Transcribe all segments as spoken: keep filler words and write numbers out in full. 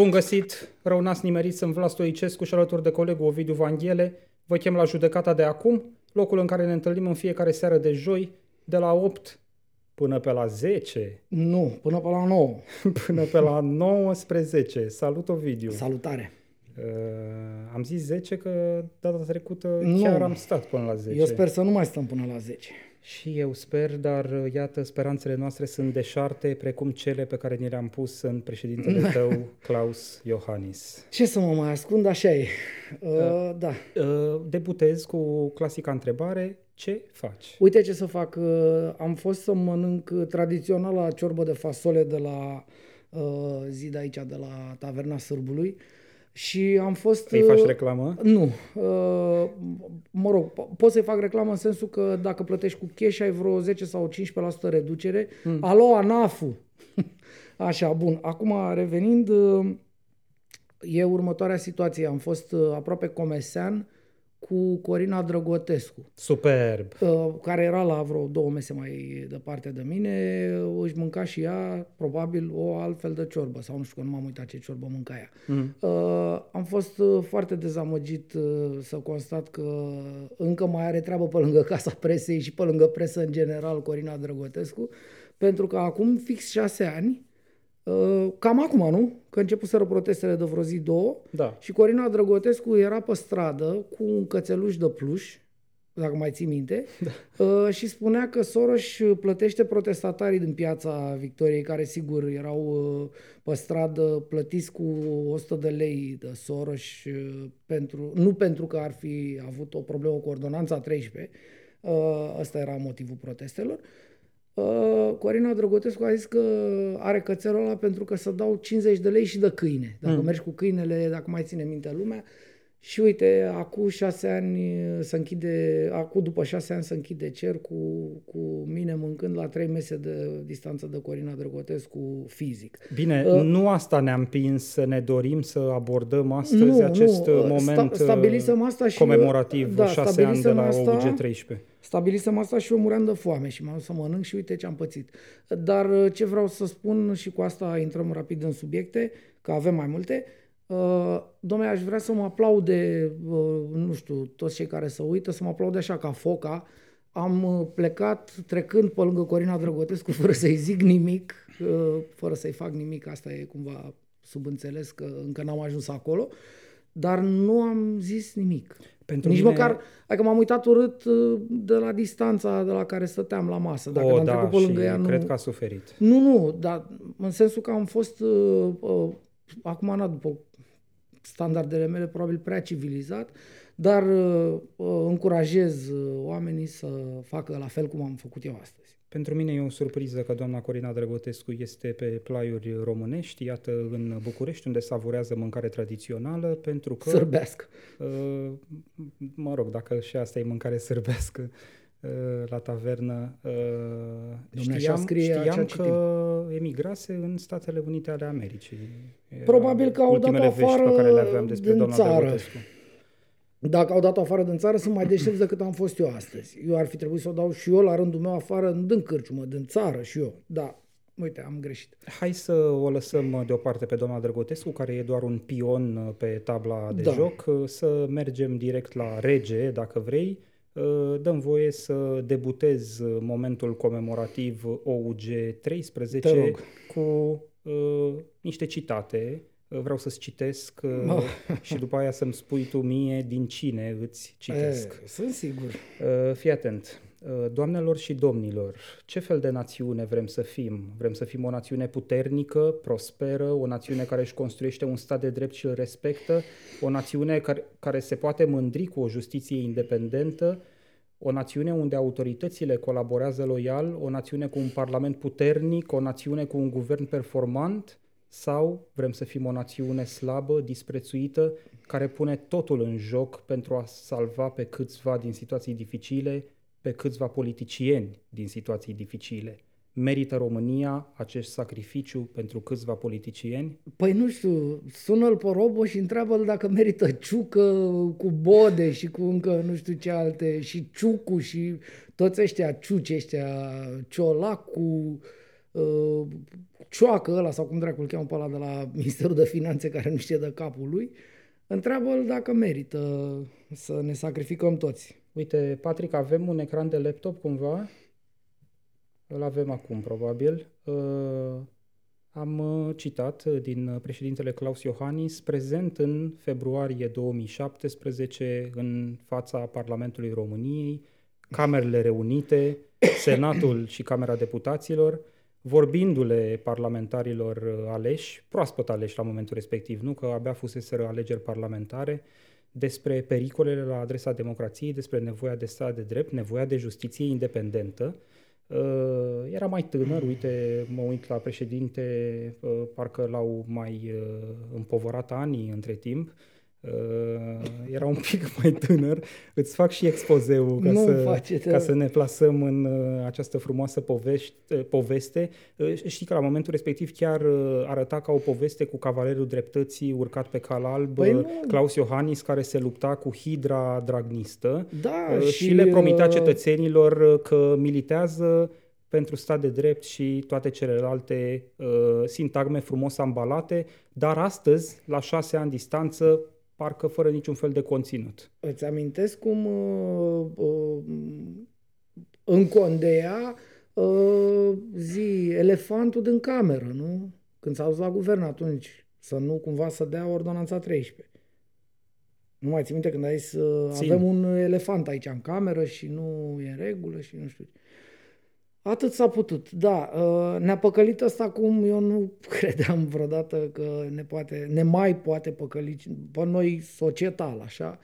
Bun găsit, rău n-ați nimerit, sunt Vlad Stoicescu și alături de colegul Ovidiu Vanghele. Vă chem la Judecata de acum, locul în care ne întâlnim în fiecare seară de joi, de la opt până pe la zece. Nu, până pe la nouă. Până pe la nouăsprezece. Salut, Ovidiu. Salutare. Uh, am zis zece că data trecută nu. Chiar am stat până la zece. Eu sper să nu mai stăm până la zece. Și eu sper, dar iată, speranțele noastre sunt deșarte, precum cele pe care ni le-am pus în președintele tău, Klaus Iohannis. Ce să mă mai ascund, așa e. Uh, uh, da. Uh, debutez cu clasica întrebare, ce faci? Uite ce să fac, uh, am fost să mănânc tradiționala ciorbă de fasole de la uh, zi de aici, de la Taverna Sârbului. Și am fost... Îi faci reclamă? Nu. Mă rog, pot să-i fac reclamă în sensul că dacă plătești cu cash ai vreo zece sau cincisprezece la sută reducere. Mm. Alo, ANAF-ul! Așa, bun. Acum, revenind, e următoarea situație. Am fost aproape comesean cu Corina Drăgotescu. Superb! Care era la vreo două mese mai departe de mine. Își mânca și ea, probabil, o altfel de ciorbă. Sau nu știu, că nu m-am uitat ce ciorbă mânca ea. Mm. Am fost foarte dezamăgit să constat că încă mai are treabă pe lângă Casa Presei și pe lângă presă în general Corina Drăgotescu. Pentru că acum, fix șase ani, cam acum, nu? Că începuseră protestele de vreo zi, două, da. Și Corina Drăgotescu era pe stradă cu un cățeluș de pluș, dacă mai ții minte, da. Și spunea că Sorăș plătește protestatarii din Piața Victoriei, care sigur erau pe stradă plătiți cu o sută de lei de Sorăș, pentru, nu pentru că ar fi avut o problemă cu ordonanța treisprezece, ăsta era motivul protestelor. Corina Drăgotescu a zis că are cățelul ăla pentru că să dau cincizeci de lei și de câine. Dacă mm. mergi cu câinele, dacă mai ține minte lumea. Și uite, acum șase ani se închide, acum după șase ani se închide cer cu, cu mine mâncând la trei mese de distanță de Corina Drăgotescu fizic. Bine, uh, nu asta ne-am împins să ne dorim să abordăm astăzi nu, acest nu, moment sta, asta și, comemorativ, da, șase ani de la asta, O U G treisprezece. Stabilisem asta și eu muream de foame și m-am dus să mănânc și uite ce am pățit. Dar ce vreau să spun și cu asta intrăm rapid în subiecte, că avem mai multe. Uh, Dom'le, aș vrea să mă aplaude, uh, nu știu, toți cei care se uită, să mă aplaude așa ca foca. Am plecat trecând pe lângă Corina Drăgotescu fără să-i zic nimic, uh, fără să-i fac nimic, asta e cumva subînțeles că încă n-am ajuns acolo, dar nu am zis nimic. Pentru Nici mine... măcar, adică m-am uitat urât de la distanța de la care stăteam la masă. Dacă o, da, și ea, nu... cred că a suferit. Nu, nu, dar în sensul că am fost, uh, uh, acum n-a după... standardele mele probabil prea civilizat, dar uh, încurajez uh, oamenii să facă la fel cum am făcut eu astăzi. Pentru mine e o surpriză că doamna Corina Drăgotescu este pe plaiuri românești, iată, în București, unde savurează mâncare tradițională, pentru că... Sârbească. Uh, mă rog, dacă și asta e mâncare sârbească, uh, la tavernă. Uh, știam știam că emigrase în Statele Unite ale Americii. Era probabil că au dat afară care le aveam despre din țară. Dacă au dat afară din țară, sunt mai deștepți decât am fost eu astăzi. Eu ar fi trebuit să o dau și eu la rândul meu afară, din cârciumă, din țară și eu. Da, uite, am greșit. Hai să o lăsăm deoparte pe doamna Drăgotescu, care e doar un pion pe tabla de da. joc, să mergem direct la rege, dacă vrei. Dăm voie să debutez momentul comemorativ O U G treisprezece cu... Uh, niște citate, uh, vreau să-ți citesc uh, no. și după aia să-mi spui tu mie din cine îți citesc. E, sunt sigur. Uh, fii atent. Uh, Doamnelor și domnilor, ce fel de națiune vrem să fim? Vrem să fim o națiune puternică, prosperă, o națiune care își construiește un stat de drept și îl respectă, o națiune care, care se poate mândri cu o justiție independentă, o națiune unde autoritățile colaborează loial, o națiune cu un parlament puternic, o națiune cu un guvern performant, sau vrem să fim o națiune slabă, disprețuită, care pune totul în joc pentru a salva pe câțiva din situații dificile, pe câțiva politicieni din situații dificile? Merită România acest sacrificiu pentru câțiva politicieni? Păi nu știu, sună-l pe Robo și întreabă-l dacă merită Ciucă cu Bode și cu încă nu știu ce alte, și Ciucu și toți ăștia Ciuci, ăștia Ciolacu, uh, Cioacă ăla, sau cum dracu îl cheamă pe ăla de la Ministerul de Finanțe, care nu știe de capul lui, întreabă-l dacă merită să ne sacrificăm toți. Uite, Patrick, avem un ecran de laptop cumva? Îl avem acum, probabil. Uh, am citat din președintele Klaus Iohannis, prezent în februarie două mii șaptesprezece în fața Parlamentului României, Camerele Reunite, Senatul și Camera Deputaților, vorbindu-le parlamentarilor aleși, proaspăt aleși la momentul respectiv, nu? Că abia fuseseră alegeri parlamentare, despre pericolele la adresa democrației, despre nevoia de stat de drept, nevoia de justiție independentă. Era mai tânăr, uite, mă uit la președinte, parcă l-au mai împovărat anii între timp. Era un pic mai tânăr. Îți fac și expozeul ca, să, ca să ne plasăm în această frumoasă povești, poveste. Știi că la momentul respectiv chiar arăta ca o poveste cu cavalerul dreptății urcat pe cal alb, păi Klaus Iohannis, care se lupta cu hidra dragnistă, da, și, și le promitea cetățenilor că militează pentru stat de drept și toate celelalte sintagme frumos ambalate, dar astăzi, la șase ani distanță, parcă fără niciun fel de conținut. Îți amintesc cum uh, uh, în Condea uh, zi elefantul din cameră, nu? Când s-a dus la guvern atunci, să nu cumva să dea ordonanța treisprezece. Nu mai ții minte când ai zis uh, avem un elefant aici în cameră și nu e în regulă și nu știu ce. Atât s-a putut, da. Ne-a păcălit ăsta acum, eu nu credeam vreodată că ne, poate, ne mai poate păcăli pe noi societal, așa,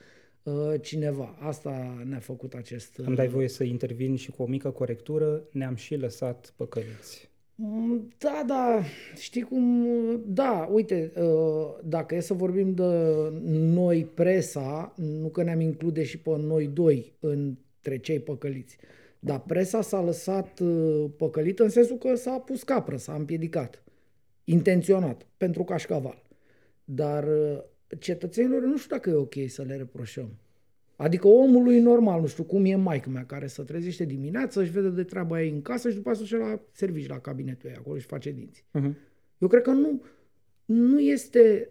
cineva. Asta ne-a făcut acest... Îmi dai voie să intervin și cu o mică corectură, ne-am și lăsat păcăliți. Da, da, știi cum... Da, uite, dacă e să vorbim de noi presa, nu că ne-am include și pe noi doi între cei păcăliți. Dar presa s-a lăsat păcălită în sensul că s-a pus capră, s-a împiedicat, intenționat, pentru cașcaval. Dar cetățenilor nu știu dacă e ok să le reproșăm. Adică omului normal, nu știu cum e maică-mea, care se trezește dimineața, își vede de treaba ei în casă și după aceea se duce la servici, la cabinetul ei, acolo și face dinți. Uh-huh. Eu cred că nu, nu este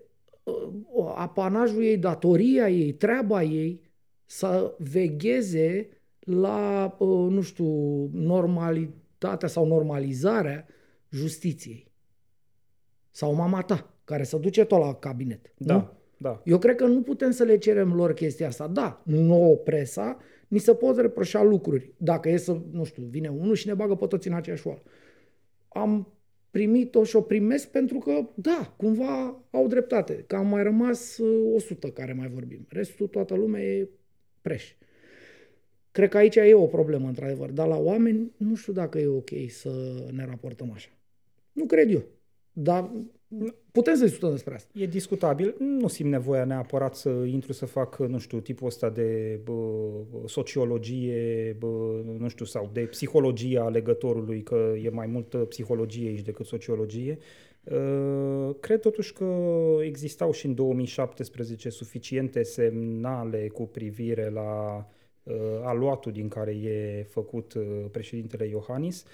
apanajul ei, datoria ei, treaba ei să vegheze la, nu știu, normalitatea sau normalizarea justiției. Sau mama ta, care se duce tot la cabinet. Da, nu? Da. Eu cred că nu putem să le cerem lor chestia asta. Da, nouă presa, ni se pot reproșa lucruri. Dacă e să, nu știu, vine unul și ne bagă pe toți în aceeași oală. Am primit-o și o primesc pentru că, da, cumva au dreptate. Că am mai rămas o sută care mai vorbim. Restul, toată lumea e preș. Cred că aici e o problemă, într-adevăr, dar la oameni nu știu dacă e ok să ne raportăm așa. Nu cred eu, dar putem să discutăm despre asta. E discutabil, nu simt nevoia neapărat să intru să fac, nu știu, tipul ăsta de bă, sociologie, bă, nu știu, sau de psihologia alegătorului, că e mai multă psihologie aici decât sociologie. Cred totuși că existau și în două mii șaptesprezece suficiente semnale cu privire la aluatul din care e făcut președintele Iohannis.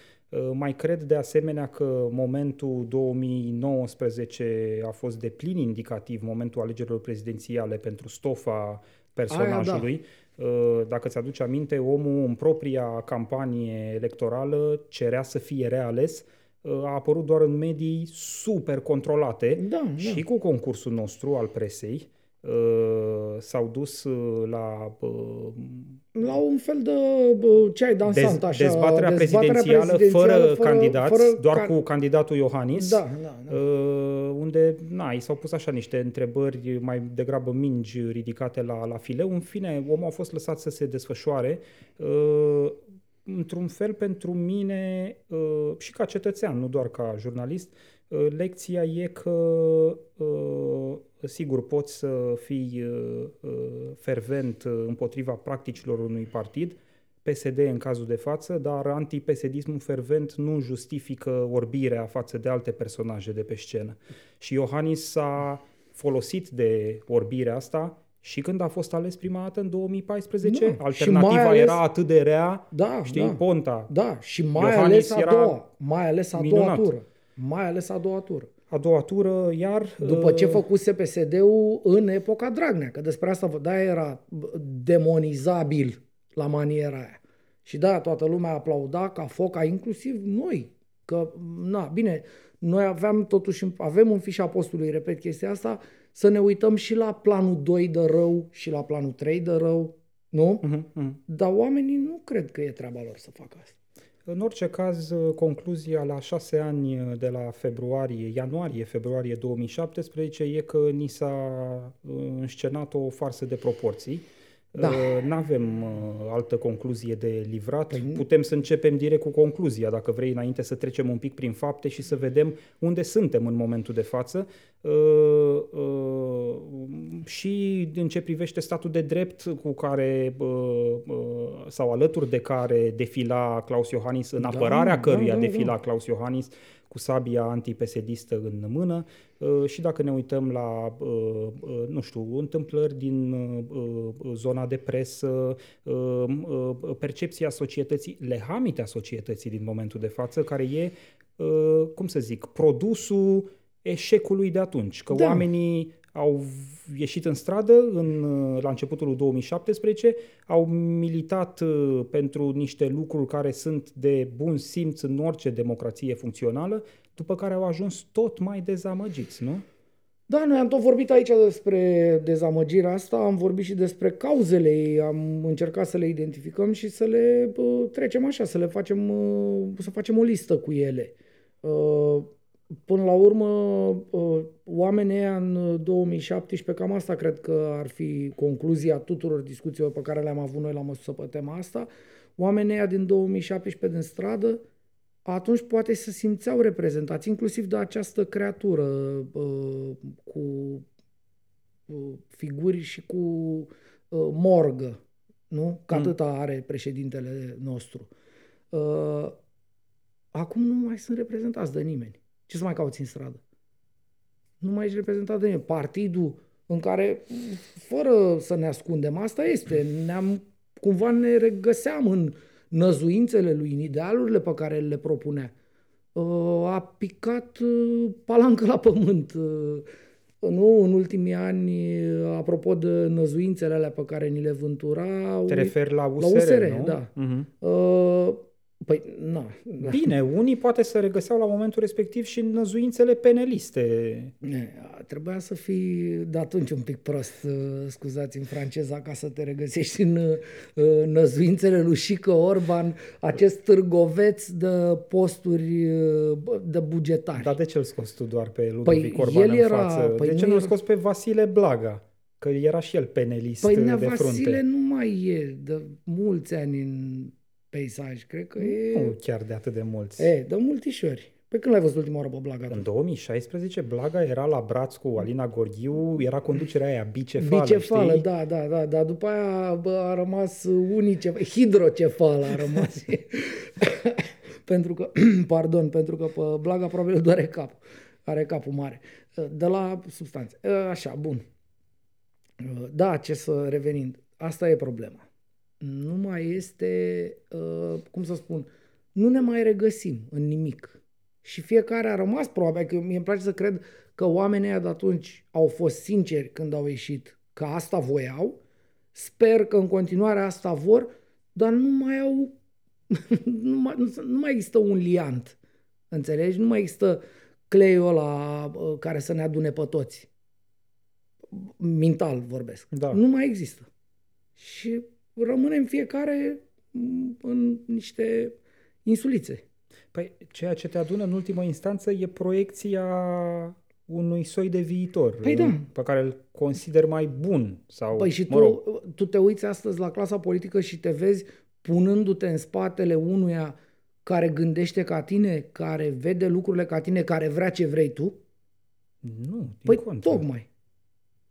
Mai cred de asemenea că momentul două mii nouăsprezece a fost de plin indicativ, momentul alegerilor prezidențiale, pentru stofa personajului. Aia, da. Dacă ți-aduci aminte, omul în propria campanie electorală cerea să fie reales, a apărut doar în medii super controlate, da, da. Și cu concursul nostru al presei s-au dus la... La un fel de ce ai dansant, dez, așa, dezbaterea, dezbaterea prezidențială, prezidențială fără, fără candidați, fără doar can... cu candidatul Iohannis, da, da, da. Unde na, i s-au pus așa niște întrebări mai degrabă mingi ridicate la, la fileu. În fine, omul a fost lăsat să se desfășoare. Într-un fel, pentru mine, și ca cetățean, nu doar ca jurnalist, lecția e că, sigur, poți să fii fervent împotriva practicilor unui partid, P S D în cazul de față, dar anti-P S D-ismul fervent nu justifică orbirea față de alte personaje de pe scenă. Și Iohannis s-a folosit de orbirea asta Și când a fost ales prima dată, în două mii paisprezece, da, alternativa ales, era atât de rea, da, știi, da, Ponta. Da, și mai Iohannis ales a doua, mai ales a minunat. doua tură. Mai ales a doua tură. A doua tură, iar... După ce făcuse P S D-ul în epoca Dragnea, că despre asta, da, era demonizabil la maniera aia. Și da, toată lumea aplauda ca foca, inclusiv noi. Că, na, bine, noi aveam totuși, avem un fiș apostului, repet chestia asta, să ne uităm și la planul doi de rău și la planul trei de rău, nu? Uh-huh, uh-huh. Dar oamenii nu cred că e treaba lor să facă asta. În orice caz, concluzia la șase ani de la februarie, ianuarie, februarie două mii șaptesprezece e că ni s-a înscenat o farsă de proporții. Da. N-avem altă concluzie de livrat. Păi... Putem să începem direct cu concluzia, dacă vrei, înainte să trecem un pic prin fapte și să vedem unde suntem în momentul de față. Uh, uh, și în ce privește statul de drept cu care uh, uh, sau alături de care defila Klaus Iohannis, în apărarea da, căruia da, da, defila da. Klaus Iohannis cu sabia antipesedistă în mână, uh, și dacă ne uităm la uh, uh, nu știu, întâmplări din uh, zona de presă, uh, uh, percepția societății, lehamita societății din momentul de față, care e, uh, cum să zic, produsul eșecului de atunci, că da. oamenii au ieșit în stradă în, la începutul două mii șaptesprezece, au militat pentru niște lucruri care sunt de bun simț în orice democrație funcțională, după care au ajuns tot mai dezamăgiți, nu? Da, noi am tot vorbit aici despre dezamăgirea asta, am vorbit și despre cauzele ei, am încercat să le identificăm și să le uh, trecem așa, să le facem, uh, să facem o listă cu ele. Uh, Până la urmă, oamenii ăia în două mii șaptesprezece, cam asta cred că ar fi concluzia tuturor discuțiilor pe care le-am avut noi la măsură pe tema asta, oamenii ăia din două mii șaptesprezece din stradă, atunci poate se simțeau reprezentați, inclusiv de această creatură cu figuri și cu morgă, nu? Că atâta are președintele nostru. Acum nu mai sunt reprezentați de nimeni. Ce să mai cauți în stradă? Nu mai ești reprezentat de nimeni. Partidul în care, fără să ne ascundem, asta este. Ne-am, cumva ne regăseam în năzuințele lui, în idealurile pe care le propunea. A picat palancă la pământ. Nu, în ultimii ani, apropo de năzuințele alea pe care ni le vântura... Te referi la U S R, la U S R, nu? Da. Uh-huh. Uh, Păi, na. Bine, unii poate să regăseau la momentul respectiv și năzuințele peneliste. Trebuia să fii de atunci un pic prost, scuzați în franceza, ca să te regăsești în năzuințele lui Cică Orban, acest târgoveț de posturi de bugetari. Dar de ce îl scoți tu doar pe Ludovic păi Orban era, în față? Păi de ce nu îl era... scoți pe Vasile Blaga? Că era și el penelist păi, de frunte. Păi Vasile nu mai e de mulți ani în... peisaj, cred că e... Nu chiar de atât de mulți. E, de multișori. Păi când l-ai văzut ultima oară pe Blaga? În două mii șaisprezece Blaga era la braț cu Alina Gorghiu, era conducerea aia bicefală, bicefală, știi? da, da, da, dar după aia bă, a rămas unicefală, hidrocefală a rămas. pentru că, pardon, pentru că pe Blaga probabil doare capul. Are capul mare. De la substanțe. Așa, bun. Da, ce să revenind. Asta e problema. Nu mai este, cum să spun, nu ne mai regăsim în nimic. Și fiecare a rămas, probabil, că mie îmi place să cred că oamenii ăia de atunci au fost sinceri când au ieșit, că asta voiau, sper că în continuare asta vor, dar nu mai au, nu mai, nu mai există un liant, înțelegi? Nu mai există cleiul ăla care să ne adune pe toți. Mental vorbesc. Da. Nu mai există. Și... rămânem fiecare în niște insulițe. Păi ceea ce te adună în ultimă instanță e proiecția unui soi de viitor, păi da, pe care îl consider mai bun. Sau, păi și mă rog, tu, tu te uiți astăzi la clasa politică și te vezi punându-te în spatele unuia care gândește ca tine, care vede lucrurile ca tine, care vrea ce vrei tu? Nu, din păi contră. Tocmai.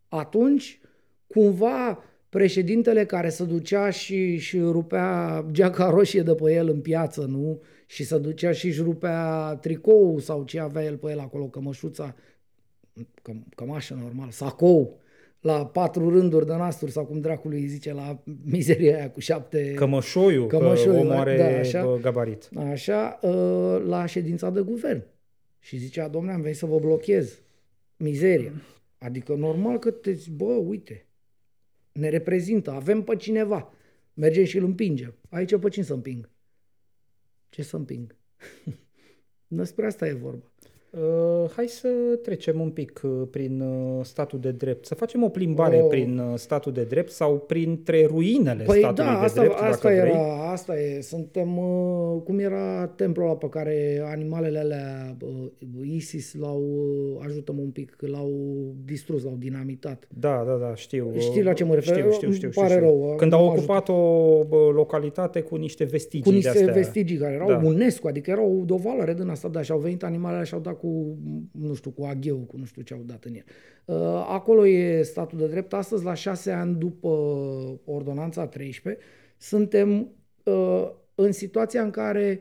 Atunci, cumva... președintele care se ducea și își rupea geaca roșie de pe el în piață, nu? Și se ducea și își rupea tricou sau ce avea el pe el acolo, cămășuța, cămașă normal, sacou la patru rânduri de nasturi sau cum dracului îi zice, la mizeria aia cu șapte... Cămășoiul, cămășoiul că omul are da, așa, gabarit. Așa, la ședința de guvern. Și zicea, dom'le, am venit să vă blochez mizeria. Adică normal că te zici, bă, uite, ne reprezintă, avem pe cineva. Mergem și îl împingem. Aici pe cine să împing? Ce să împing? Despre asta e vorba. Uh, hai să trecem un pic prin statul de drept. Să facem o plimbare oh. prin statul de drept sau printre ruinele păi statului da, de asta, drept. Păi da, asta vrei. Era, asta e. Suntem, uh, cum era templul ăla pe care animalele alea, uh, ISIS, l-au, uh, ajutăm un pic, l-au distrus, l-au dinamitat. Da, da, da, știu. Știi la ce mă refer? Știu, știu, știu. Îmi pare știu, știu. rău. Când au ocupat ajută. o localitate cu niște vestigii de astea. Cu niște vestigii care erau da. UNESCO, adică erau de o valoare din asta, da, și au venit animalele și au dat cu, nu știu, cu agheu, cu nu știu ce au dat în el. Acolo e statul de drept. Astăzi, la șase ani după ordonanța treisprezece, suntem în situația în care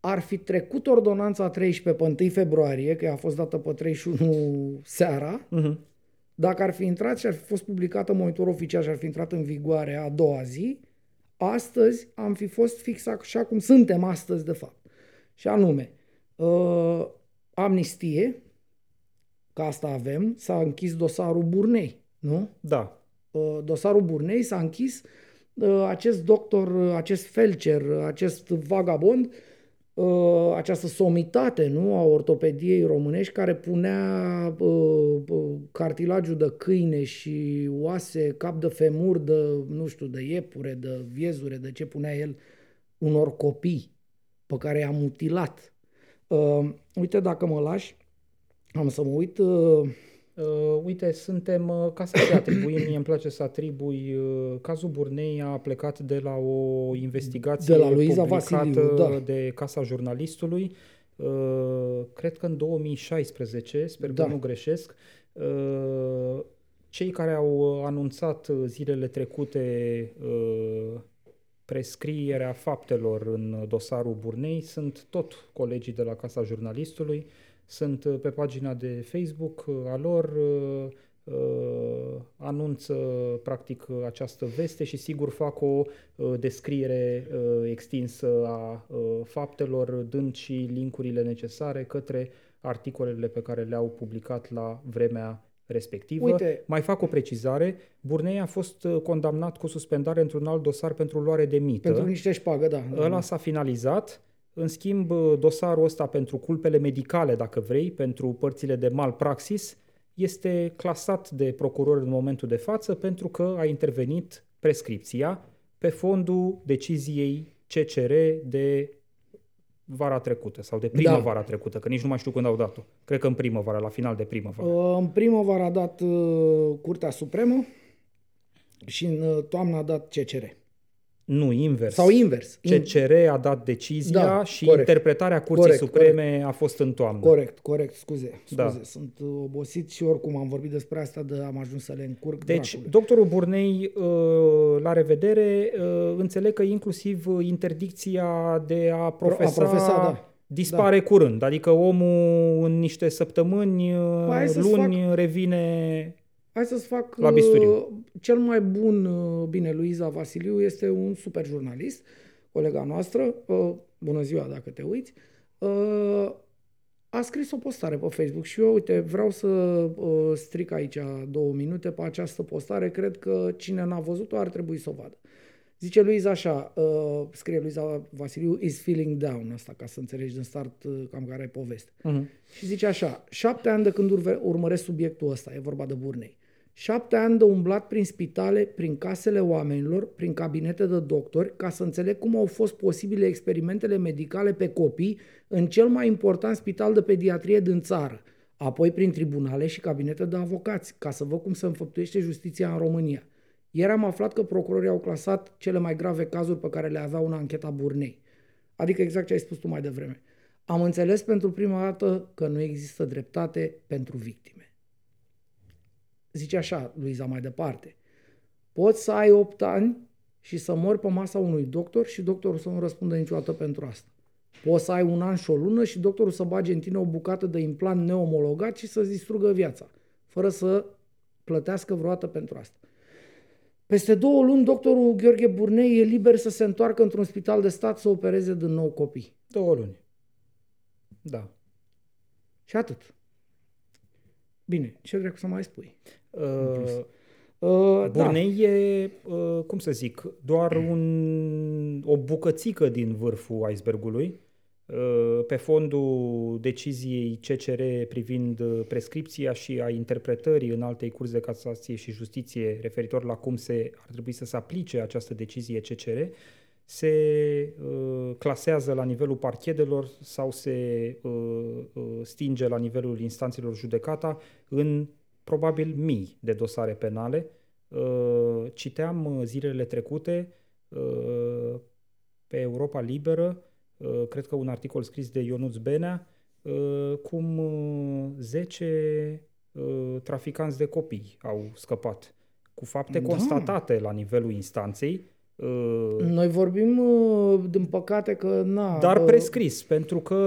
ar fi trecut ordonanța treisprezece pe întâi februarie, că a fost dată pe treizeci și unu seara, uh-huh. dacă ar fi intrat și ar fi fost publicată monitorul oficial și ar fi intrat în vigoare a doua zi, astăzi am fi fost fix așa cum suntem astăzi, de fapt. Și anume, Uh, amnistie, că asta avem, s-a închis dosarul Burnei, nu? Da. Uh, dosarul Burnei s-a închis, uh, acest doctor, acest felcer, acest vagabond, uh, această somitate, nu, a ortopediei românești care punea uh, cartilagiu de câine și oase, cap de femur, de, nu știu, de iepure, de viezure, de ce punea el unor copii pe care i-a mutilat. Uh, uite, dacă mă lași, am să mă uit. Uh... Uh, uite, suntem, uh, ca să te atribuim, mie îmi place să atribui, uh, cazul Burnei a plecat de la o investigație de la Luiza publicată Vasiliu, da. de Casa Jurnalistului, uh, cred că în două mii șaisprezece, sper că da. nu greșesc, uh, cei care au anunțat zilele trecute uh, prescrierea faptelor în dosarul Burnei sunt tot colegii de la Casa Jurnalistului, sunt pe pagina de Facebook a lor, anunță practic această veste și sigur fac o descriere extinsă a faptelor, dând și linkurile necesare către articolele pe care le-au publicat la vremea respectivă. Uite. Mai fac o precizare. Burnei a fost condamnat cu suspendare într-un alt dosar pentru luare de mită. Pentru niște șpagă, da. Ăla s-a finalizat. În schimb, dosarul ăsta pentru culpele medicale, dacă vrei, pentru părțile de malpraxis, este clasat de procuror în momentul de față pentru că a intervenit prescripția pe fondul deciziei C C R de vara trecută sau de primăvara da. trecută, că nici nu mai știu când au dat-o. Cred că în primăvara, la final de primăvară. În primăvară a dat Curtea Supremă și în toamnă a dat C C R. Nu, invers. Sau invers. C C R a dat decizia da, și corect. interpretarea Curții corect, Supreme corect. a fost în toamnă. Corect, corect, scuze. scuze. Da. Sunt obosit și oricum am vorbit despre asta, de am ajuns să le încurc. Deci, dracule. Doctorul Burnei, la revedere, înțeleg că inclusiv interdicția de a profesa... A profesa da. Dispare da. curând, adică omul în niște săptămâni, hai luni, fac... revine... Hai să-ți fac la bisturiu. Cel mai bun, bine, Luiza Vasiliu este un super jurnalist, colega noastră, bună ziua dacă te uiți, a scris o postare pe Facebook și eu, uite, vreau să stric aici două minute pe această postare, cred că cine n-a văzut-o ar trebui să o vadă. Zice Luiza așa, scrie Luiza Vasiliu, is feeling down, asta ca să înțelegi din start cam care e poveste. Uh-huh. Și zice așa, șapte ani de când urmăresc subiectul ăsta, e vorba de Burnei. Șapte ani de umblat prin spitale, prin casele oamenilor, prin cabinete de doctori, ca să înțeleg cum au fost posibile experimentele medicale pe copii în cel mai important spital de pediatrie din țară, apoi prin tribunale și cabinete de avocați, ca să văd cum se înfăptuiește justiția în România. Ieri am aflat că procurorii au clasat cele mai grave cazuri pe care le aveau în ancheta Burnei. Adică exact ce ai spus tu mai devreme. Am înțeles pentru prima dată că nu există dreptate pentru victime. Zice așa, Luiza, mai departe. Poți să ai opt ani și să mori pe masa unui doctor și doctorul să nu răspundă niciodată pentru asta. Poți să ai un an și o lună și doctorul să bage în tine o bucată de implant neomologat și să-ți distrugă viața. fără să plătească vreodată pentru asta. Peste două luni, doctorul Gheorghe Burnei e liber să se întoarcă într-un spital de stat să opereze din nou copii. Două luni. Da. Și atât. Bine, ce vreau să mai spui? Uh, uh, Burnei da. e, uh, cum să zic, doar un, o bucățică din vârful icebergului. Pe fondul deciziei C C R privind prescripția și a interpretării în alte curți de casație și justiție referitor la cum se ar trebui să se aplice această decizie C C R, se uh, clasează la nivelul parchetelor sau se uh, stinge la nivelul instanțelor judecata în probabil mii de dosare penale. Uh, citeam zilele trecute uh, pe Europa Liberă, cred că un articol scris de Ionuț Benea, cum zece traficanți de copii au scăpat, cu fapte da. constatate la nivelul instanței. Noi vorbim, din păcate, că... Na, dar prescris, pentru că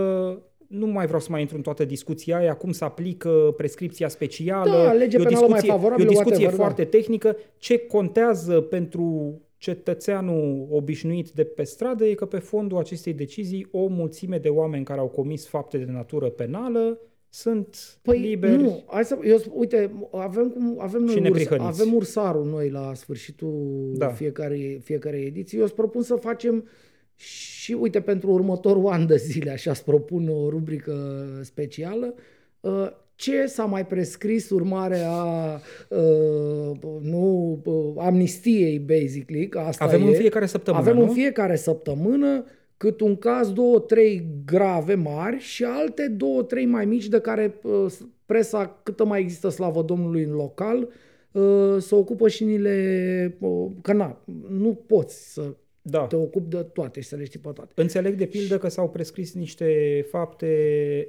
nu mai vreau să mai intru în toată discuția aia, cum se aplică prescripția specială, da, legea penală mai favorabilă, e o discuție foarte tehnică. Ce contează pentru cetățeanul obișnuit de pe stradă e că pe fondul acestei decizii o mulțime de oameni care au comis fapte de natură penală sunt păi liberi. Nu, hai să, eu, uite, avem, cum, avem, noi urs, avem ursarul noi la sfârșitul da. fiecare, fiecare ediție. Eu îți propun să facem și, uite, pentru următorul an de zile, așa îți propun o rubrică specială, uh, ce s-a mai prescris urmare a uh, nu, uh, amnistiei, basically. Asta avem e. în fiecare săptămână, Avem nu? în fiecare săptămână cât un caz, două, trei grave mari și alte două, trei mai mici de care uh, presa, câtă mai există slavă Domnului în local, uh, se ocupă și ni le... Uh, că na, nu poți să... Da. Te ocupi de toate și să le știi pe toate. Înțeleg de pildă că s-au prescris niște fapte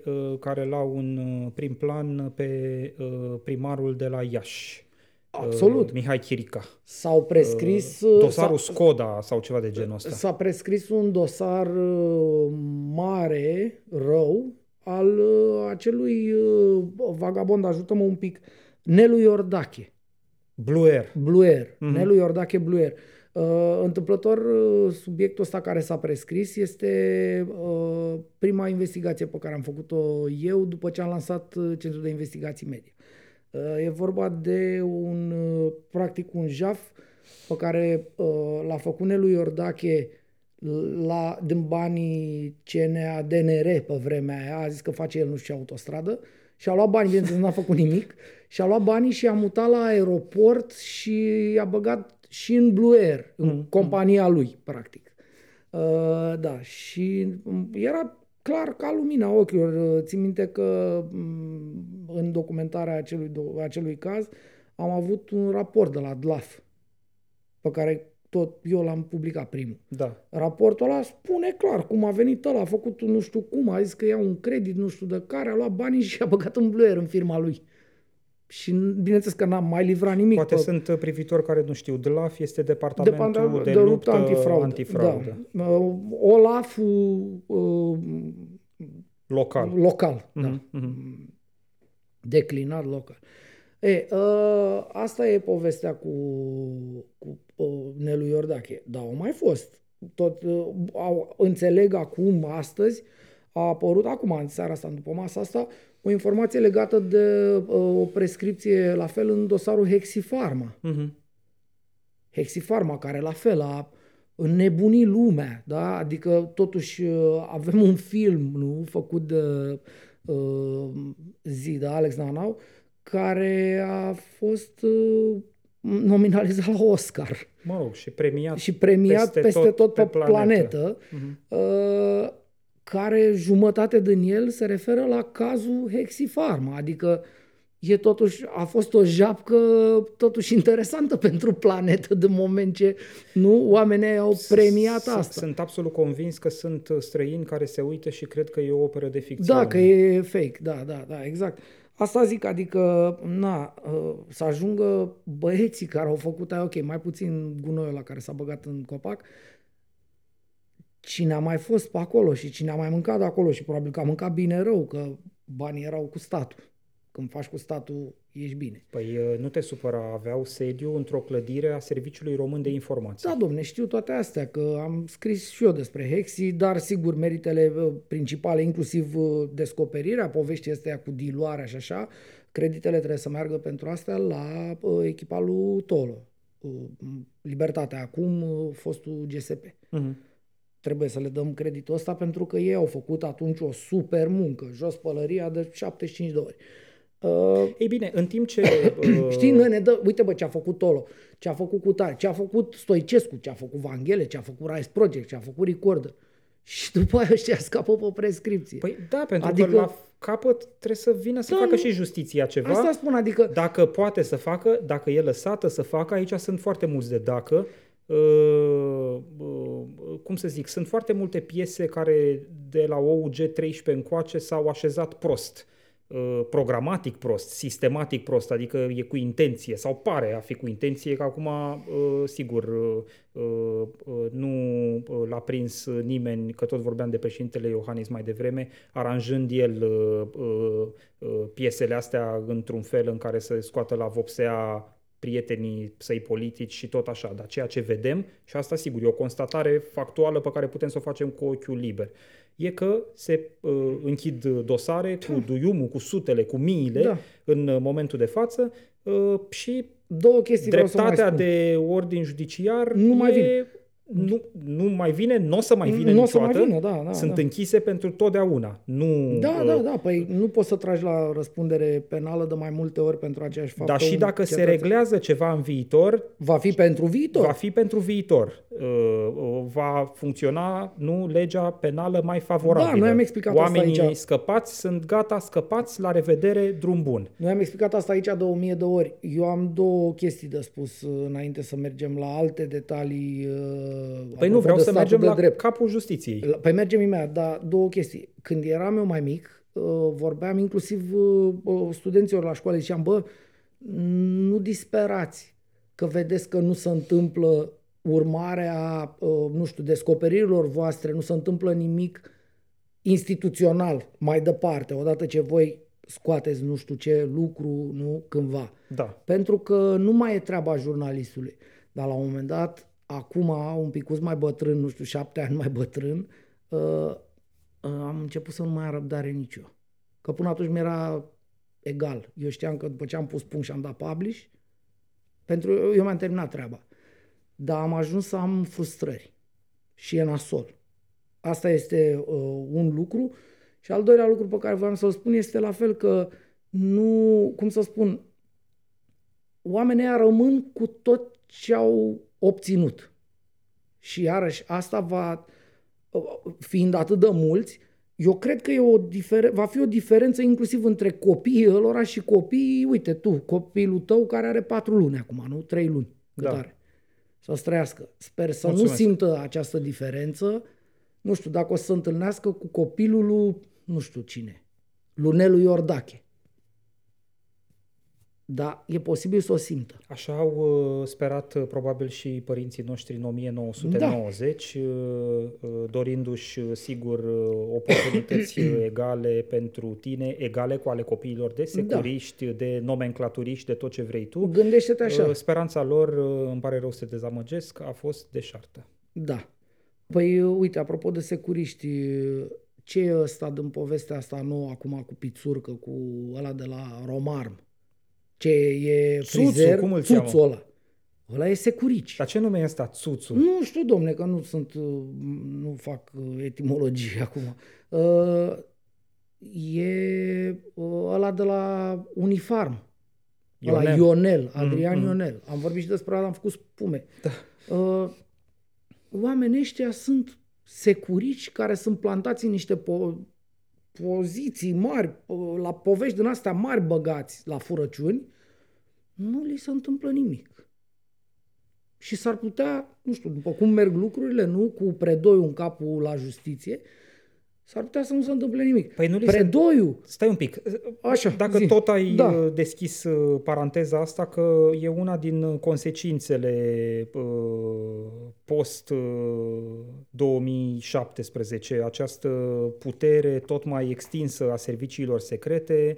uh, care l-au în prim plan pe uh, primarul de la Iași. Absolut. Uh, Mihai Chirica. S-au prescris... Uh, dosarul s-a, Skoda sau ceva de genul ăsta. S-a prescris un dosar mare, rău, al uh, acelui uh, vagabond, ajută-mă un pic, Nelu Iordache. Blue Air. Blue Air. Mm-hmm. Nelu Iordache, Blue Air. Uh, întâmplător, subiectul ăsta care s-a prescris este uh, prima investigație pe care am făcut-o eu după ce am lansat Centrul de Investigații Media. Uh, e vorba de un, uh, practic, un jaf pe care uh, l-a făcut Nelu Iordache la, din banii C N A D N R pe vremea aia, a zis că face el nu știu ce autostradă, și a luat bani, bineînțeles, n-a făcut nimic, și a luat banii și a mutat la aeroport și a băgat și în Blue Air, în mm, compania mm. lui, practic. Uh, da, și era clar ca lumina ochilor. Țin minte că în documentarea acelui, acelui caz am avut un raport de la D L A F, pe care tot eu l-am publicat primul. Da. Raportul ăla spune clar cum a venit ăla, a făcut nu știu cum, a zis că ia un credit nu știu de care, a luat banii și a băgat în Blue Air, în firma lui. Și bineînțeles că n-am mai livrat nimic. Poate pe... sunt privitori care nu știu. D L A F este Departamentul Depart- de, de Luptă Antifraudă. antifraudă. Da. Olaf-ul uh, local. Local, mm-hmm. da. Mm-hmm. Declinat local. E, uh, asta e povestea cu, cu uh, Nelu Iordache. Dar au mai fost. Tot, uh, au, înțeleg acum, astăzi, a apărut acum, în seara asta, după masa asta, o informație legată de uh, o prescripție, la fel, în dosarul Hexi Pharma. Uh-huh. Hexi Pharma, care la fel a înnebunit lumea, da? Adică totuși uh, avem un film, nu? Făcut de uh, zi, de Alex Nanau, care a fost uh, nominalizat la Oscar. Mă rog, și premiat, și premiat peste, peste tot, tot pe, pe planetă. planetă. Uh-huh. Uh, care jumătate din el se referă la cazul Hexi Pharma, adică e totuși, a fost o japcă totuși interesantă pentru planetă de moment ce nu, oamenii au premiat asta. Sunt absolut convins că sunt străini care se uită și cred că e o operă de ficție. Da, că e fake, da, da, da, exact. Asta zic, adică, na, să ajungă băieții care au făcut aia, ok, mai puțin gunoiul ăla care s-a băgat în copac, cine a mai fost pe acolo și cine a mai mâncat de acolo și probabil că a mâncat bine rău, că banii erau cu statul. Când faci cu statul, ești bine. Păi nu te supăra, aveau sediu într-o clădire a Serviciului Român de Informații. Da, domne, știu toate astea, că am scris și eu despre Hexi, dar sigur meritele principale, inclusiv descoperirea poveștii astea cu diluarea și așa, creditele trebuie să meargă pentru astea la echipa lui Tolo. Libertatea acum, fostul G S P. Uh-huh. Trebuie să le dăm creditul ăsta pentru că ei au făcut atunci o super muncă, jos pălăria de șaptezeci și cinci de ori. Uh, Ei bine, în timp ce... Uh... Știi, noi ne dă... Uite bă, ce a făcut Tolo, ce a făcut Cutare, ce a făcut Stoicescu, ce a făcut Vanghele, ce a făcut Rice Project, ce a făcut Recorder. Și după aia ăștia scapă pe prescripție. Păi da, pentru adică... că la capăt trebuie să vină să da, facă nu. și justiția ceva. Asta spun, adică... Dacă poate să facă, dacă e lăsată să facă, aici sunt foarte mulți de dacă... Uh, uh, cum să zic, sunt foarte multe piese care de la O U G treisprezece încoace s-au așezat prost, uh, programatic prost, sistematic prost, adică e cu intenție sau pare a fi cu intenție, că acum uh, sigur uh, uh, nu l-a prins nimeni, că tot vorbeam de președintele Iohannis mai devreme, aranjând el uh, uh, uh, piesele astea într-un fel în care să scoată la vopsea prietenii săi politici și tot așa, dar ceea ce vedem, și asta sigur e o constatare factuală pe care putem să o facem cu ochiul liber, e că se uh, închid dosare cu duiumul, cu sutele, cu miile da. în momentul de față uh, și două chestii dreptatea de ordin judiciar nu e... mai vine. Nu, nu mai vine, nu o să mai vină n-o niciodată, mai vină, da, da, sunt da. închise pentru totdeauna. Nu, da, da, da, păi nu poți să tragi la răspundere penală de mai multe ori pentru aceeași faptă. Dar și dacă se reglează ceva în viitor... Va fi pentru viitor. Va fi pentru viitor. Va funcționa, nu, legea penală mai favorabilă. Da, noi am explicat Oamenii asta aici. Scăpați sunt gata, scăpați, la revedere, drum bun. Noi am explicat asta aici de o mie de ori. Eu am două chestii de spus înainte să mergem la alte detalii... Păi nu, vreau să mergem la drept. Capul justiției. Păi mergem imediat, dar două chestii. Când eram eu mai mic, vorbeam inclusiv studenților la școală, ziceam, bă, nu disperați că vedeți că nu se întâmplă urmarea, nu știu, descoperirilor voastre, nu se întâmplă nimic instituțional mai departe, odată ce voi scoateți nu știu ce lucru, nu, cândva. Da. Pentru că nu mai e treaba jurnalistului. Dar la un moment dat, acum, un picuț mai bătrân, nu știu, șapte ani mai bătrân, uh, uh, am început să nu mai am răbdare nici eu. Că până atunci mi-era egal. Eu știam că după ce am pus punct și am dat publish, pentru eu mi-am terminat treaba. Dar am ajuns să am frustrări. Și e nasol. Asta este uh, un lucru. Și al doilea lucru pe care voiam să-l spun este la fel că nu, cum să spun, oamenii aia rămân cu tot ce au obținut. Și iarăși asta va, fiind atât de mulți, eu cred că e o difer- va fi o diferență inclusiv între copiii ălora și copiii, uite tu, copilul tău care are patru luni acum, nu? Trei luni, cât da. are. Să străiască. Sper să Mulțumesc. nu simtă această diferență. Nu știu, dacă o să se întâlnească cu copilul lui, nu știu cine, lui Nelu Iordache. Da, e posibil să o simtă. Așa au uh, sperat probabil și părinții noștri în nouăsprezece nouăzeci, da. uh, dorindu-și, sigur, oportunități egale pentru tine, egale cu ale copiilor de securiști, da. de nomenclaturiști, de tot ce vrei tu. Gândește-te așa. Uh, speranța lor, uh, îmi pare rău să te dezamăgesc, a fost deșartă. Da. Păi, uite, apropo de securiști, ce e ăsta din povestea asta nouă acum cu Pițurcă, cu ăla de la Romarm? Ce e frizer, Țuțu ăla. Ăla e securici. Dar ce nume e ăsta, Țuțu? Nu știu, domne, că nu sunt, nu fac etimologie acum. E ăla de la Unifarm. Ionel. Ăla Ionel, Adrian mm-hmm. Ionel. Am vorbit și despre ăla, am făcut spume. Da. Oamenii ăștia sunt securici care sunt plantați în niște po- poziții mari, la povești din astea mari băgați la furăciuni, nu li se întâmplă nimic. Și s-ar putea, nu știu, după cum merg lucrurile, nu, cu Predoiu în capul la justiție, s-ar putea să nu se întâmple nimic. Păi nu Predoiu! Se... Stai un pic. Așa, Dacă zi. tot ai da. deschis paranteza asta, că e una din consecințele post două mii șaptesprezece, această putere tot mai extinsă a serviciilor secrete,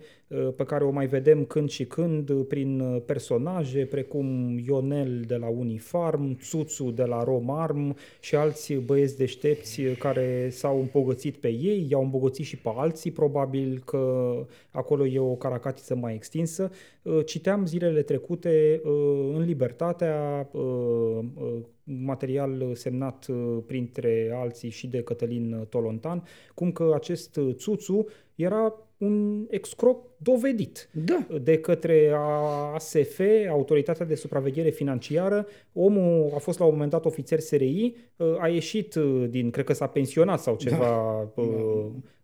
pe care o mai vedem când și când prin personaje precum Ionel de la Unifarm, Țuțu de la Romarm și alți băieți deștepți care s-au îmbogățit pe ei, i-au îmbogățit și pe alții, probabil că acolo e o caracatiță mai extinsă. Citeam zilele trecute în Libertatea material semnat printre alții și de Cătălin Tolontan, cum că acest Țuțu era un excrop dovedit da. de către A S F, Autoritatea de Supraveghere Financiară. Omul a fost la un moment dat ofițer S R I, a ieșit din, cred că s-a pensionat sau ceva, da.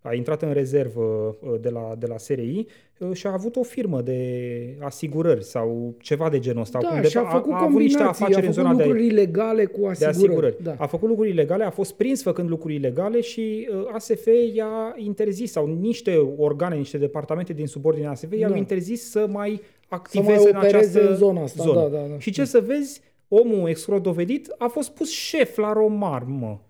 a intrat în rezervă de la, de la S R I și a avut o firmă de asigurări sau ceva de genul ăsta. Da, și a făcut a, a combinații, a făcut în zona lucruri de, ilegale cu asigurări. asigurări. Da. A făcut lucruri ilegale, a fost prins făcând lucruri ilegale și A S F i-a interzis, sau niște organe, niște departamente din sub ordinea A S F, i-au da. interzis să mai activeze să mai în această în zona asta. Zonă. Da, da, da. Și ce da. să vezi, omul excro dovedit a fost pus șef la Romarm.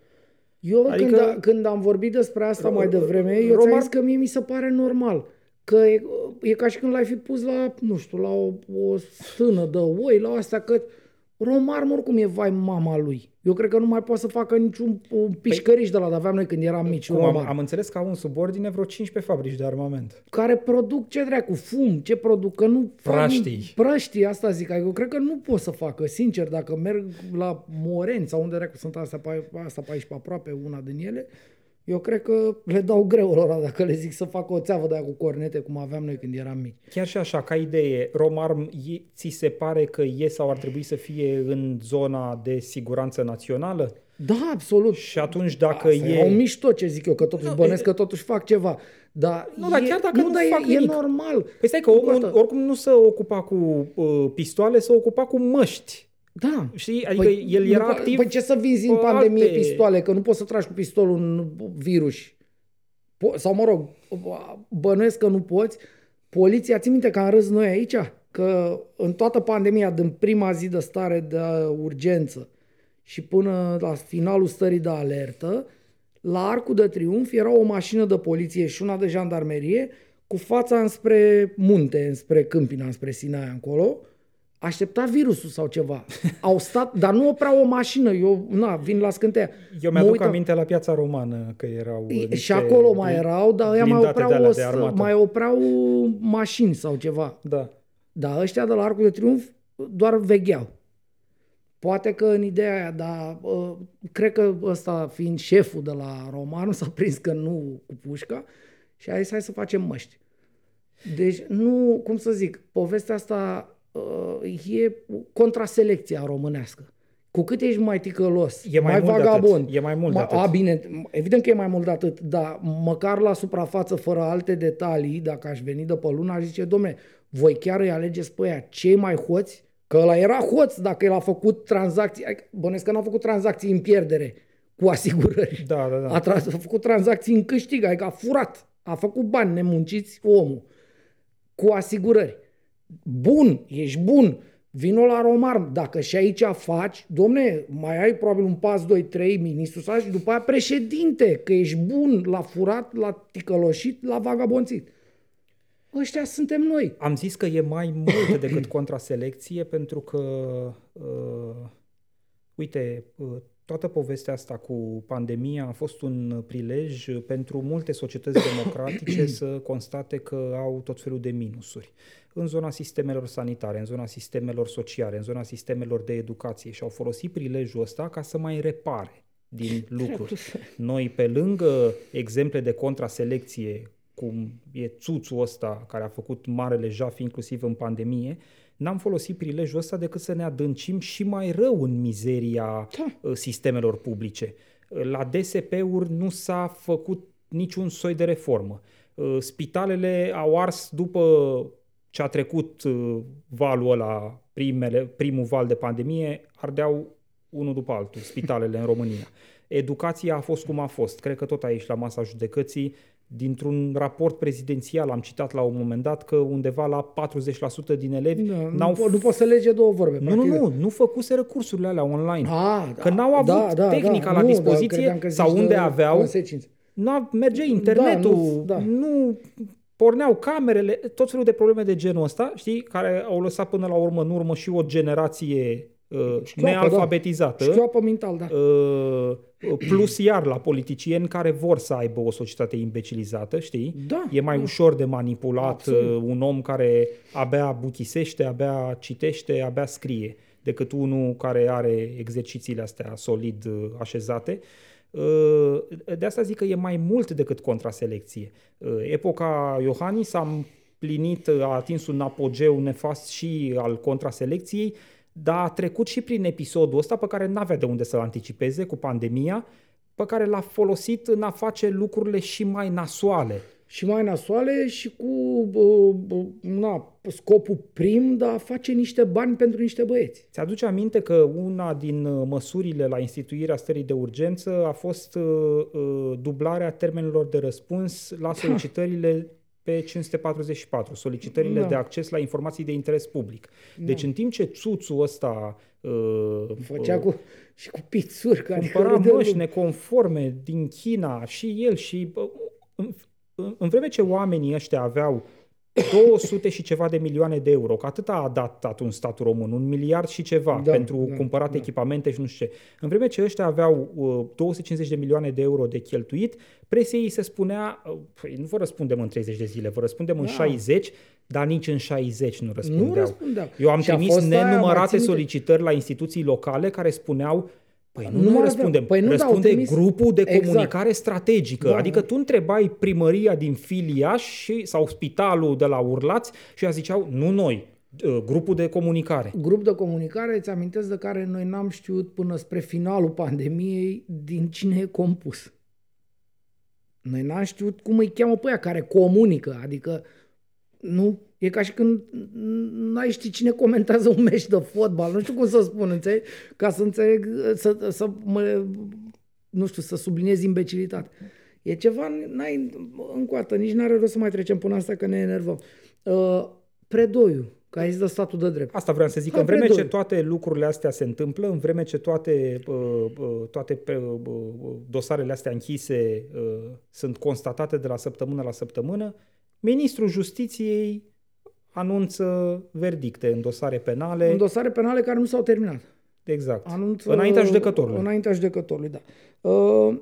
Eu adică, când, a, când am vorbit despre asta ro- mai devreme, eu Romarm... ți-am zis că mie mi se pare normal. Că e, e ca și când l-ai fi pus la, nu știu, la o, o stână de oi, la asta că... Romarm oricum e vai mama lui. Eu cred că nu mai poate să facă niciun pișcăriș de la aveam noi când eram mici. Am, am înțeles că au în subordine vreo cincisprezece fabrici de armament. Care produc ce dracu, fum, ce produc, că nu... Prăștii. Prăștii, asta zic. Eu cred că nu pot să facă, sincer, dacă merg la Moreni sau unde dracu sunt astea pe, astea pe aici pe aproape, una din ele, eu cred că le dau greu lor dacă le zic să facă o țeavă de aia cu cornete cum aveam noi când eram mici. Chiar și așa, ca idee, Romarm, ți se pare că e sau ar trebui să fie în zona de siguranță națională? Da, absolut. Și atunci dacă asta e... Au mișto ce zic eu, că totuși no, bănesc, e... că totuși fac ceva. Dar nu, dar chiar dacă nu, nu da, fac e, nimic. E normal. Păi stai că oricum, oricum nu se ocupa cu uh, pistoale, se ocupa cu măști. Da, știi, adică păi, el era activ. Păi ce să vinzi în pandemie alte... pistoale, că nu poți să tragi cu pistolul un virus. Po- sau mă rog, bănuiesc că nu poți. Poliția, ții minte că am râs noi aici, că în toată pandemia, din prima zi de stare de urgență și până la finalul stării de alertă, la Arcul de Triunf era o mașină de poliție și una de jandarmerie cu fața înspre munte, înspre Câmpina, înspre Sinaia încolo. Aștepta virusul sau ceva. Au stat, dar nu oprea o mașină. Eu, na, vin la scânteia. Eu mi-aduc uitam... aminte la Piața Romană că erau... Și acolo mai erau, dar ăia mai opreau, o, mai opreau mașini sau ceva. Da. Dar ăștia de la Arcul de Triunf doar vegheau. Poate că în ideea aia, dar uh, cred că ăsta fiind șeful de la Romanul s-a prins că nu cu pușca și a zis hai să facem măști. Deci nu, cum să zic, povestea asta... e contraselecția românească. Cu cât ești mai ticălos, e mai, mai vagabond, e mai mult de atât. A, bine, evident că e mai mult de atât, dar măcar la suprafață, fără alte detalii, dacă aș veni de pe lună, aș zice, domne, voi chiar îi alegeți pe aia cei mai hoți? Că ăla era hoț dacă el a făcut tranzacții, bănesc că n-a făcut tranzacții în pierdere cu asigurări. Da, da, da. A, tra- a făcut tranzacții în câștig, adică a furat, a făcut bani nemunciți omul cu asigurări. Bun, ești bun, vino la Romarm, dacă și aici faci, domne, mai ai probabil un pas, doi, trei, ministru sau și după aia președinte, că ești bun, la furat, la ticăloșit, la vagabonțit. Ăștia suntem noi. Am zis că e mai mult decât contraselecție pentru că, uh, uite, uh, toată povestea asta cu pandemia a fost un prilej pentru multe societăți democratice să constate că au tot felul de minusuri. În zona sistemelor sanitare, în zona sistemelor sociale, în zona sistemelor de educație și au folosit prilejul ăsta ca să mai repare din lucruri. Noi, pe lângă exemple de contraselecție, cum e Țuțul ăsta care a făcut marele jaf inclusiv în pandemie, n-am folosit prilejul ăsta decât să ne adâncim și mai rău în mizeria da. sistemelor publice. La D S P-uri nu s-a făcut niciun soi de reformă. Spitalele au ars după ce a trecut valul ăla, primele, primul val de pandemie, ardeau unul după altul spitalele în România. Educația a fost cum a fost. Cred că tot aici, la masa judecății, dintr-un raport prezidențial am citat la un moment dat că undeva la patruzeci la sută din elevi da, n-au nu, po- nu pot să lege două vorbe. Nu, nu, nu, nu făcuseră cursurile alea online. A, că da, n-au avut da, tehnica da, la nu, dispoziție da, sau unde aveau. Consecințe. Nu mergea internetul, da, nu, da. nu porneau camerele, tot felul de probleme de genul ăsta, știi, care au lăsat până la urmă în urmă și o generație uh, șchioapă, nealfabetizată. Da. Șchioapă mental, da. Uh, plus iar la politicieni care vor să aibă o societate imbecilizată, știi? Da, e mai da. ușor de manipulat Absolut. un om care abia buchisește, abia citește, abia scrie, decât unul care are exercițiile astea solid așezate. De asta zic că e mai mult decât contraselecție. Epoca Iohannis a plinit, a atins un apogeu nefast și al contraselecției, dar a trecut și prin episodul ăsta pe care n-avea de unde să-l anticipeze cu pandemia, pe care l-a folosit în a face lucrurile și mai nasoale. Și mai nasoale și cu na, scopul prim de a face niște bani pentru niște băieți. Ți-aduce aminte că una din măsurile la instituirea stării de urgență a fost dublarea termenilor de răspuns la solicitările pe cinci sute patruzeci și patru, solicitările da. de acces la informații de interes public. Da. Deci în timp ce Țuțu ăsta uh, făcea cu, și cu pițuri, cumpăra măști neconforme din China și el și... Uh, în, În vreme ce oamenii ăștia aveau două sute și ceva de milioane de euro, că atât a dat atunci statul român, un miliard și ceva da, pentru da, cumpărate da. echipamente și nu știu ce. În vreme ce ăștia aveau uh, două sute cincizeci de milioane de euro de cheltuit, presiei se spunea, uh, nu vă răspundem în treizeci de zile, vă răspundem da. în șaizeci, dar nici în șaizeci nu răspundeau. Nu răspundeau. Eu am și trimis nenumărate solicitări la instituții locale care spuneau, Păi nu, nu mai răspundem. Păi nu, răspunde da, grupul de comunicare exact. strategică. Da, adică tu întrebai primăria din Filiaș și, sau spitalul de la Urlați și a ziceau, nu noi, grupul de comunicare. Grup de comunicare, îți amintesc, de care noi n-am știut până spre finalul pandemiei din cine e compus. Noi n-am știut cum îi cheamă pe aia care comunică. Adică nu... E ca și când n-ai ști cine comentează un meci de fotbal, nu știu cum să spun, înțeleg, ca să înțeleg, să, să mă, nu știu, să subliniez imbecilitate. E ceva, n-ai încoată, nici n-are rost să mai trecem până asta că ne enervăm. Uh, Predoiu, că ai zis de statul de drept. Asta vreau să zic, ha, în vreme Predoiu. ce toate lucrurile astea se întâmplă, în vreme ce toate, uh, toate uh, dosarele astea închise uh, sunt constatate de la săptămână la săptămână, ministrul Justiției anunță verdicte în dosare penale. În dosare penale care nu s-au terminat. Exact. Anunță, înaintea judecătorului. Înaintea judecătorului, da. Uh,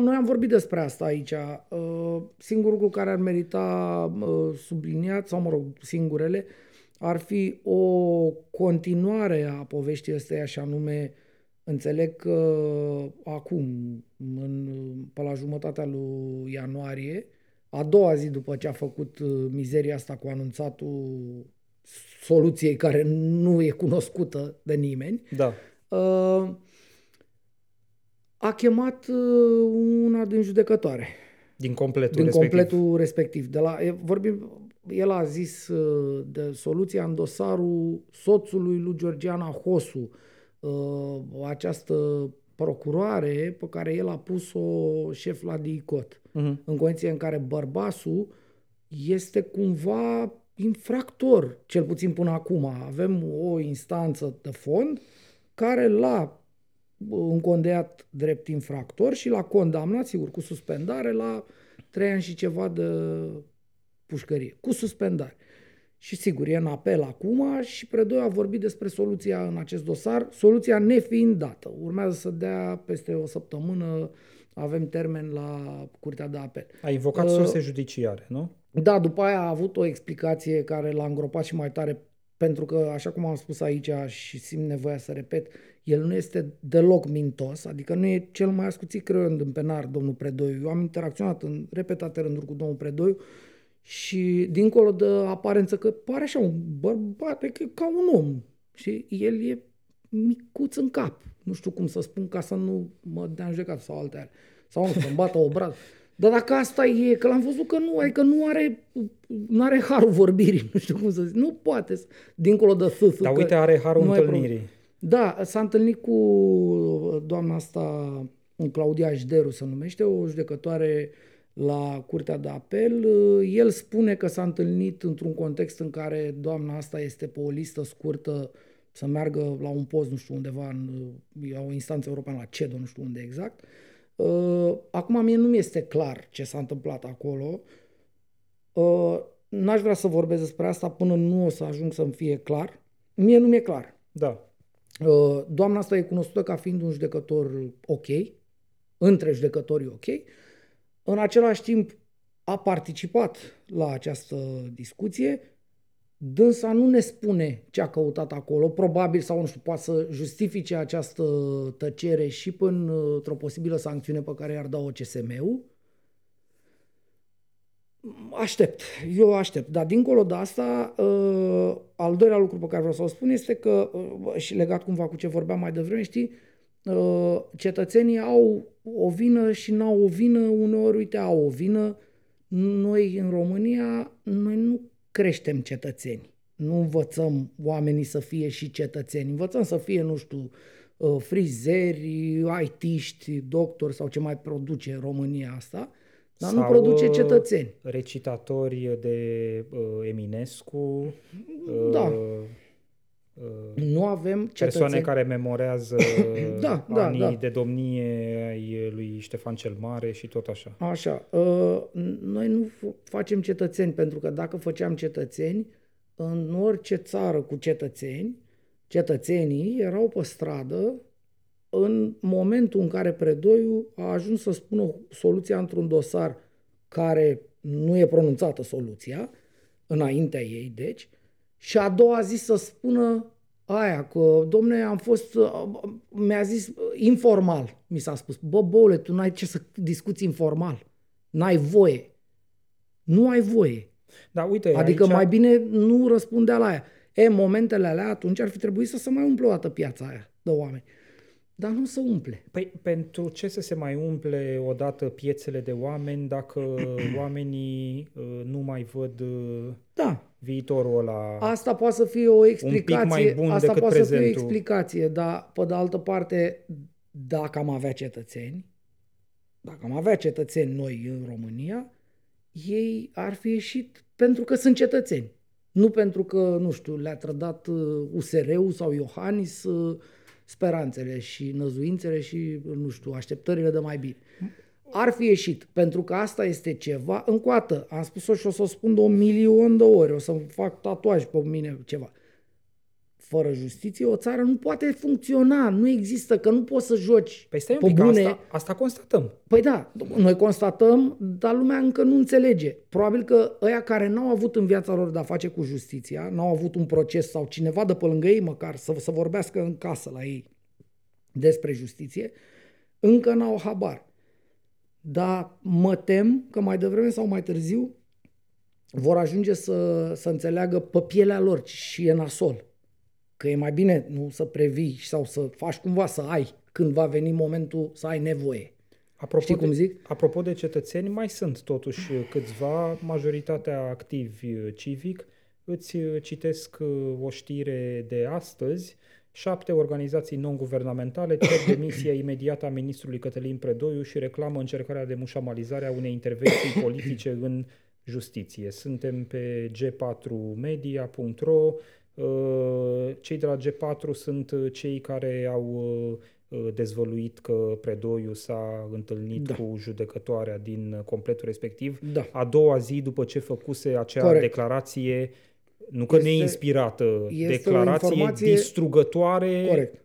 noi am vorbit despre asta aici. Uh, singurul lucru care ar merita uh, subliniat, sau mă rog, singurele, ar fi o continuare a poveștii ăsteia și anume, înțeleg că acum, în, pe la jumătatea lui ianuarie, a doua zi după ce a făcut mizeria asta cu anunțatul soluției care nu e cunoscută de nimeni, da. a chemat una din judecătoare. Din completul din respectiv. Completul respectiv. De la, vorbim, el a zis de soluția în dosarul soțului lui Georgiana Hosu, această procuroare pe care el a pus-o șef la DICOT, uh-huh. în condiție în care bărbasul este cumva infractor, cel puțin până acum. Avem o instanță de fond care l-a încondeat drept infractor și l-a condamnat, sigur, cu suspendare la trei ani și ceva de pușcărie. Cu suspendare. Și sigur, e în apel acum și Predoiu a vorbit despre soluția în acest dosar, soluția nefiind dată. Urmează să dea peste o săptămână, avem termen la Curtea de Apel. A invocat uh, surse judiciare, nu? Da, după aia a avut o explicație care l-a îngropat și mai tare, pentru că, așa cum am spus aici și simt nevoia să repet, el nu este deloc mintos, adică nu e cel mai ascuțit creând în penar domnul Predoiu. Eu am interacționat în repetate rânduri cu domnul Predoiu, și dincolo de aparență că pare așa un bărbat, e ca un om și el e micuț în cap, nu știu cum să spun ca să nu mă dea în judecat sau alte ale, sau nu, să-mi bată obraz. Dar dacă asta e, că l-am văzut că nu, adică nu are, nu are harul vorbirii, nu știu cum să zic, nu poate, dincolo de fâfâ. Dar uite, are harul întâlnirii. Da, s-a întâlnit cu doamna asta Claudia Jderu se numește, o judecătoare la Curtea de Apel. El spune că s-a întâlnit într-un context în care doamna asta este pe o listă scurtă să meargă la un post, nu știu undeva, în, la o instanță europeană, la C E D O, nu știu unde exact. Acum mie nu mi-este clar ce s-a întâmplat acolo. N-aș vrea să vorbesc despre asta până nu o să ajung să-mi fie clar. Mie nu mi-e clar. Da. Doamna asta e cunoscută ca fiind un judecător ok, între judecătorii ok. În același timp a participat la această discuție. Dânsa nu ne spune ce a căutat acolo, probabil sau nu știu, poate să justifice această tăcere și până într-o posibilă sancțiune pe care i-ar da o C S M-ul. Aștept, eu aștept, dar dincolo de asta, al doilea lucru pe care vreau să o spun este că, și legat cumva cu ce vorbeam mai devreme, știi, cetățenii au o vină și n-au o vină, uneori, uite, au o vină. Noi în România, noi nu creștem cetățeni, nu învățăm oamenii să fie și cetățeni, învățăm să fie, nu știu, frizeri, I T-ști, doctori sau ce mai produce România asta. Dar nu produce cetățeni. Recitatori de uh, Eminescu. Da. Uh, uh, nu avem cetățeni. Persoane care memorează da, anii da, da. de domnie ai lui Ștefan cel Mare și tot așa. Așa. Uh, noi nu facem cetățeni, pentru că dacă făceam cetățeni, în orice țară cu cetățeni, cetățenii erau pe stradă în momentul în care Predoiu a ajuns să spună soluția într-un dosar care nu e pronunțată soluția, înaintea ei, deci, și a doua zi să spună aia, că, domne, am fost, mi-a zis, informal, mi s-a spus, bă, boule, tu n-ai ce să discuți informal, n-ai voie, nu ai voie. Da, uite, adică aici mai bine nu răspundea la aia. E, momentele alea, atunci ar fi trebuit să se mai umple o dată piața aia de oameni. Dar nu se umple. Păi pentru ce să se mai umple odată piețele de oameni dacă oamenii nu mai văd da. viitorul ăla? Asta poate să fie o explicație, un pic mai bun asta poate prezentul. Să fie o explicație, dar pe de altă parte, dacă am avea cetățeni, dacă am avea cetățeni noi în România, ei ar fi ieșit pentru că sunt cetățeni, nu pentru că, nu știu, le-a trădat U S R-ul sau Iohannis speranțele și năzuințele și, nu știu, așteptările de mai bine. Ar fi ieșit, pentru că asta este ceva, încoată, am spus-o și o să o spun de o milion de ori, o să-mi fac tatuaj pe mine, ceva. Fără justiție, o țară nu poate funcționa, nu există, că nu poți să joci păi stai pe un pic, bune. Asta, asta constatăm. Păi da, noi constatăm, dar lumea încă nu înțelege. Probabil că ăia care n-au avut în viața lor de-a face cu justiția, n-au avut un proces sau cineva de pe lângă ei măcar să, să vorbească în casă la ei despre justiție, încă n-au habar. Dar mă tem că mai devreme sau mai târziu vor ajunge să, să înțeleagă pe pielea lor și e nasol. Că e mai bine nu să previi sau să faci cumva să ai când va veni momentul să ai nevoie. Apropo Știi de, cum zic? Apropo de cetățeni, mai sunt totuși câțiva, majoritatea activi civic. Îți citesc o știre de astăzi. Șapte organizații non-guvernamentale cer demisia imediată a ministrului Cătălin Predoiu și reclamă încercarea de mușamalizare a unei intervenții politice în justiție. Suntem pe g patru media punct ro. Cei de la G patru sunt cei care au dezvăluit că Predoiu s-a întâlnit da. cu judecătoarea din completul respectiv. Da. A doua zi după ce făcuse acea Corect. declarație, nu că este, neinspirată, este declarație informație distrugătoare Corect.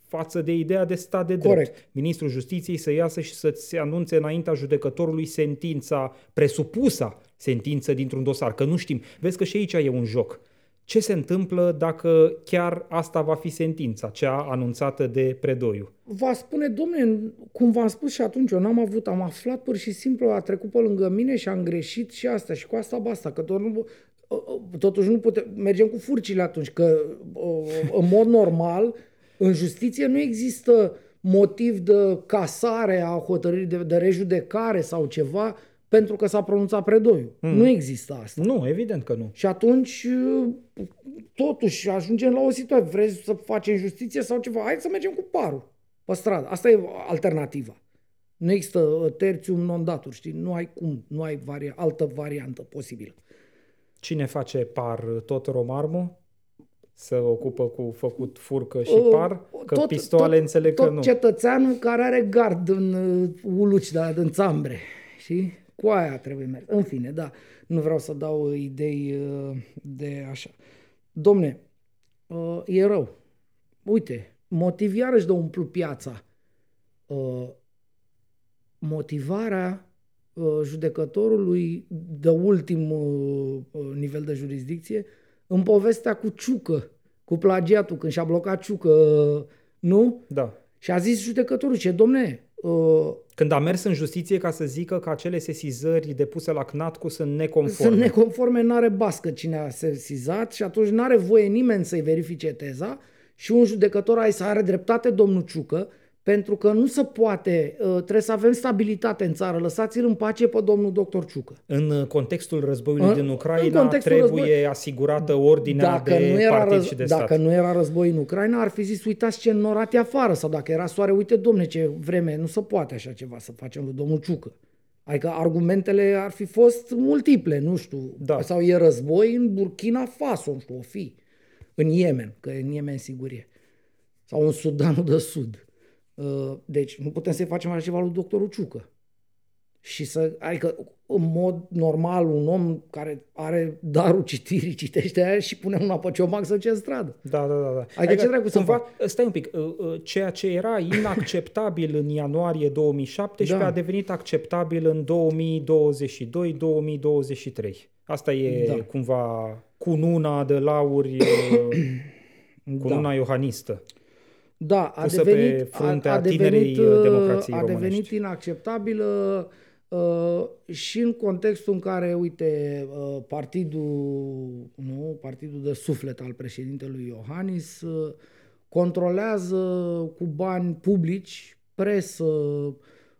față de ideea de stat de drept. Corect. Ministrul Justiției să iasă și să-ți anunțe înaintea judecătorului sentința, presupusa sentință dintr-un dosar, că nu știm. Vezi că și aici e un joc. Ce se întâmplă dacă chiar asta va fi sentința, cea anunțată de Predoiu? Va spune, domne, cum v-am spus și atunci, eu n-am avut, am aflat pur și simplu, a trecut pe lângă mine și am greșit și asta și cu asta basta, că tot nu, totuși nu putem, mergem cu furcile atunci, că în mod normal, în justiție nu există motiv de casare a hotărârii de, de rejudecare sau ceva, pentru că s-a pronunțat Predoiu. Mm. Nu există asta. Nu, evident că nu. Și atunci, totuși, ajungem la o situație. Vrei să facem justiție sau ceva? Hai să mergem cu parul pe stradă. Asta e alternativa. Nu există terțium non-datur, știi? Nu ai cum, nu ai vari- altă variantă posibilă. Cine face par? Tot Romarmul? Se ocupă cu făcut furcă și o, par? Că tot, pistoale tot, înțeleg tot că nu. Tot cetățeanul care are gard în uluci, dar în țambre. Și cu aia trebuie mers. În fine, da. Nu vreau să dau idei de așa. Domne, e rău. Uite, motiv iarăși de umplu piața. Motivarea judecătorului de ultim nivel de jurisdicție în povestea cu Ciucă, cu plagiatul, când și-a blocat Ciucă, nu? Da. Și a zis judecătorul, ce domne... Uh, când a mers în justiție ca să zică că acele sesizări depuse la C N A T C U sunt neconforme. Sunt neconforme, n-are bască cine a sesizat și atunci n-are voie nimeni să-i verifice teza și un judecător a zis, are dreptate domnul Ciucă, pentru că nu se poate, trebuie să avem stabilitate în țară, lăsați-l în pace pe domnul doctor Ciucă. În contextul războiului în, din Ucraina trebuie război... asigurată ordinea dacă de partid răz... și de dacă stat. Dacă nu era război în Ucraina, ar fi zis, uitați ce înnorat e afară, sau dacă era soare, uite domne ce vreme, nu se poate așa ceva să facem lui domnul Ciucă. Adică argumentele ar fi fost multiple, nu știu, da. Sau e război în Burkina Faso, nu știu, o fi, în Yemen, că în Yemen sigur e, sau în Sudanul de Sud. Deci nu putem să-i facem așa ceva lui doctorul Ciucă. Și să, adică în mod normal un om care are darul citirii citește aia și pune mâna pe ciomac să ce în stradă. Da, da, da. Adică, adică ce trebuie să fac? Stai un pic, ceea ce era inacceptabil în ianuarie două mii șaptesprezece da. A devenit acceptabil în două mii douăzeci și doi două mii douăzeci și trei. Asta e da. Cumva cununa de lauri, cununa da. Iohannistă. Da, a devenit, a, a, devenit, a devenit inacceptabilă uh, și în contextul în care, uite, uh, partidul, nu, partidul de suflet al președintelui Iohannis uh, controlează cu bani publici, presă,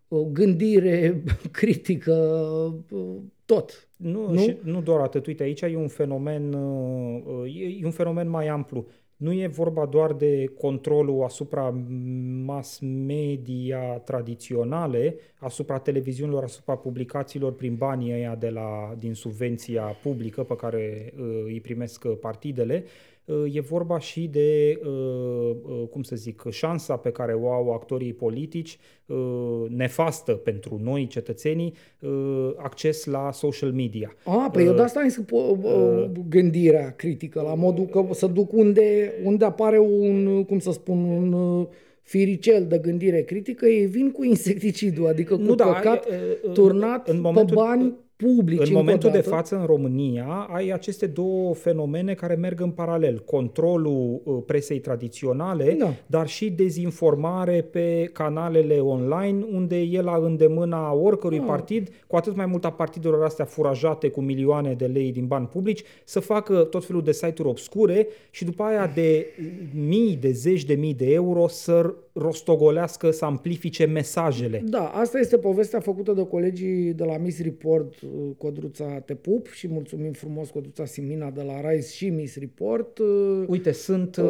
uh, gândire critică, uh, tot. Nu, nu? Și nu doar atât, uite, aici e un fenomen, uh, e un fenomen mai amplu. Nu e vorba doar de controlul asupra mass media tradiționale, asupra televiziunilor, asupra publicațiilor prin banii ăia de la, din subvenția publică pe care uh, îi primesc partidele. Uh, e vorba și de, uh, uh, cum să zic, șansa pe care o au actorii politici, uh, nefastă pentru noi cetățenii, uh, acces la social media. Ah, păi uh, eu de asta am zis uh, gândirea critică, la modul că să duc unde unde apare un, cum să spun, un firicel de gândire critică, ei vin cu insecticidul, adică cu păcat da, turnat în momentul, pe bani publici. În momentul de față, în România, ai aceste două fenomene care merg în paralel. Controlul presei tradiționale, da. Dar și dezinformare pe canalele online, unde e la îndemâna oricărui da. Partid, cu atât mai mult a partidelor astea furajate cu milioane de lei din bani publici, să facă tot felul de site-uri obscure și după aia de mii, de zeci de mii de euro să rostogolească, să amplifice mesajele. Da, asta este povestea făcută de colegii de la Miss Report, Codruța Te Pup și mulțumim frumos Codruța Simina de la Rise și Miss Report. Uite, sunt uh,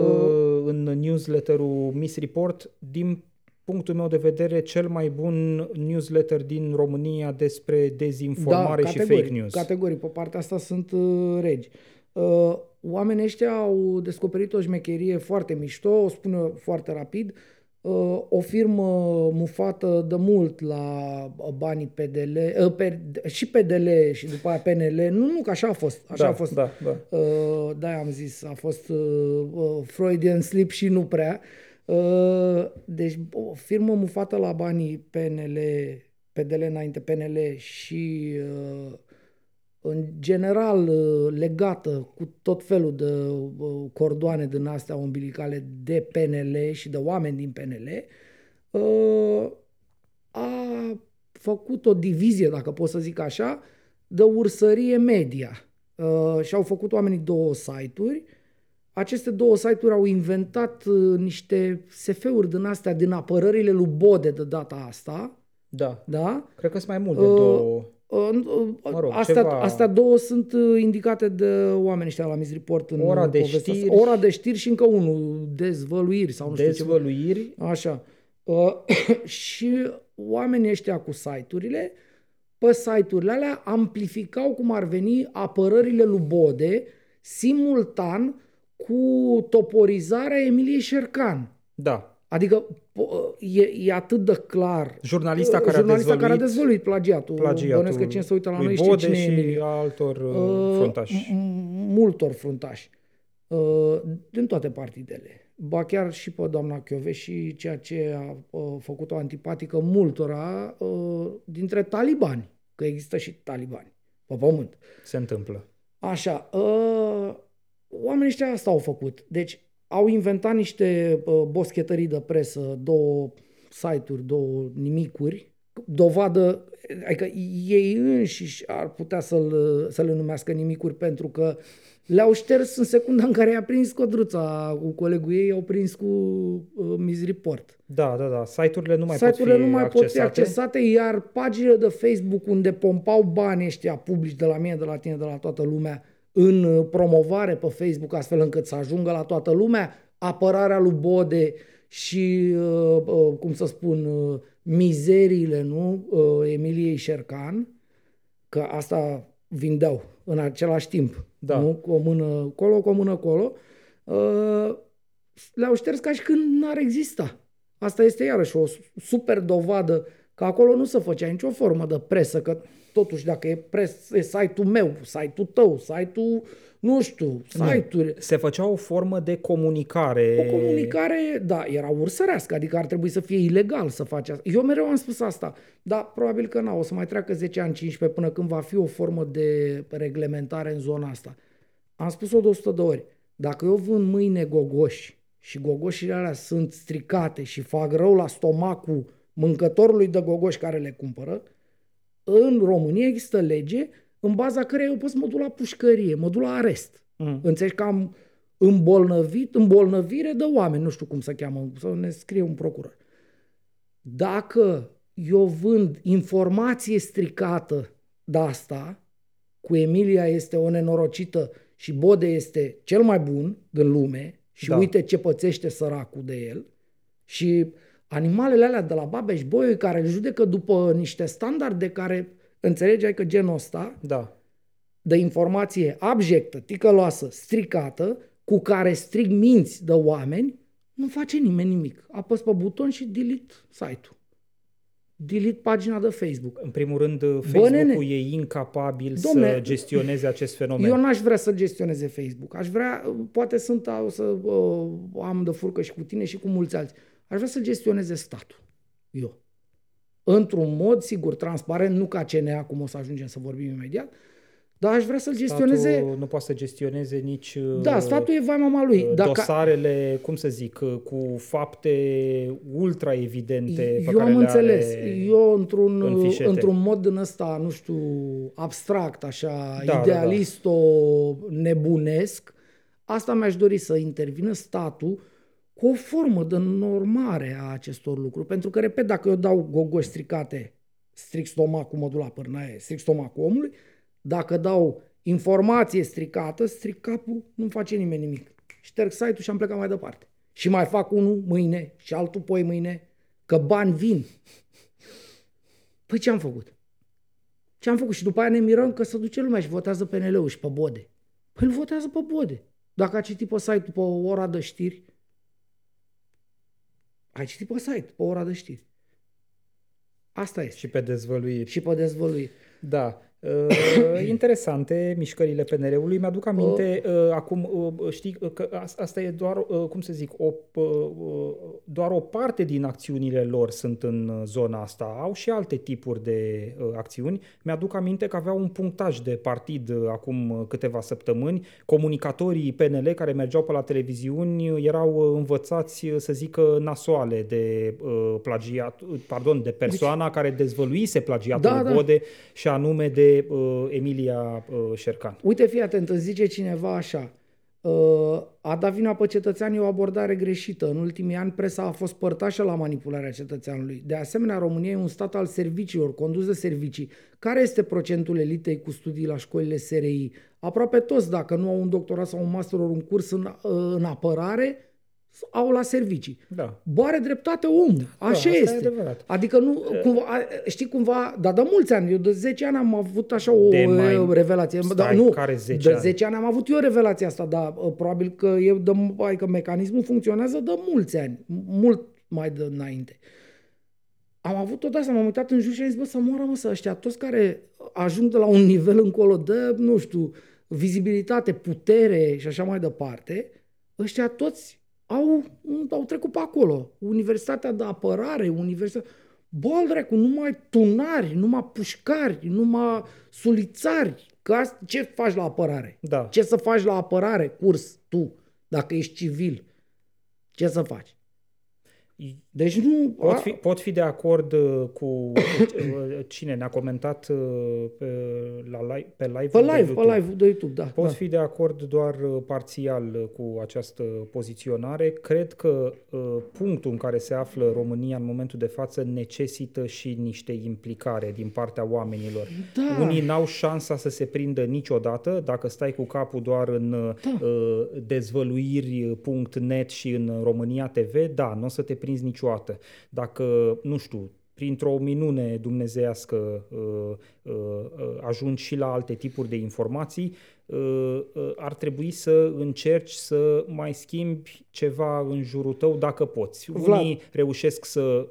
în newsletterul Miss Report, din punctul meu de vedere, cel mai bun newsletter din România despre dezinformare da, categorii, și fake news. Categorii, pe partea asta sunt uh, regi. Uh, oamenii ăștia au descoperit o șmecherie foarte mișto, o spun eu foarte rapid. O firmă mufată de mult la banii P D L, și P D L și după aia P N L, nu, nu, că așa a fost, așa da, a fost, da, da. Da, am zis, a fost Freudian slip și nu prea, deci o firmă mufată la banii P N L, P D L înainte P N L și în general legată cu tot felul de cordoane din astea umbilicale de P N L și de oameni din P N L, a făcut o divizie, dacă pot să zic așa, de ursărie media. Și au făcut oamenii două site-uri. Aceste două site-uri au inventat niște S F-uri din astea, din apărările lui Bode de data asta. Da, da? Cred că sunt mai mult de două... Mă rog, astea, astea două sunt indicate de oamenii ăștia la Miss Report în ora de știri. Ora de știri și încă unul, dezvăluiri sau nu știu ce. Dezvăluiri. Așa. Uh, și oamenii ăștia cu site-urile, pe site-urile alea amplificau cum ar veni apărările lui Bode simultan cu toporizarea Emiliei Șercan. Da. Adică e, e atât de clar. Jurnalista care, jurnalista a, dezvăluit care a dezvăluit plagiatul. plagiatul Bănesc că cine se uită la noi știe cine e Emilie. Altor uh, fruntași. Multor fruntași. Uh, din toate partidele. Ba chiar și pe doamna Chioveș și ceea ce a uh, făcut-o antipatică multora uh, dintre talibani. Că există și talibani pe pământ. Se întâmplă. Așa. Uh, oamenii ăștia asta au făcut. Deci au inventat niște uh, boschetării de presă, două site-uri, două nimicuri, dovadă, adică ei înșiși ar putea să-l, să le numească nimicuri pentru că le-au șters în secunda în care i-a prins Codruța cu colegul ei, i-au prins cu uh, Mizreport. Da, da, da, site-urile nu mai, site-urile pot, fi nu mai accesate. pot fi accesate, iar paginile de Facebook unde pompau bani ăștia publici de la mine, de la tine, de la toată lumea, în promovare pe Facebook, astfel încât să ajungă la toată lumea, apărarea lui Bode și, cum să spun, mizeriile, nu, Emiliei Șercan, că asta vindeau în același timp, da. Nu? Cu o mână colo, cu o mână colo, le-au șters ca și când n-ar exista. Asta este iarăși o super dovadă că acolo nu se făcea nicio formă de presă, că totuși, dacă e, pres, e site-ul meu, site-ul tău, site-ul, nu știu, site-uri... Se făcea o formă de comunicare. O comunicare, da, era ursărească, adică ar trebui să fie ilegal să faci asta. Eu mereu am spus asta, dar probabil că n-au, o să mai treacă zece ani, cincisprezece, până când va fi o formă de reglementare în zona asta. Am spus-o de o sută de ori. Dacă eu vând mâine gogoși și gogoșile alea sunt stricate și fac rău la stomacul mâncătorului de gogoși care le cumpără, în România există lege în baza căreia eu pot să mă duc la pușcărie, mă duc la arest. Mm. Înțelegi că am îmbolnăvit, îmbolnăvire de oameni, nu știu cum se cheamă, să ne scrie un procuror. Dacă eu vând informație stricată de asta, cu Emilia este o nenorocită și Bode este cel mai bun din lume și da. Uite ce pățește săracul de el și... Animalele alea de la Babeș-Bolyai care îl judecă după niște standarde care înțelegeai că genul ăsta da. De informație abjectă, ticăloasă, stricată, cu care stric minți de oameni, nu face nimeni nimic. Apăs pe buton și delete site-ul. Delete pagina de Facebook. În primul rând, Facebook-ul Bă, e incapabil Domne, să gestioneze acest fenomen. Eu n-aș vrea să gestioneze Facebook. Aș vrea, poate sunt, o să uh, am de furcă și cu tine și cu mulți alții. Aș vrea să gestioneze statul, eu. Într-un mod, sigur, transparent, nu ca C N A, cum o să ajungem să vorbim imediat, dar aș vrea să-l gestioneze... Statul nu poate să gestioneze nici... Da, statul e vai mama lui. Dosarele, dacă... cum să zic, cu fapte ultra evidente pe eu care am înțeles. Eu într-un, în într-un mod din ăsta, nu știu, abstract, așa, da, idealist-o-nebunesc, asta mi-aș dori să intervină statul cu o formă de normare a acestor lucruri. Pentru că, repet, dacă eu dau gogoși stricate, stric stomacul, mă duc la pârnaie, stric stomacul omului, dacă dau informație stricată, stric capul, nu face nimeni nimic. Șterg site-ul și am plecat mai departe. Și mai fac unul mâine și altul poi mâine, că bani vin. Păi ce am făcut? Ce am făcut? Și după aia ne mirăm că se duce lumea și votează P N L-ul și pe Bode. Păi îl votează pe Bode. Dacă a citit pe site-ul pe ora de știri, ai citit pe site, pe ora de știri. Asta este. Și pe dezvăluiri. Și pe dezvăluiri. Da. Uh, interesante mișcările P N L-ului. Mi-aduc aminte uh, uh, acum, uh, știi, uh, că asta e doar, uh, cum să zic, o, uh, doar o parte din acțiunile lor sunt în zona asta. Au și alte tipuri de uh, acțiuni. Mi-aduc aminte că aveau un punctaj de partid uh, acum câteva săptămâni. Comunicatorii P N L care mergeau pe la televiziuni erau învățați, să zic, nasoale de uh, plagiat, pardon, de persoana deci... care dezvăluise plagiatul da, da. Bode și anume de Emilia Șercan. Uite, fii atent, îți zice cineva așa, a dat vina pe cetățean e o abordare greșită. În ultimii ani presa a fost părtașă la manipularea cetățeanului. De asemenea, România e un stat al serviciilor, condus de servicii. Care este procentul elitei cu studii la școlile S R I? Aproape toți, dacă nu au un doctorat sau un master, ori un curs în, în apărare, au la servicii. Da. Boare dreptate om. Așa da, este. Adică nu, cumva, știi cumva, dar de mulți ani, eu de zece ani am avut așa o de revelație. Da, nu, care zece de zece ani am avut eu revelația asta, dar probabil că, eu de, hai, că mecanismul funcționează de mulți ani, mult mai de înainte. Am avut tot asta, m-am uitat în jur și am zis, bă, să moară mă, să ăștia, toți care ajung de la un nivel încolo de, nu știu, vizibilitate, putere și așa mai departe, ăștia toți au, au trecut pe acolo. Universitatea de apărare, universitatea... Bă, dracu, numai tunari, numai pușcari, numai sulițari. Că asta, ce faci la apărare? Da. Ce să faci la apărare, curs, tu, dacă ești civil? Ce să faci? Deci nu... Pot fi, pot fi de acord cu cine ne-a comentat pe, la live, pe live-ul pe live, de YouTube. Pe live-ul de YouTube, da. Pot da. fi de acord doar parțial cu această poziționare. Cred că punctul în care se află România în momentul de față necesită și niște implicare din partea oamenilor. Da. Unii n-au șansa să se prindă niciodată dacă stai cu capul doar în da. dezvăluiri punct net și în România T V, da, nu o să te prinzi niciodată. Dacă, nu știu, printr-o minune dumnezeiască ajungi și la alte tipuri de informații, ar trebui să încerci să mai schimbi ceva în jurul tău dacă poți. Vlad. Unii reușesc să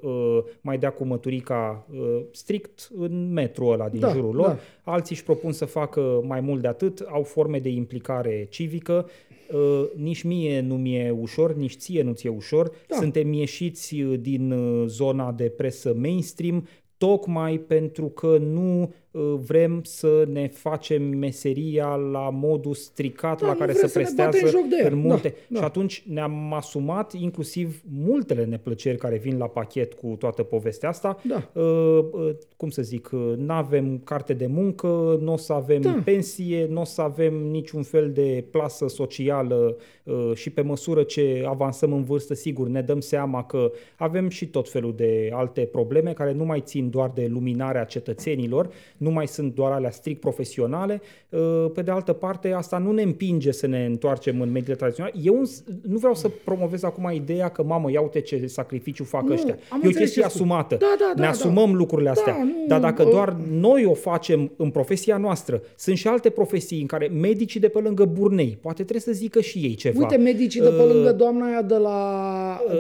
mai dea cu măturica strict în metrul ăla din da, jurul lor, da. Alții își propun să facă mai mult de atât, au forme de implicare civică. Uh, nici mie nu mi-e ușor, nici ție nu ți-e ușor. Da. Suntem ieșiți din zona de presă mainstream tocmai pentru că nu uh, vrem să ne facem meseria la modul stricat da, la care se prestează în, în multe. Da, da. Și atunci ne-am asumat inclusiv multele neplăceri care vin la pachet cu toată povestea asta. Da. Uh, uh, cum să zic, uh, n-avem carte de muncă, n-o să avem da. pensie, n-o să avem niciun fel de plasă socială uh, și pe măsură ce avansăm în vârstă, sigur, ne dăm seama că avem și tot felul de alte probleme care nu mai țin doar de luminarea cetățenilor, nu mai sunt doar alea strict profesionale. Pe de altă parte, asta nu ne împinge să ne întoarcem în mediile tradiționale. Eu nu vreau să promovez acum ideea că, mamă, ia uite ce sacrificiu fac nu, ăștia. E o chestie asumată. Da, da, da, ne asumăm da. lucrurile astea. Da, nu, Dar dacă doar noi o facem în profesia noastră, sunt și alte profesii în care medicii de pe lângă Burnei, poate trebuie să zică și ei ceva. Uite, medicii de pe lângă doamna aia de la...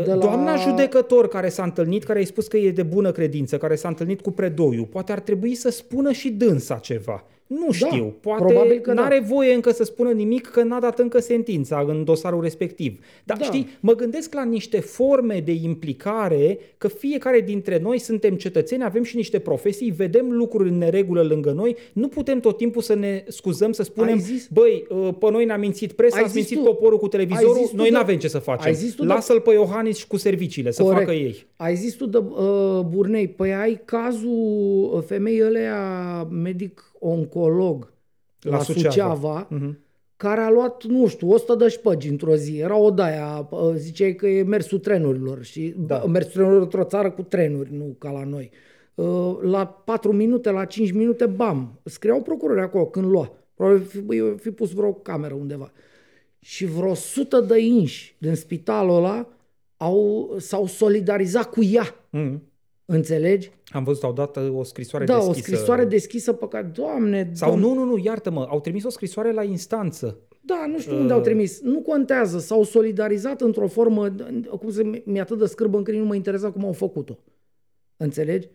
De la... Doamna judecător care s-a întâlnit, care i-a spus că e de bună credință, care s-a întâlnit cu Predoiu, poate ar trebui să spună și dânsa ceva. Nu știu, da, poate n-are da. voie încă să spună nimic că n-a dat încă sentința în dosarul respectiv. Dar da. știi, mă gândesc la niște forme de implicare, că fiecare dintre noi suntem cetățeni, avem și niște profesii, vedem lucruri în neregulă lângă noi, nu putem tot timpul să ne scuzăm, să spunem, băi, pe noi ne-a mințit presa, a mințit tu. poporul cu televizorul, noi da. n-avem ce să facem. Lasă-l pe Iohannis și cu serviciile, să Corect. facă ei. Ai zis tu de uh, Burnei, păi ai cazul femeii ălea medic oncolog la, la Suceava, Suceava uh-huh. care a luat, nu știu, o sută de șpăgi într-o zi. Era o de-aia, ziceai că e mersul trenurilor. Și da. mersul trenurilor într-o țară cu trenuri, nu ca la noi. La patru minute, la cinci minute, bam! Scriau procurori acolo când lua. Probabil fi, fi pus vreo cameră undeva. Și vreo o sută de inși din spitalul ăla au, s-au solidarizat cu ea. Uh-huh. Înțelegi? Am văzut, au dat o scrisoare da, deschisă. Da, o scrisoare deschisă pe care, Doamne... Sau Doamne... nu, nu, nu, iartă-mă, au trimis o scrisoare la instanță. Da, nu știu uh... unde au trimis. Nu contează, s-au solidarizat într-o formă, cum se mi-e atât de scârbă încât nu mă interesa cum au făcut-o. Înțelegi?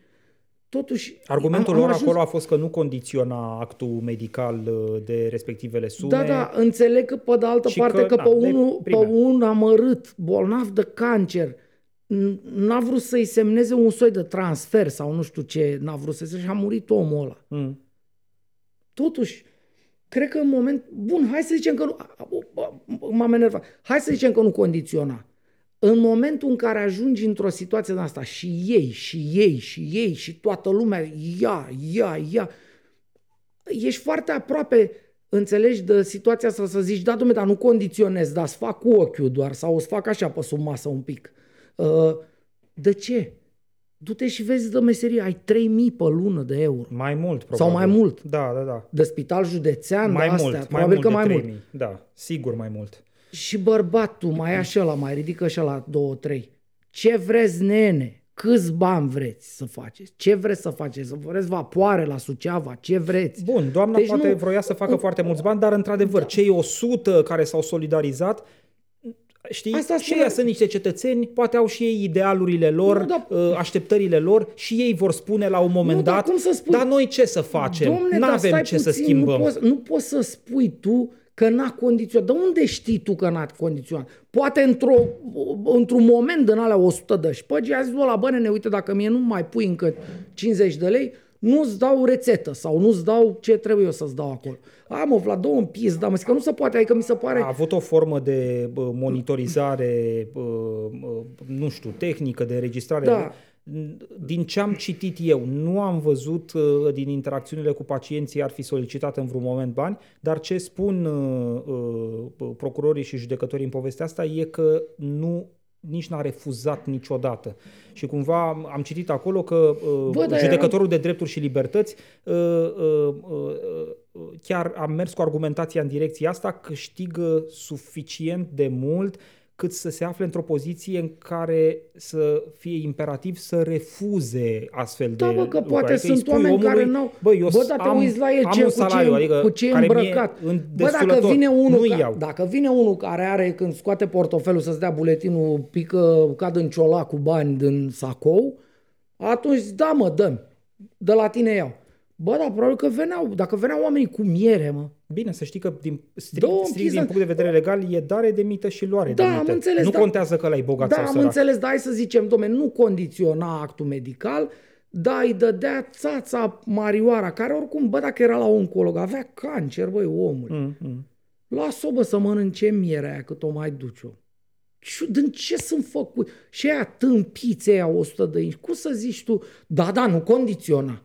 Totuși... Argumentul am, am lor ajuns... acolo a fost că nu condiționa actul medical de respectivele sume. Da, da, înțeleg că pe de altă parte că, că na, pe, unul, pe un amărât, bolnav de cancer... n-a vrut să-i semneze un soi de transfer sau nu știu ce n-a vrut să-i și a murit omul ăla. Mm. Totuși, cred că în moment... Bun, hai să zicem că nu... M-am enervat. Hai să zicem că nu condiționa. În momentul în care ajungi într-o situație de asta și ei, și ei, și ei, și toată lumea, ia, ia, ia, ești foarte aproape... Înțelegi de situația asta să zici, da, dom'le, dar nu condiționez, dar îți fac cu ochiul doar sau îți fac așa pe sub masă un pic. De ce? Du-te și vezi de meserie, ai trei mii pe lună de euro. Mai mult, probabil. Sau mai mult. Da, da, da. De spital județean, mai de astea. Mult, probabil mai mult că mai mult. Da, sigur mai mult. Și bărbatul mai așa la mai ridică și la două, trei. Ce vreți, nene? Câți bani vreți să faceți? Ce vreți să faceți? Să vreți vapoare la Suceava? Ce vreți? Bun, doamna deci poate nu... vroia să facă foarte mulți bani, dar într-adevăr, da. Cei o sută care s-au solidarizat, știi, și ei sunt niște cetățeni, poate au și ei idealurile lor, nu, da, așteptările lor și ei vor spune la un moment nu, dat, da, spui, dar noi ce să facem? N-avem ce puțin, să schimbăm. Nu poți, nu poți să spui tu că n-a condiționat. De unde știi tu că n-a condiționat? Poate într-o, într-un moment din alea o sută de șpăgi, i-a zis, la băne, ne uite, dacă mie nu mai pui încă cincizeci de lei, nu-ți dau rețetă sau nu-ți dau ce trebuie eu să-ți dau acolo. A, mă, Vlad, dă-o în pis, dar mă zic că nu se poate, adică mi se pare... A avut o formă de monitorizare, nu știu, tehnică, de înregistrare... Da. Din ce am citit eu, nu am văzut din interacțiunile cu pacienții ar fi solicitat în vreun moment bani, dar ce spun uh, procurorii și judecătorii în povestea asta e că nu, nici n-a refuzat niciodată. Și cumva am citit acolo că uh, Bă, judecătorul era... de drepturi și libertăți uh, uh, uh, uh, chiar a mers cu argumentația în direcția asta, câștigă suficient de mult cât să se afle într-o poziție în care să fie imperativ să refuze astfel da, de... Da, bă, că poate adică sunt oameni omului, care n-au... Bă, eu bă, dar te uiți la el ce, cu, salariu, ce, adică, cu ce e îmbrăcat. Bă, dacă vine, unul ca, dacă vine unul care are, când scoate portofelul să-ți dea buletinul, pică, cad în ciola cu bani din sacou, atunci da, mă, dă-mi, de la tine iau. Bă, dar probabil că veneau, dacă veneau oamenii cu miere, mă. Bine, să știi că din, strict, strict, din punct de vedere legal e dare de mită și luare da, de mită. Am înțeles, nu da, contează că l-ai bogat da, sau sărac. Da, am înțeles, dar hai să zicem, dom'le, nu condiționa actul medical, dar îi dădea țața Marioara, care oricum, bă, dacă era la oncolog, avea cancer, băi, omul. Mm, mm. Las-o, bă, să mănânce mierea aia, cât o mai duci-o. Și din ce sunt făcut? Și aia tâmpiți, aia o sută de inși. Cum să zici tu? Da, da, nu condiționa.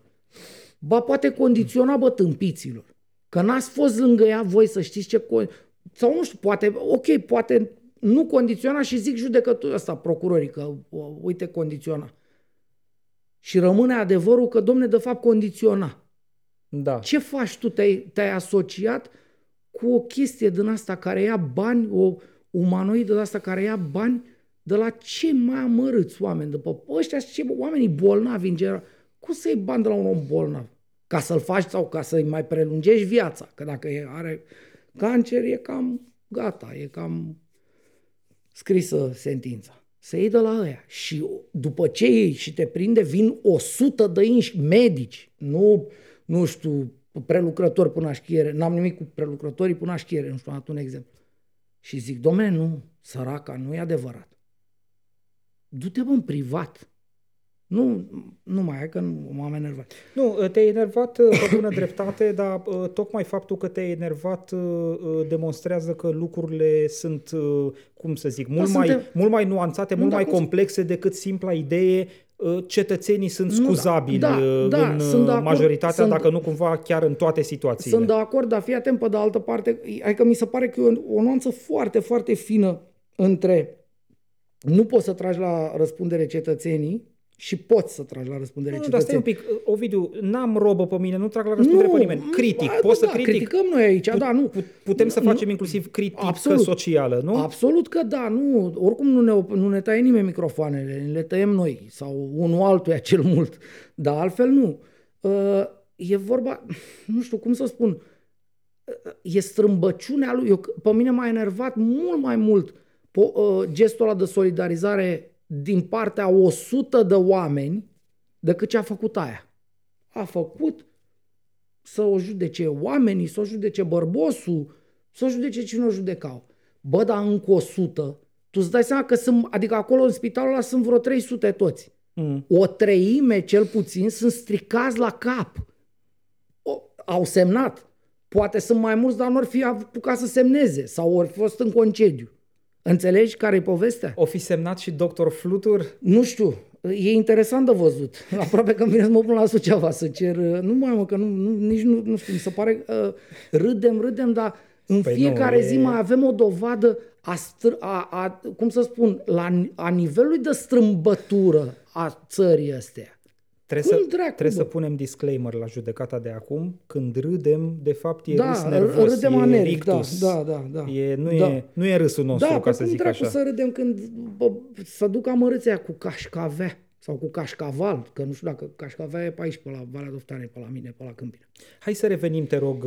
Ba, poate condiționa, bă, tâmpiților. Că n-ați fost lângă ea voi să știți ce... Con... Sau nu știu, poate... Ok, poate nu condiționa și zic judecătorul ăsta, procurorii, că uite, condiționa. Și rămâne adevărul că, domne, de fapt, condiționa. Da. Ce faci tu? Te-ai, te-ai asociat cu o chestie din asta care ia bani, o umanoidă de asta care ia bani de la cei mai amărâți oameni. După ăștia, ce, oamenii bolnavi în general. Cum să iei bani de la un om bolnav? Ca să-l faci sau ca să-i mai prelungești viața. Că dacă are cancer, e cam gata, e cam scrisă sentința. Se iei de la ăia. Și după ce iei și te prinde, vin o sută de inși medici. Nu, nu știu, prelucrători până așchiere. N-am nimic cu prelucrătorii până așchiere. Nu știu, am dat un exemplu. Și zic, dom'le, nu, săraca, nu e adevărat. Du-te, bă, în privat. Nu, nu mai e, că nu, m-am enervat. Nu, te-ai enervat pe bună dreptate, dar tocmai faptul că te-ai enervat demonstrează că lucrurile sunt, cum să zic, mult, da, mai, suntem... mult mai nuanțate, nu, mult mai complexe să... decât simpla idee. Cetățenii sunt scuzabili nu, da, da, în da, sunt majoritatea, sunt, dacă nu cumva chiar în toate situațiile. Sunt de acord, dar fii atent pe de altă parte. Adică mi se pare că e o, o nuanță foarte, foarte fină între nu poți să tragi la răspundere cetățenii, și poți să tragi la răspundere cetățenii. Nu, dar stai un pic, Ovidiu, n-am robă pe mine, nu trag la răspundere nu, pe nimeni. Critic, a, poți da, să critic. Criticăm noi aici, Put, da, nu. Putem să facem nu, inclusiv critică absolut, socială, nu? Absolut că da, nu. Oricum nu ne, nu ne taie nimeni microfoanele, le tăiem noi sau unul altuia cel mult, dar altfel nu. E vorba, nu știu cum să spun, e strâmbăciunea lui. Eu, pe mine m-a enervat mult mai mult gestul ăla de solidarizare din partea o sută de oameni decât ce a făcut aia. A făcut să o judece oamenii, să o judece bărbosul, să o judece cine o judecau. Bă, dar încă o sută, tu îți dai seama că sunt, adică acolo în spitalul ăla sunt vreo trei sute toți. Mm. O treime, cel puțin, sunt stricați la cap. O, au semnat. Poate sunt mai mulți, dar nu ar fi apucat să semneze sau ori fi fost în concediu. Înțelegi care e povestea? O fi semnat și doctor Flutur? Nu știu, e interesant de văzut. Aproape că îmi vine să mă pun la Suceava să cer... Nu mai mă, că nu, nu, nici nu, nu știu, mi se pare... Uh, râdem, râdem, dar în păi fiecare nu, zi e... mai avem o dovadă a, str- a, a cum să spun, la, a nivelului de strâmbătură a țării astea. Trebuie, să, dracu, trebuie să punem disclaimer la judecata de acum, când râdem, de fapt e da, râs nervos, râdem e aneric, rictus, da, da, da, e, nu, da. E, nu e râsul nostru, da, ca să zic așa. Da, să râdem când bă, să duc amărâția cu cașcavea sau cu cașcaval, că nu știu dacă cașcavea e pe aici, pe la Valea Doftane, pe la mine, pe la Câmpina. Hai să revenim, te rog,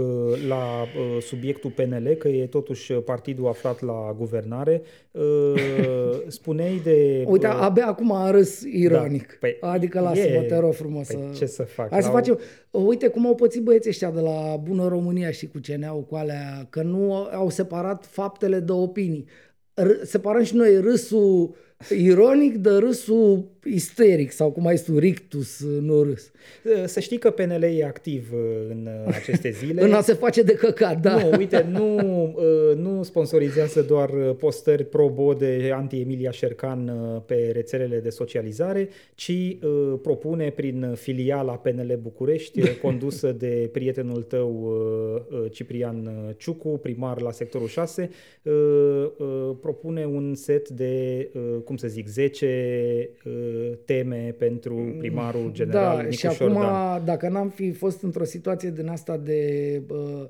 la uh, subiectul P N L, că e totuși partidul aflat la guvernare. Uh, spuneai de... Uh, Uite, abia acum a râs ironic. Da, păi, adică lasă-mă, te rog frumos. Păi, să... ce să fac? Hai să facem... Uite cum au pățit băieții ăștia de la Bună România și cu C N A-ul, cu alea, că nu au separat faptele de opinii. R- separăm și noi râsul ironic de râsul isteric sau cum ai spus, rictus, nu râs. Să știi că P N L e activ în aceste zile. În a se face de căcat, da. Nu, uite, nu, nu sponsorizează doar postări pro-Bode, anti-Emilia Șercan pe rețelele de socializare, ci propune prin filiala P N L București, condusă de prietenul tău Ciprian Ciucu, primar la sectorul șase, propune un set de, cum să zic, zece teme pentru primarul general, da, Nicușor Dan. Și acum, dacă n-am fi fost într-o situație din asta de uh,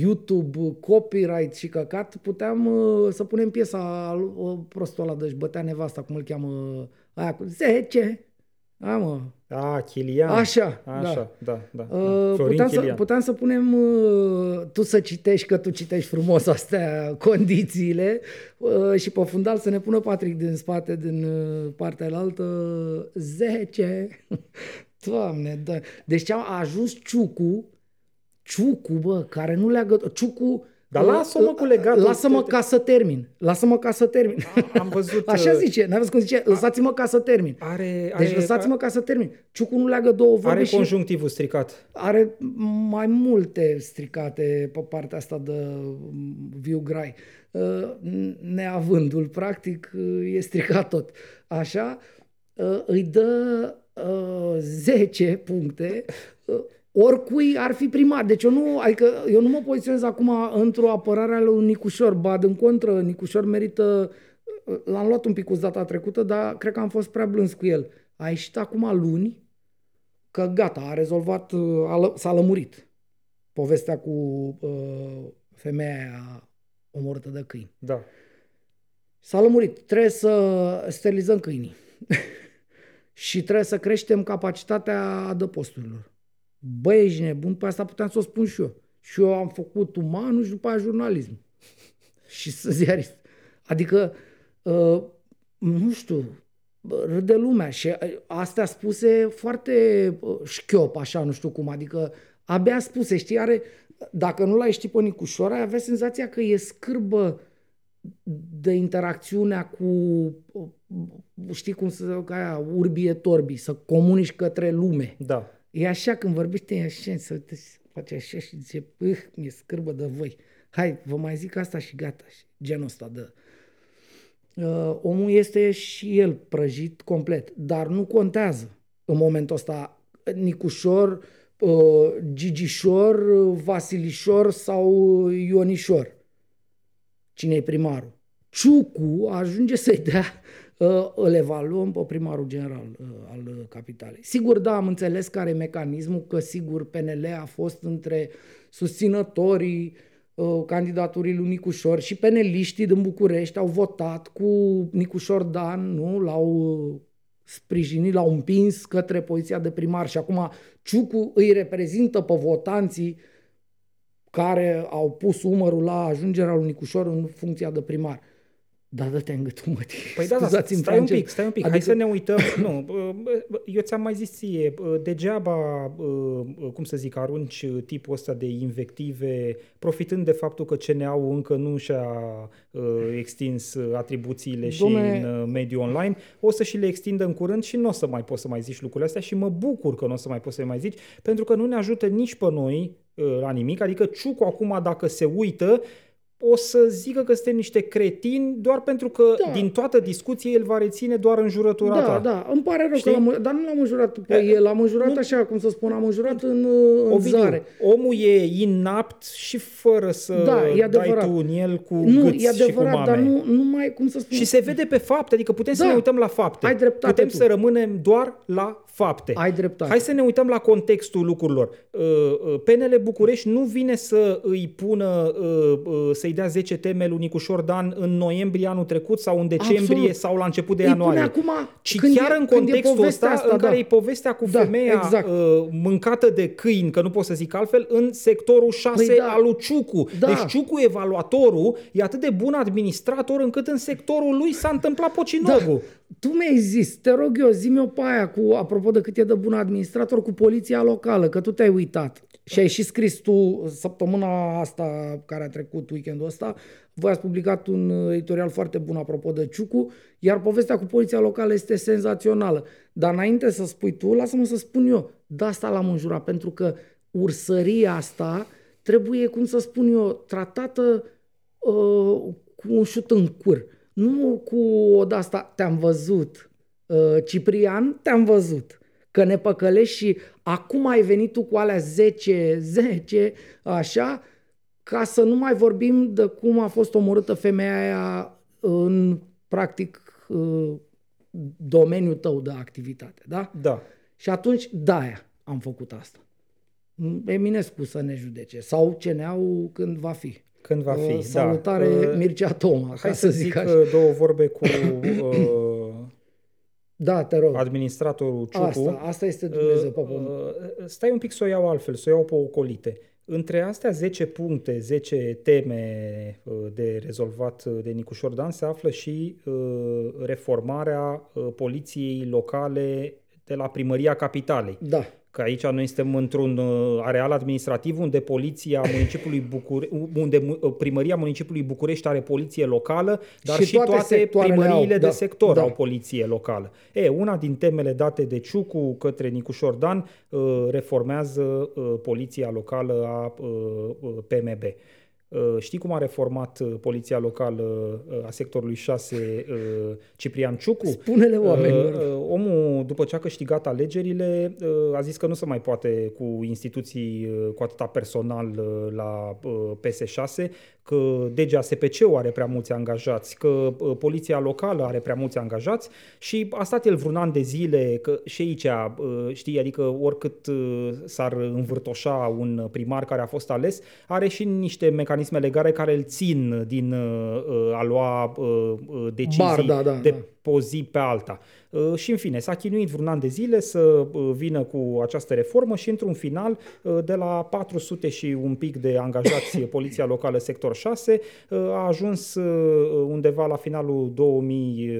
YouTube, copyright și căcat, puteam uh, să punem piesa uh, prostul ăla, deci bătea nevasta, cum îl cheamă, aia cu zece. A, mă. A, Chilian. Așa, Așa da. da, da. Uh, puteam, să, puteam să punem, uh, tu să citești, că tu citești frumos astea condițiile uh, și pe fundal să ne pună Patrick din spate, din uh, partea alaltă, zece. Doamne, da. Deci a ajuns Ciucu, Ciucu, bă, care nu leagă, Ciucu... Dar lasă-mă cu legatul. Lasă-mă ca să termin. Lasă-mă ca să termin. A, am văzut. Așa zice, n-ai văzut cum zice? Lăsați-mă ca să termin. Are, are, deci lăsați-mă ca să termin. Ciucu nu leagă două vorbe. Are conjunctivul stricat. Are mai multe stricate pe partea asta de viu grai. Neavândul, practic, e stricat tot. Așa, îi dă zece puncte... oricui ar fi primar. Deci eu nu, adică eu nu mă poziționez acum într-o apărare a lui Nicușor, ba din contră, Nicușor merită, l-am luat un pic cu data trecută, dar cred că am fost prea blâns cu el. A ieșit acum luni că gata, a rezolvat, a, s-a lămurit povestea cu uh, femeia omorâtă de câini. Da. S-a lămurit. Trebuie să sterilizăm câinii. Și trebuie să creștem capacitatea adăposturilor. Băi, ești nebun, pe asta puteam să o spun și eu. Și eu am făcut umanul și după aia jurnalism. Și să ziarist. Adică, uh, nu știu, râde lumea. Și astea spuse foarte șchiop, așa, nu știu cum. Adică, abia spuse, știi, are, dacă nu l-ai ști pe Nicușor, ai avea senzația că e scârbă de interacțiunea cu, știi cum să zic, aia, urbie torbii, să comunici către lume. Da. E așa, când vorbește, e așa, se uite, se face așa și zice, păh, mi-e scârbă de voi. Hai, vă mai zic asta și gata. Genul ăsta de... Uh, omul este și el prăjit complet, dar nu contează în momentul ăsta Nicușor, uh, Gigișor, Vasilișor sau Ionișor. Cine e primarul? Ciucu ajunge să-i dea... îl evaluăm pe primarul general al capitalei. Sigur, da, am înțeles care e mecanismul, că sigur P N L a fost între susținătorii uh, candidaturii lui Nicușor și peneliștii din București au votat cu Nicușor Dan, nu? L-au sprijinit, l-au împins către poziția de primar și acum Ciucu îi reprezintă pe votanții care au pus umărul la ajungerea lui Nicușor în funcția de primar. Da, dă-te în gâtul, mă. Păi da, da, stai frangel. un pic, stai un pic. Adică... Hai să ne uităm. Nu, eu ți-am mai zis ție, degeaba, cum să zic, arunci tipul ăsta de invective, profitând de faptul că C N A-ul încă nu și-a extins atribuțiile Dom'le... și în mediul online, o să și le extindă în curând și nu o să mai poți să mai zici lucrurile astea și mă bucur că nu o să mai poți să le mai zici, pentru că nu ne ajută nici pe noi la nimic. Adică Ciucu acum, dacă se uită, o să zică că suntem niște cretini doar pentru că da. din toată discuția el va reține doar înjurătura da, ta. Da, da, îmi pare rău, că l-am, dar nu l-am înjurat pe e, el, l-am înjurat nu, așa, cum să spun, am înjurat nu, în, în zare. Omul e inapt și fără să da, dai tu în el cu nu, gâți e adevărat, și cu mame. Dar nu, nu mai, cum să spun. Și se vede pe fapte, adică putem da. să ne uităm la fapte. Ai dreptate putem tu. Să rămânem doar la fapte. Ai dreptate. Hai să ne uităm la contextul lucrurilor. P N L București nu vine să îi pună, să-i dea zece teme lui Nicușor Dan în noiembrie anul trecut sau în decembrie Absolut. sau la început de ianuarie. Acum, ci chiar e, în contextul ăsta asta, în da. care e povestea cu da, femeia exact. mâncată de câini, că nu pot să zic altfel, în sectorul șase păi da. al lui Ciucu. Da. Deci Ciucu, evaluatorul, e atât de bun administrator încât în sectorul lui s-a întâmplat pocinogul. Da. Tu mi-ai zis, te rog eu, zi-mi o pe aia cu, apropo de cât e de bun administrator, cu poliția locală, că tu te-ai uitat și ai și scris tu săptămâna asta care a trecut, weekendul ăsta, voi ați publicat un editorial foarte bun apropo de Ciucu, iar povestea cu poliția locală este senzațională. Dar înainte să spui tu, lasă-mă să spun eu, de asta l-am înjurat, pentru că ursăria asta trebuie, cum să spun eu, tratată uh, cu un șut în cur. Nu cu o de-asta, te-am văzut, Ciprian, te-am văzut, că ne păcălești și acum ai venit tu cu alea zece, zece, așa, ca să nu mai vorbim de cum a fost omorâtă femeia aia în, practic, domeniul tău de activitate, da? Da. Și atunci, de-aia am făcut asta. Eminescu să ne judece, sau C N A-ul când va fi. Când va fi, uh, salutare, da. Salutare Mircea Toma, Hai ca să zic, zic așa. două vorbe cu uh, da, te rog. administratorul Ciucu. Asta, asta este Dumnezeu pe pământ. Uh, stai un pic să o iau altfel, să o iau pe ocolite. Între astea zece puncte, zece teme de rezolvat de Nicușor Dan se află și uh, reformarea uh, poliției locale de la Primăria Capitalei. Da. Că aici noi suntem într-un areal administrativ unde poliția Municipiului București, unde Primăria Municipiului București are poliție locală, dar și, și toate, toate primăriile au, de da, sector da. au poliție locală. E, una din temele date de Ciucu către Nicușor Dan reformează poliția locală a P M B. Știi cum a reformat poliția locală a sectorului șase Ciprian Ciucu? Spune-le oamenilor. Omul, după ce a câștigat alegerile, a zis că nu se mai poate cu instituții cu atâta personal la P S șase, că D G A S P C-ul are prea mulți angajați, că poliția locală are prea mulți angajați și a stat el vreun an de zile, că și aici, știi, adică oricât s-ar învârtoșa un primar care a fost ales, are și niște mecanisme legare care îl țin din uh, a lua uh, decizii Bar, da, da, de da. pe zi pe alta. Uh, și în fine, s-a chinuit vreun an de zile să uh, vină cu această reformă și într-un final, uh, de la patru sute și un pic de angajați poliția locală sector șase, uh, a ajuns uh, undeva la finalul două mii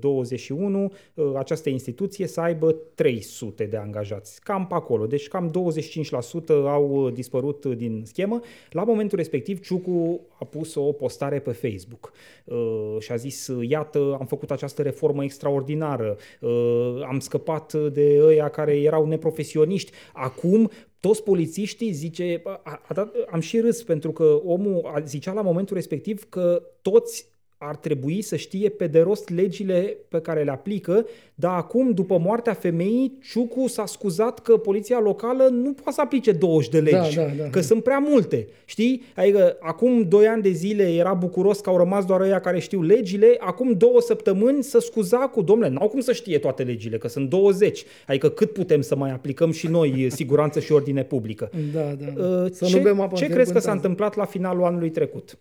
douăzeci și unu uh, această instituție să aibă trei sute de angajați. Cam pe acolo, deci cam douăzeci și cinci la sută au dispărut din schemă. La momentul respectiv Ciucu a pus o postare pe Facebook uh, și a zis, iată, am făcut această reformă extraordinară, uh, am scăpat de ăia care erau neprofesioniști, acum toți polițiștii, zice, a, a, am și râs pentru că omul a, zicea la momentul respectiv că toți ar trebui să știe pe de rost legile pe care le aplică, dar acum, după moartea femeii, Ciucu s-a scuzat că poliția locală nu poate să aplice douăzeci de legi, da, da, da, că da. sunt prea multe, știi? Adică, acum doi ani de zile era bucuros că au rămas doar ăia care știu legile, acum două săptămâni să scuza cu, domnule, n-au cum să știe toate legile, că sunt douăzeci, adică cât putem să mai aplicăm și noi siguranță și ordine publică. Da, da, da. Ce, să ce crezi că s-a întâmplat la finalul anului trecut?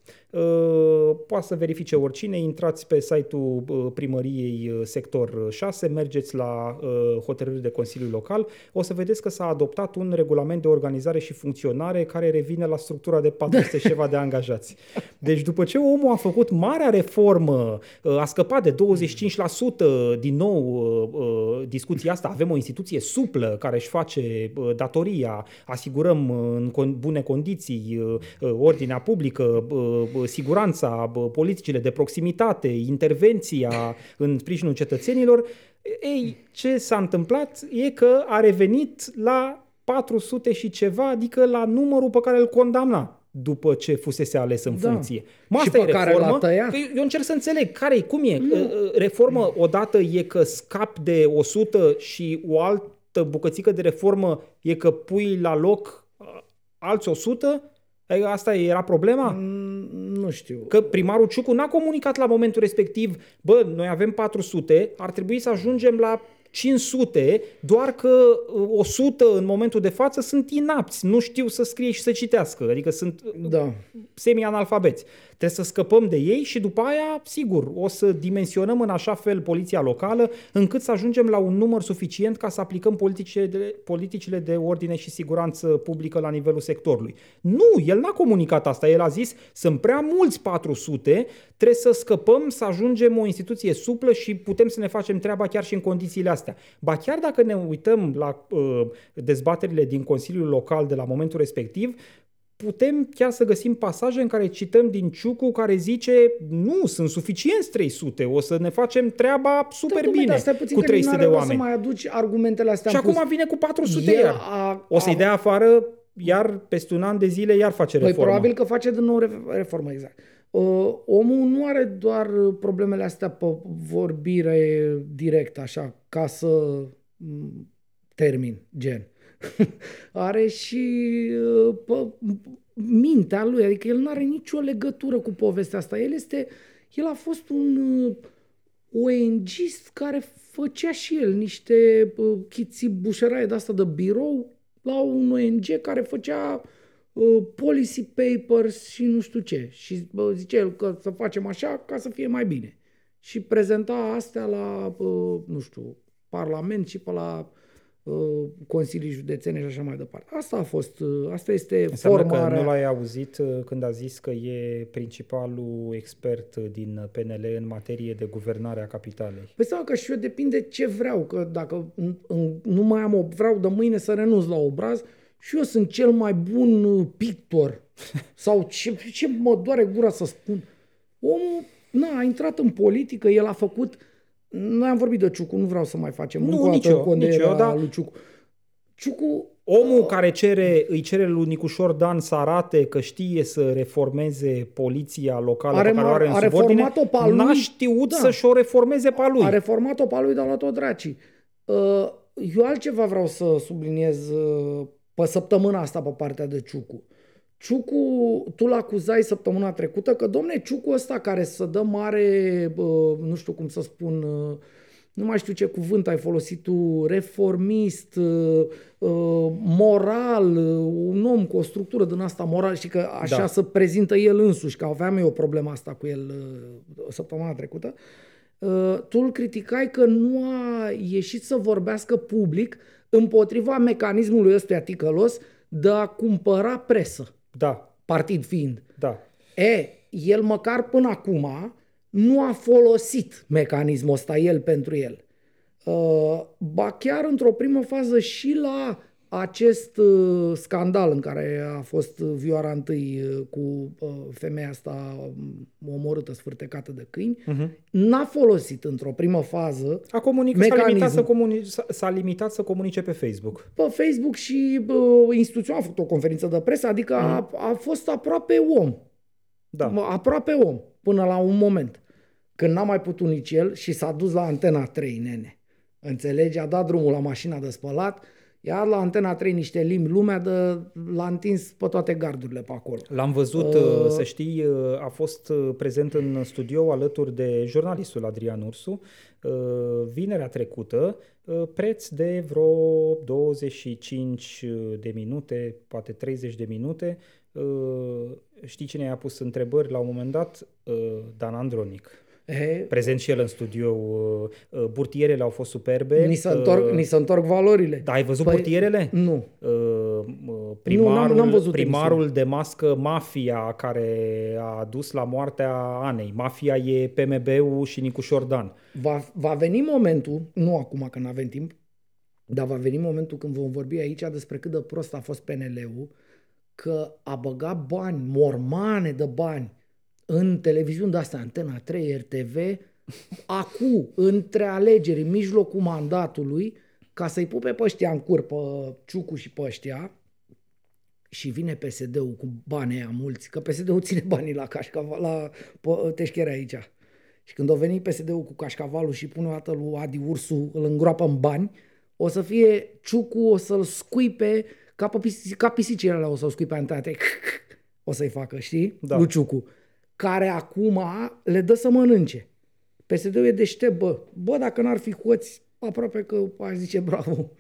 Poate să verifice ori Cine intrați pe site-ul primăriei sector șase, mergeți la hotărâri de Consiliu Local, o să vedeți că s-a adoptat un regulament de organizare și funcționare care revine la structura de patru sute ceva de angajați. Deci după ce omul a făcut marea reformă, a scăpat de douăzeci și cinci la sută, din nou discuția asta, avem o instituție suplă care își face datoria, asigurăm în bune condiții ordinea publică, siguranța, politicile de proximitate, intervenția în sprijinul cetățenilor, ei, ce s-a întâmplat e că a revenit la patru sute și ceva, adică la numărul pe care îl condamna după ce fusese ales în da. funcție. Mă, asta e reformă. Eu încerc să înțeleg care e, cum e. Nu. Reformă odată e că scapi de o sută și o altă bucățică de reformă e că pui la loc alți o sută? Asta era problema? Nu știu. Că primarul Ciucu n-a comunicat la momentul respectiv, bă, noi avem patru sute, ar trebui să ajungem la cinci sute, doar că o sută în momentul de față sunt inapți, nu știu să scrie și să citească, adică sunt da. semi-analfabeți. Trebuie să scăpăm de ei și după aia, sigur, o să dimensionăm în așa fel poliția locală încât să ajungem la un număr suficient ca să aplicăm politicile de, politicile de ordine și siguranță publică la nivelul sectorului. Nu, el n-a comunicat asta, el a zis, sunt prea mulți patru sute, trebuie să scăpăm, să ajungem o instituție suplă și putem să ne facem treaba chiar și în condițiile astea. Ba chiar dacă ne uităm la uh, dezbaterile din Consiliul Local de la momentul respectiv, putem chiar să găsim pasaje în care cităm din Ciucu care zice nu, sunt suficienți trei sute, o să ne facem treaba super da, bine cu trei sute de oameni. Să mai aduci argumentele astea. Și acum pus. vine cu patru sute iar. A, o să-i dea afară, iar peste un an de zile iar face reformă. Păi probabil că face din nou reformă, exact. Uh, omul nu are doar problemele astea pe vorbire direct, așa, ca să termin, gen. Are și uh, pe mintea lui, adică el nu are nicio legătură cu povestea asta. El este, el a fost un uh, O N G-ist care făcea și el niște uh, chiții bușeraie de-asta de birou la un O N G care făcea policy papers și nu știu ce. Și bă, zice el că să facem așa ca să fie mai bine. Și prezenta astea la, bă, nu știu, Parlament și pe la bă, Consilii Județene și așa mai departe. Asta a fost, asta este Înseamnă formarea. Că nu l-ai auzit când a zis că e principalul expert din P N L în materie de guvernare a capitalei. Păi seama că și eu depinde ce vreau, că dacă nu mai am, vreau de mâine să renunț la obraz, și eu sunt cel mai bun pictor. Sau ce, ce mă doare gura să spun. Omul na, a intrat în politică, el a făcut... Noi am vorbit de Ciucu, nu vreau să mai facem. Nu, nicio, nicio, dar... Ciucu. Ciucu... Omul care cere, îi cere lui Nicușor Dan să arate că știe să reformeze poliția locală a pe care o are în subordine, n-a știut da. să-și o reformeze pe lui. A reformat-o pe lui, dar a luat-o dracii. Eu altceva vreau să subliniez... Pe săptămâna asta pe partea de Ciucu. Ciucu, tu l-acuzai săptămâna trecută că, domne, Ciucu ăsta care să dă mare, nu știu cum să spun, nu mai știu ce cuvânt ai folosit tu, reformist, moral, un om cu o structură din asta moral și că așa da. se prezintă el însuși, că aveam eu problema asta cu el săptămâna trecută, tu îl criticai că nu a ieșit să vorbească public împotriva mecanismului ăstuia ticălos de a cumpăra presă, da. partid fiind. Da. E, el măcar până acum nu a folosit mecanismul ăsta el pentru el. Uh, ba chiar într-o primă fază și la acest uh, scandal în care a fost Vioara Întâi uh, cu uh, femeia asta um, omorâtă, sfârtecată de câini, uh-huh. n-a folosit într-o primă fază a comunic- mecanismul. S-a limitat, comuni- s-a, s-a limitat să comunice pe Facebook. Pe Facebook și uh, instituția a făcut o conferință de presă, adică uh-huh. a, a fost aproape om. Da. Aproape om, până la un moment. Când n-a mai putut nici el și s-a dus la Antena trei, nene. Înțelegi? A dat drumul la mașina de spălat. Iar la Antena trei niște limbi, lumea de, l-a întins pe toate gardurile pe acolo. L-am văzut, uh... să știi, a fost prezent în studio alături de jurnalistul Adrian Ursu, vinerea trecută, preț de vreo douăzeci și cinci de minute, poate treizeci de minute. Știi cine i-a pus întrebări la un moment dat? Dan Andronic. He. Prezent și el în studio. Burtierele au fost superbe. Ni se întorc, uh, ni se întorc valorile. Da, ai văzut păi, burtierele? Nu. Uh, primarul, nu, n-am, n-am văzut primarul de mască mafia care a adus la moartea Anei. Mafia e P M B-ul și Nicușor Dan. Va, va veni momentul, nu acum că n-avem timp, dar va veni momentul când vom vorbi aici despre cât de prost a fost P N L-ul că a băgat bani, mormane de bani în televiziuni de astea, Antena trei, R T V, acu, între alegeri, în mijlocul mandatului, ca să-i pupe pe ăștia în cur, pe Ciucu și pe ăștia, și vine P S D-ul cu banii aia mulți, că P S D-ul ține banii la, cașcaval, la teșchere aici. Și când o veni P S D-ul cu cașcavalul și pune o dată lui Adi Ursu, îl îngroapă în bani, o să fie Ciucu, o să-l scuipe, ca, pisici, ca pisicile alea o să-l scuipe antate. O să-i facă, știi? Da. Lui Ciucu, care acum le dă să mănânce. P S D-ul e deștept, bă. Bă, dacă n-ar fi hoți, aproape că aș zice bravo.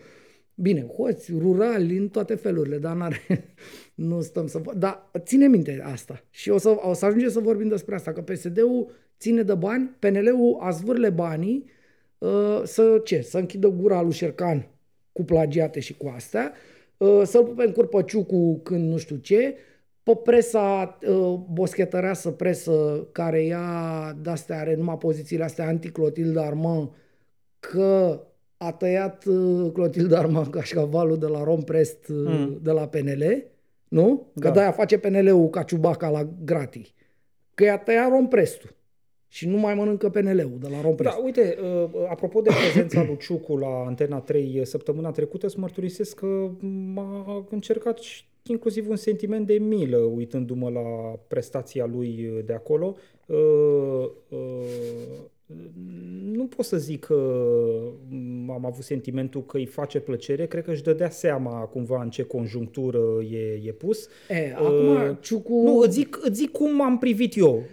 Bine, hoți, rurali, în toate felurile, dar n-are, nu stăm să... Dar ține minte asta. Și o să, o să ajungem să vorbim despre asta, că P S D-ul ține de bani, P N L-ul azvârle banii, să ce? Să închidă gura lui Șercan cu plagiate și cu astea, să-l pupe în curpă Ciucu când nu știu ce, pe presa boschetăreasă, presă care ia de-astea, are numai pozițiile astea anti-Clotilde Armand, că a tăiat Clotilde Armand cașcavalul de la Romprest, mm. de la P N L, nu? Că da. De-aia face P N L-ul ca Ciubaca la gratii. Că i-a tăiat Romprestul. Și nu mai mănâncă P N L-ul de la Romprest. Da, uite, apropo de prezența lui Ciucu la Antena trei săptămâna trecută, îți mărturisesc că m-a încercat inclusiv un sentiment de milă, uitându-mă la prestația lui de acolo. Nu pot să zic că am avut sentimentul că îi face plăcere, cred că își dădea seama cumva în ce conjunctură e, e pus. E, acum, Ciucu... Nu, îți zic, îți zic cum am privit eu.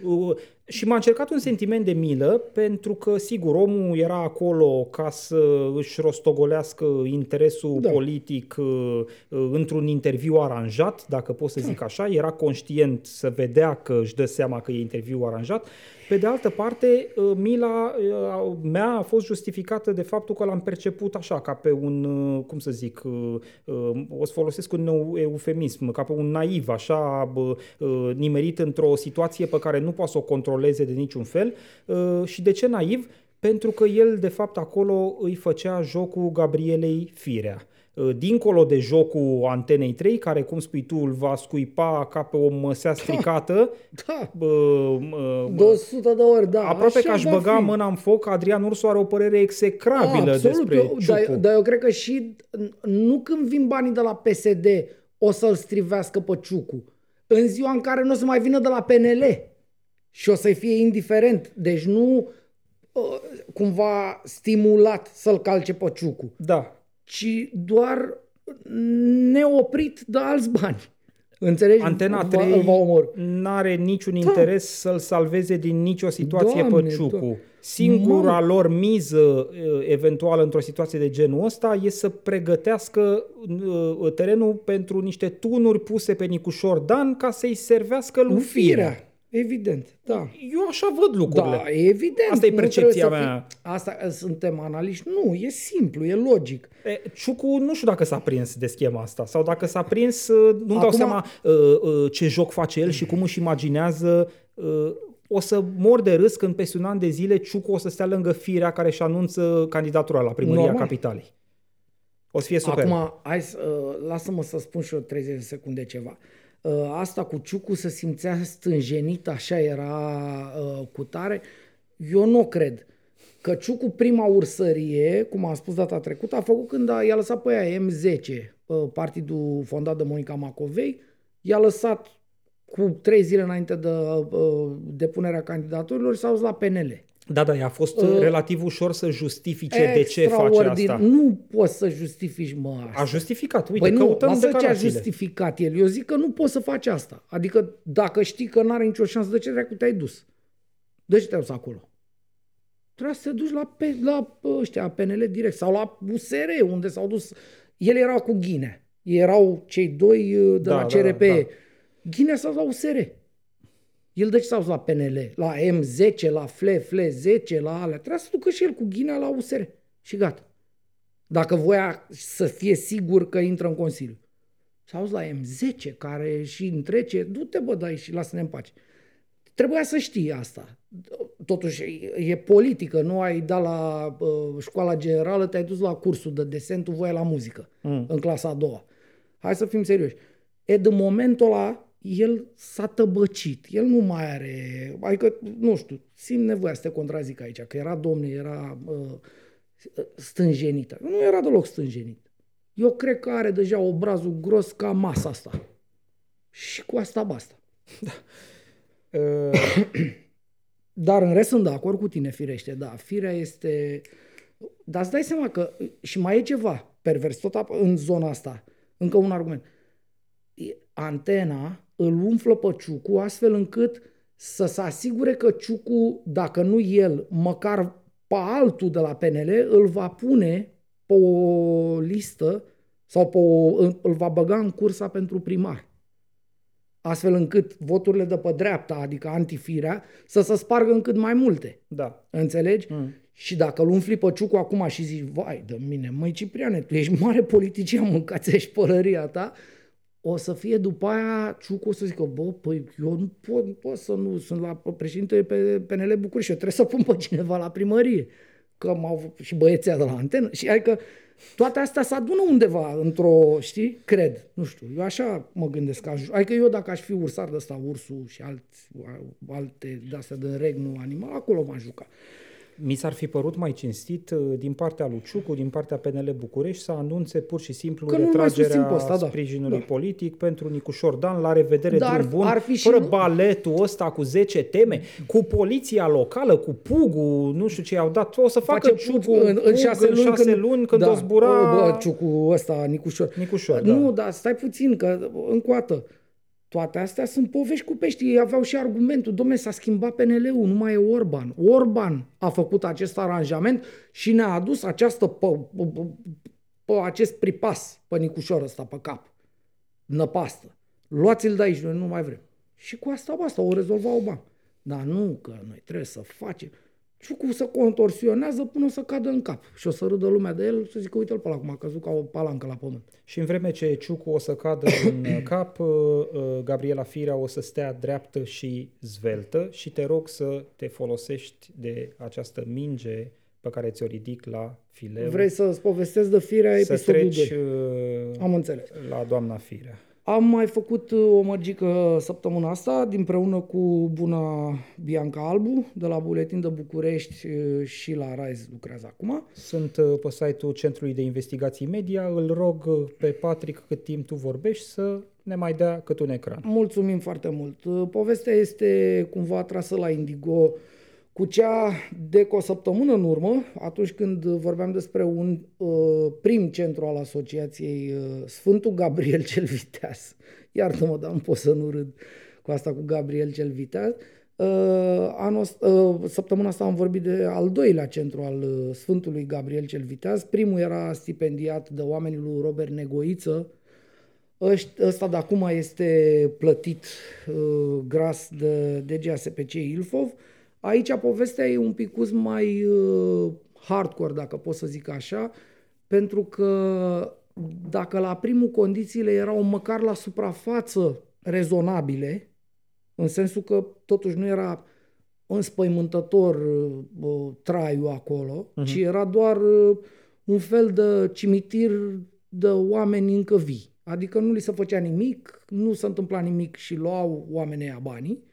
Și m-a încercat un sentiment de milă, pentru că, sigur, omul era acolo ca să își rostogolească interesul da. politic într-un interviu aranjat, dacă pot să zic așa, era conștient, să vedea că își dă seama că e interviu aranjat. Pe de altă parte, mila mea a fost justificată de faptul că l-am perceput așa, ca pe un, cum să zic, o să folosesc un eufemism, ca pe un naiv, așa, nimerit într-o situație pe care nu poate să o controleze de niciun fel. Uh, și de ce naiv? Pentru că el, de fapt, acolo îi făcea jocul Gabrielei Firea. Uh, dincolo de jocul Antenei trei, care, cum spui tu, îl va scuipa ca pe o măsea stricată. Da, da. Uh, uh, două sute de ori, da. Aproape că aș băga fi. mâna în foc, Adrian Ursu are o părere execrabilă A, despre eu, Ciucu. Dar, dar eu cred că și nu când vin banii de la P S D o să-l strivească pe Ciucu. În ziua în care nu o să mai vină de la P N L. Și o să-i fie indiferent, deci nu uh, cumva stimulat să-l calce pe Ciucu, da. ci doar neoprit de alți bani. Înțelegi? Antena trei n-are niciun da. interes să-l salveze din nicio situație Doamne, pe Ciucu. Doamne. Singura lor miză, eventual într-o situație de genul ăsta, e să pregătească uh, terenul pentru niște tunuri puse pe Nicușor Dan ca să-i servească lui Firea. Evident, da. Eu așa văd lucrurile. Da, evident. Asta e percepția mea. Fi... Asta suntem analiști? Nu, e simplu, e logic. E, Ciucu nu știu dacă s-a prins de schema asta sau dacă s-a prins, nu-mi Acum... dau seama uh, uh, ce joc face el și cum își imaginează. Uh, o să mor de râs când peste un an de zile Ciucu o să stea lângă Firea care își anunță candidatura la primăria Normal. Capitalei. O să fie super. Acum, hai, uh, lasă-mă să spun și eu treizeci de secunde ceva. Asta cu Ciucu se simțea stânjenit, așa era uh, cu tare. Eu nu cred că Ciucu prima ursărie, cum am spus data trecută, a făcut când a, i-a lăsat pe aia M zece, uh, partidul fondat de Monica Macovei, i-a lăsat cu trei zile înainte de uh, depunerea candidaturilor și s-a dus la P N L. Da, da, i-a fost uh, relativ ușor să justifice de ce face asta. Nu poți să justifici, mă, asta. A justificat, uite, păi căutăm declarațiile. Păi nu, lasă ce a justificat el. Eu zic că nu poți să faci asta. Adică dacă știi că n-are nicio șansă, de ce dracu te-ai dus? De ce te-ai dus acolo? Trebuia să te duci la, pe, la ăștia, P N L direct sau la U S R, unde s-au dus. El era cu Ghinea. Erau cei doi de da, la C R P. Da, da. Ghinea sau la U S R. El deci s-a dus la P N L, la M zece, la Fle, Fle zece, la alea. Trebuia să ducă și el cu Ghinea la U S R. Și gata. Dacă voia să fie sigur că intră în Consiliu. S-a dus la M zece, care și întrece, du-te bă, dai și lasă-ne în pace. Trebuia să știi asta. Totuși e politică, nu ai dat la uh, școala generală, te-ai dus la cursul de desen, tu voiai la muzică, mm. în clasa a doua. Hai să fim serioși. E de momentul ăla... El s-a tăbăcit, el nu mai are, adică, nu știu, simt nevoia să te contrazic aici, că era domne, era uh, stânjenită. Nu era deloc stânjenit. Eu cred că are deja obrazul gros ca masa asta. Și cu asta basta. Da. Dar în rest sunt de acord cu tine, firește. Da, Firea este... Dar îți dai seama că și mai e ceva pervers tot în zona asta. Încă un argument. Antena îl umflă pe Ciucu astfel încât să se asigure că Ciucu, dacă nu el, măcar pe altul de la P N L, îl va pune pe o listă sau pe o, îl va băga în cursa pentru primar. Astfel încât voturile de pe dreapta, adică antifirea, să se spargă în cât mai multe. Da. Înțelegi? Mm. Și dacă îl umfli pe Ciucu acum și zici, vai de mine, măi Cipriane, tu ești mare politician, mâncați-și părăria ta, o să fie după aia Ciucu o să zică, bă, păi eu nu pot, nu pot să nu, sunt la președintele pe P N L București și eu trebuie să pun pe cineva la primărie. Că m-au și băieția de la antenă. Și adică toate astea se adună undeva într-o, știi, cred. Nu știu, eu așa mă gândesc. Adică eu dacă aș fi ursar de ăsta, ursul și alți, alte de-astea de regnul animal, acolo m-aș juca. Mi s-ar fi părut mai cinstit din partea lui Ciucu, din partea P N L București, să anunțe pur și simplu că retragerea asta, da, sprijinului, da, politic pentru Nicușor Dan, la revedere, dar drum bun, fără baletul ăsta cu zece teme, cu poliția locală, cu pugul, nu știu ce i-au dat, o să facă Ciucu în, în șase luni, când, luni, când da, o zbura... O, bă, Ciucu ăsta, Nicușor. Nicușor, da. Nu, dar stai puțin, că încoată. Toate astea sunt povești cu pești. Ei aveau și argumentul, dom'le, s-a schimbat P N L-ul, nu mai e Orban. Orban a făcut acest aranjament și ne-a adus această pe, pe, pe acest pripas pe Nicușor ăsta pe cap. Năpastă. Luați-l de aici, noi nu mai vrem. Și cu asta, asta o rezolva Obama. Dar nu, că noi trebuie să facem. Ciucu se contorsionează până o să cadă în cap și o să râdă lumea de el, să zică, uite-l pe la cum a căzut ca o palancă la pământ. Și în vreme ce Ciucu o să cadă în cap, Gabriela Firea o să stea dreaptă și zveltă și te rog să te folosești de această minge pe care ți-o ridic la fileu. Vrei să-ți povestesc de Firea episodul doi? Am înțeles. La doamna Firea. Am mai făcut o mărgică săptămâna asta, dinpreună cu buna Bianca Albu, de la Buletin de București și la Rise lucrează acum. Sunt pe site-ul Centrului de Investigații Media, îl rog pe Patrick, cât timp tu vorbești, să ne mai dea cât un ecran. Mulțumim foarte mult. Povestea este cumva trasă la Indigo cu cea de o săptămână în urmă, atunci când vorbeam despre un uh, prim centru al asociației uh, Sfântul Gabriel cel Viteaz. Iartă-mă, dar nu pot să nu râd cu asta cu Gabriel cel Viteaz. Uh, anul, uh, săptămâna asta am vorbit de al doilea centru al uh, Sfântului Gabriel cel Viteaz. Primul era stipendiat de oamenii lui Robert Negoiță. Ăsta de acum este plătit uh, gras de D G A S P C Ilfov. Aici povestea e un picuț mai uh, hardcore, dacă pot să zic așa, pentru că dacă la primul condițiile erau măcar la suprafață rezonabile, în sensul că totuși nu era înspăimântător uh, traiul acolo, uh-huh. ci era doar uh, un fel de cimitir de oameni încă vii. Adică nu li se făcea nimic, nu se întâmpla nimic și luau oamenii aia banii.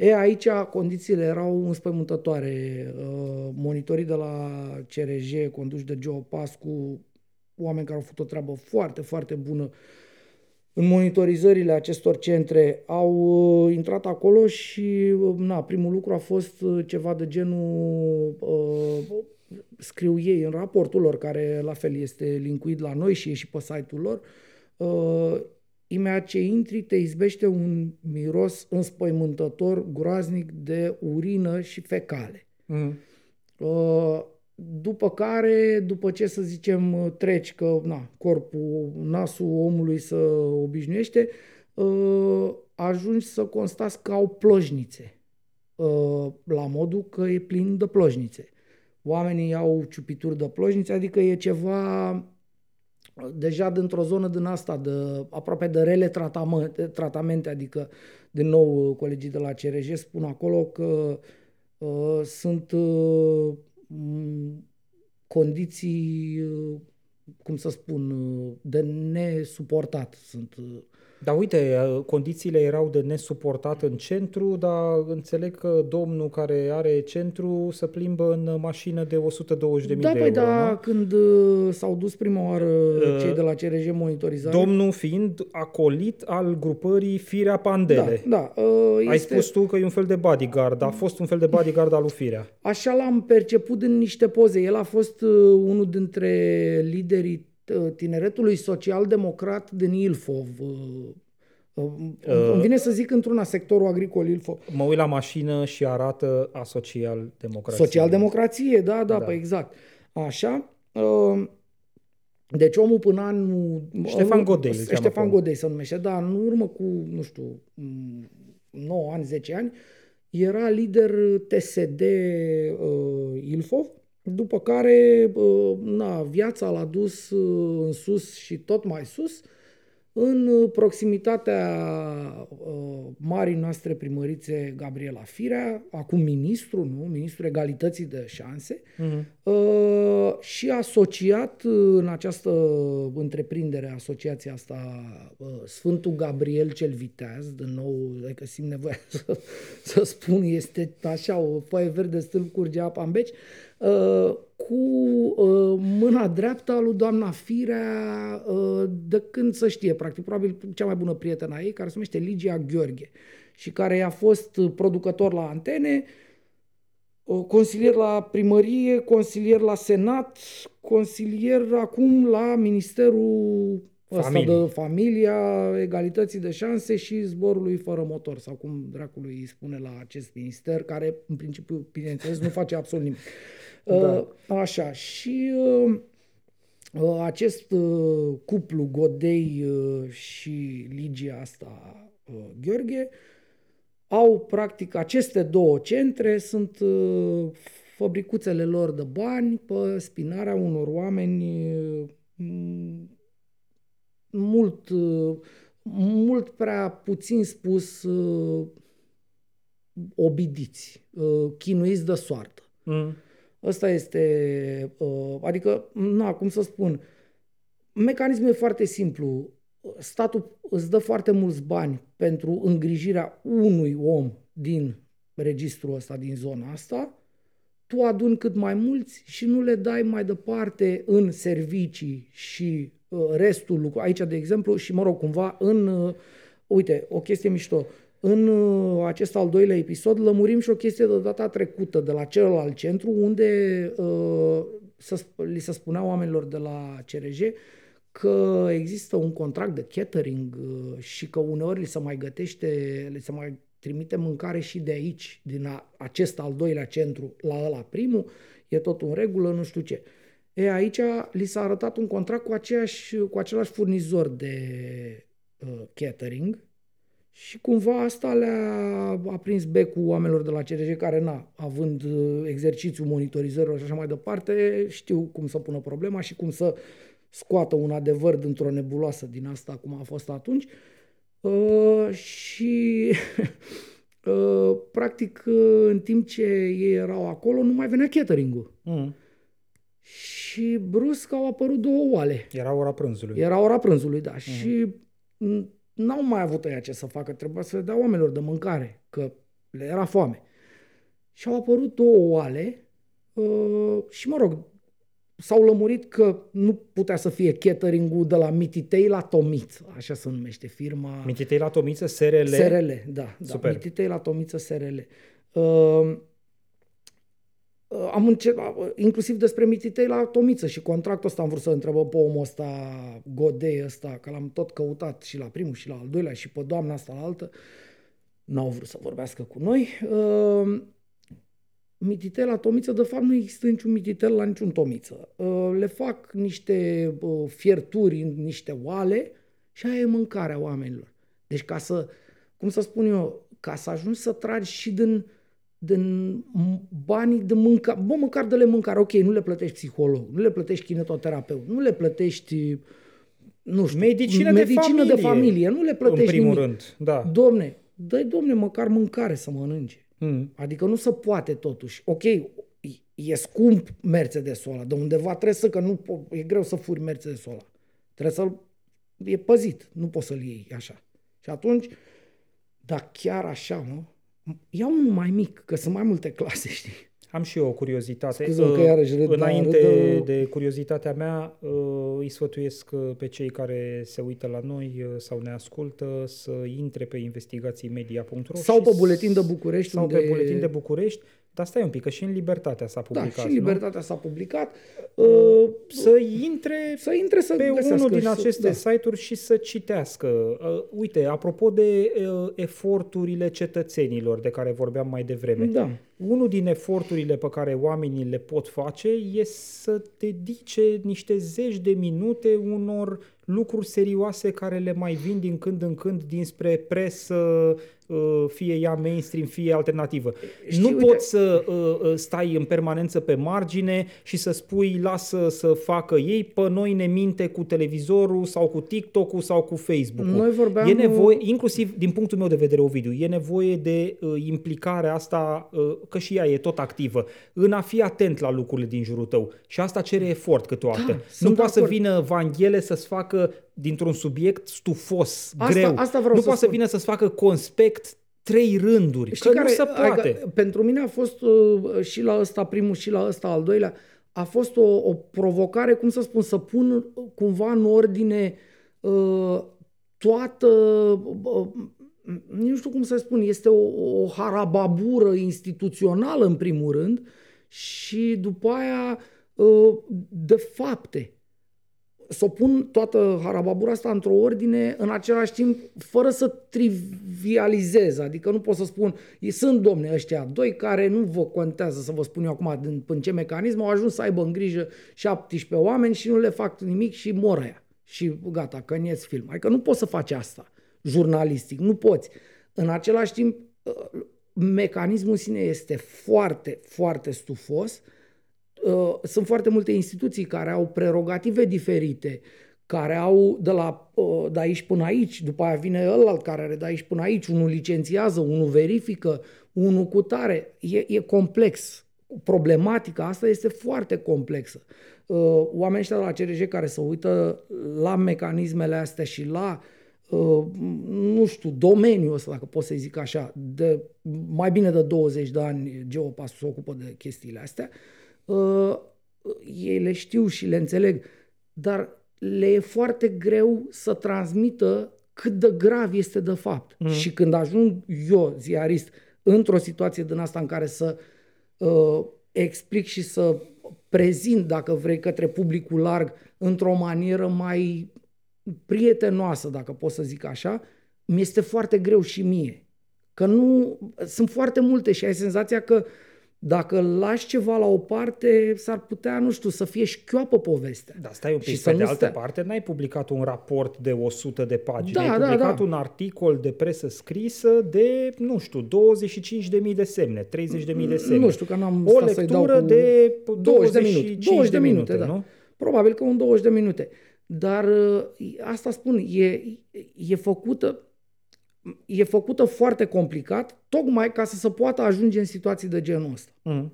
E, aici condițiile erau înspăimântătoare. Monitorii de la C R J, conduși de Joe Pascu, oameni care au făcut o treabă foarte, foarte bună în monitorizările acestor centre, au intrat acolo și na, primul lucru a fost ceva de genul, uh, scriu ei în raportul lor, care la fel este linkuit la noi și e și pe site-ul lor, uh, imediat ce intri, te izbește un miros înspăimântător, groaznic de urină și fecale. Mm. După care, după ce să zicem treci, că na, corpul, nasul omului se obișnuiește, ajungi să constați că au plojnițe. La modul că e plin de plojnițe. Oamenii au ciupituri de plojnițe, adică e ceva... deja dintr-o zonă din asta, de, aproape de rele tratamente, tratamente, adică din nou colegii de la C R J spun acolo că uh, sunt uh, condiții uh, cum să spun, de nesuportat sunt. Dar uite, condițiile erau de nesuportat în centru, dar înțeleg că domnul care are centru se plimbă în mașină de o sută douăzeci de mii da, de euro. Da, da, când s-au dus prima oară uh, cei de la C R J monitorizare. Domnul fiind acolit al grupării Firea Pandele. Da, da, uh, ai este... spus tu că e un fel de bodyguard, a fost un fel de bodyguard al lui Firea. Așa l-am perceput în niște poze. El a fost unul dintre liderii tineretului social-democrat din Ilfov. Îmi vine să zic într-una sectorul agricol Ilfov. Mă uit la mașină și arată a social-democrație. Social-democrație, da, da, da. Păi exact. Așa. Deci omul până anul... Ștefan Godei. Ștefan Godei se numește, da, în urmă cu, nu știu, nouă ani, zece ani, era lider T S D Ilfov. După care, na, viața l-a dus în sus și tot mai sus, în proximitatea marii noastre primărițe Gabriela Firea, acum ministru, nu? Ministru Egalității de Șanse, uh-huh. și asociat în această întreprindere, asociația asta, Sfântul Gabriel cel Viteaz, din nou, dacă simt nevoia să, să spun, este așa, o foaie verde stâlp, curge apa în beci, Uh, cu uh, mâna dreaptă a lui doamna Firea, uh, de când să știe, practic, probabil cea mai bună prietenă a ei, care se numește Ligia Gheorghe și care a fost producător la Antene, uh, consilier la primărie, consilier la Senat, consilier acum la Ministerul Familie. Asta de Familia, Egalității de Șanse și Zborului Fără Motor, sau cum dracului îi spune la acest minister, care în principiu, bineînțeles, nu face absolut nimic. Da. Așa, și acest cuplu Godei și Ligia asta Gheorghe au, practic, aceste două centre sunt fabricuțele lor de bani pe spinarea unor oameni mult, mult prea puțin spus obidiți, chinuiți de soartă. Mm. Asta este, adică, na, cum să spun, mecanismul e foarte simplu. Statul îți dă foarte mulți bani pentru îngrijirea unui om din registrul ăsta, din zona asta. Tu aduni cât mai mulți și nu le dai mai departe în servicii și restul lucru. Aici, de exemplu, și mă rog, cumva, în, uite, o chestie mișto. În acest al doilea episod lămurim și o chestie de data trecută de la celălalt centru, unde uh, să, li se spunea oamenilor de la C R J că există un contract de catering uh, și că uneori li se mai gătește, li se mai trimite mâncare și de aici, din a, acest al doilea centru la ăla primul, e tot în regulă, nu știu ce. E, aici li s-a arătat un contract cu, aceeași, cu același furnizor de uh, catering. Și cumva asta le-a aprins becul oamenilor de la C R J care, na, având exercițiul monitorizărilor și așa mai departe, știu cum să pună problema și cum să scoată un adevăr dintr-o nebuloasă din asta, cum a fost atunci. Uh, și, uh, practic, în timp ce ei erau acolo, nu mai venea catering-ul. Mm. Și brusc au apărut două oale. Era ora prânzului. Era ora prânzului, da. Mm. Și... n-au mai avut ăia ce să facă, trebuia să le dea oamenilor de mâncare, că le era foame. Și au apărut două oale uh, și, mă rog, s-au lămurit că nu putea să fie catering-ul de la Mititei la Tomiță, așa se numește firma. Mititei la Tomiță, S R L? S R L, da. da Mititei la Tomiță, S R L. Uh, am început, inclusiv despre Mititei la Tomiță și contractul ăsta am vrut să întrebăm pe omul ăsta, Godei ăsta, că l-am tot căutat și la primul și la al doilea și pe doamna asta la altă. N-au vrut să vorbească cu noi. Uh, Mititei la Tomiță, de fapt nu există niciun Mititel la niciun Tomiță. Uh, le fac niște uh, fierturi în niște oale și aia e mâncarea oamenilor. Deci ca să, cum să spun eu, ca să ajungi să tragi și din... din banii de mâncare, bă, măcar de le mâncare, ok, nu le plătești psiholog, nu le plătești kinetoterapeut, nu le plătești, nu știu, medicină, medicină de, familie. de familie, nu le plătești în primul nimic. Rând, da. Domne, dă-i, domne, măcar mâncare să mănânce. Mm. Adică nu se poate totuși. Ok, E scump Mercedes-ul ăla, de undeva trebuie să, că nu po- e greu să furi Mercedes-ul ăla. Trebuie să-l, e păzit, nu poți să-l iei așa. Și atunci, dar chiar așa, mă, iau unul mai mic, că sunt mai multe clase, știi? Am și eu o curiozitate. Scuze-mă că iarăși râd, înainte râd, de curiozitatea mea, îi sfătuiesc pe cei care se uită la noi sau ne ascultă să intre pe investigații media punct ro sau pe buletin de București. Sau unde... pe buletin de București. Dar stai un pic, că și în Libertatea s-a publicat. Da, și în Libertatea, nu? S-a publicat. Să intre, să intre să pe unul din aceste să, da. site-uri și să citească. Uite, apropo de eforturile cetățenilor de care vorbeam mai devreme. Da. Unul din eforturile pe care oamenii le pot face e să dedice niște zeci de minute unor lucruri serioase care le mai vin din când în când dinspre presă, fie ea mainstream, fie alternativă. Știi, nu uite... poți să stai în permanență pe margine și să spui lasă să facă ei, pe noi ne minte cu televizorul sau cu TikTok-ul sau cu Facebook-ul. Noi vorbeam... E nevoie, inclusiv din punctul meu de vedere, Ovidiu, e nevoie de implicarea asta, că și ea e tot activă, în a fi atent la lucrurile din jurul tău. Și asta cere efort câteodată. Da, nu poate să vină Vanghele să-ți facă dintr-un subiect stufos, asta, greu. Asta vreau nu să poate spun. Să vină să-ți facă conspect trei rânduri, știi, că care, nu se poate. Adică, pentru mine a fost uh, și la ăsta primul și la ăsta al doilea, a fost o, o provocare, cum să spun, să pun cumva în ordine uh, toată, uh, nu știu cum să spun, este o, o harababură instituțională în primul rând și după aia uh, de fapte. Să pun toată harababura asta într-o ordine în același timp fără să trivializez. Adică nu pot să spun, sunt domne ăștia doi care nu vă contează să vă spun eu acum în ce mecanism, au ajuns să aibă în grijă șaptesprezece oameni și nu le fac nimic și mor aia. Și gata, că nu-ți film. Adică nu poți să faci asta jurnalistic, nu poți. În același timp, mecanismul în sine este foarte, foarte stufos. Sunt foarte multe instituții care au prerogative diferite, care au de la de aici până aici, după aia vine ălalt care are de aici până aici, unul licențiază, unul verifică, unul cu tare. E, e complex. Problematica asta este foarte complexă. Oamenii ăștia de la C R J care se uită la mecanismele astea și la, nu știu, domeniul ăsta, dacă pot să zic așa, de mai bine de douăzeci de ani Geopasul se ocupă de chestiile astea, Uh, ei le știu și le înțeleg, dar le e foarte greu să transmită cât de grav este de fapt. Mm. Și când ajung eu, ziarist, într-o situație din asta în care să uh, explic și să prezint, dacă vrei, către publicul larg într-o manieră mai prietenoasă, dacă pot să zic așa, mi-este foarte greu și mie. Că nu... Sunt foarte multe și ai senzația că dacă lași ceva la o parte, s-ar putea, nu știu, să fie șchioapă povestea. Da, stai un pic, și pe de altă parte, n-ai publicat un raport de o sută de pagini, da, ai da, publicat da. un articol de presă scrisă de, nu știu, douăzeci și cinci de mii de semne, treizeci de mii de semne. Nu știu, că n-am o stat să-i dau cu... O lectură de douăzeci de minute, douăzeci de minute, da. Nu? Probabil că un douăzeci de minute. Dar asta spun, e, e făcută... e făcută foarte complicat, tocmai ca să se poată ajunge în situații de genul ăsta. Mm.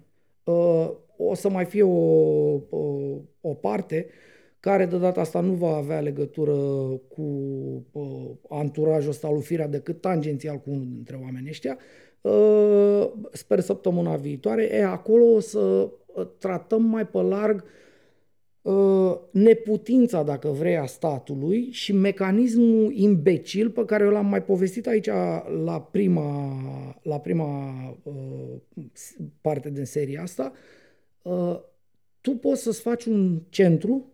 O să mai fie o, o, o parte care de data asta nu va avea legătură cu anturajul ăsta lui Firea decât tangențial cu unul dintre oamenii ăștia. Sper săptămâna viitoare. E, acolo o să tratăm mai pe larg neputința, dacă vrei, a statului și mecanismul imbecil pe care eu l-am mai povestit aici la prima, la prima uh, parte din seria asta. Uh, tu poți să-ți faci un centru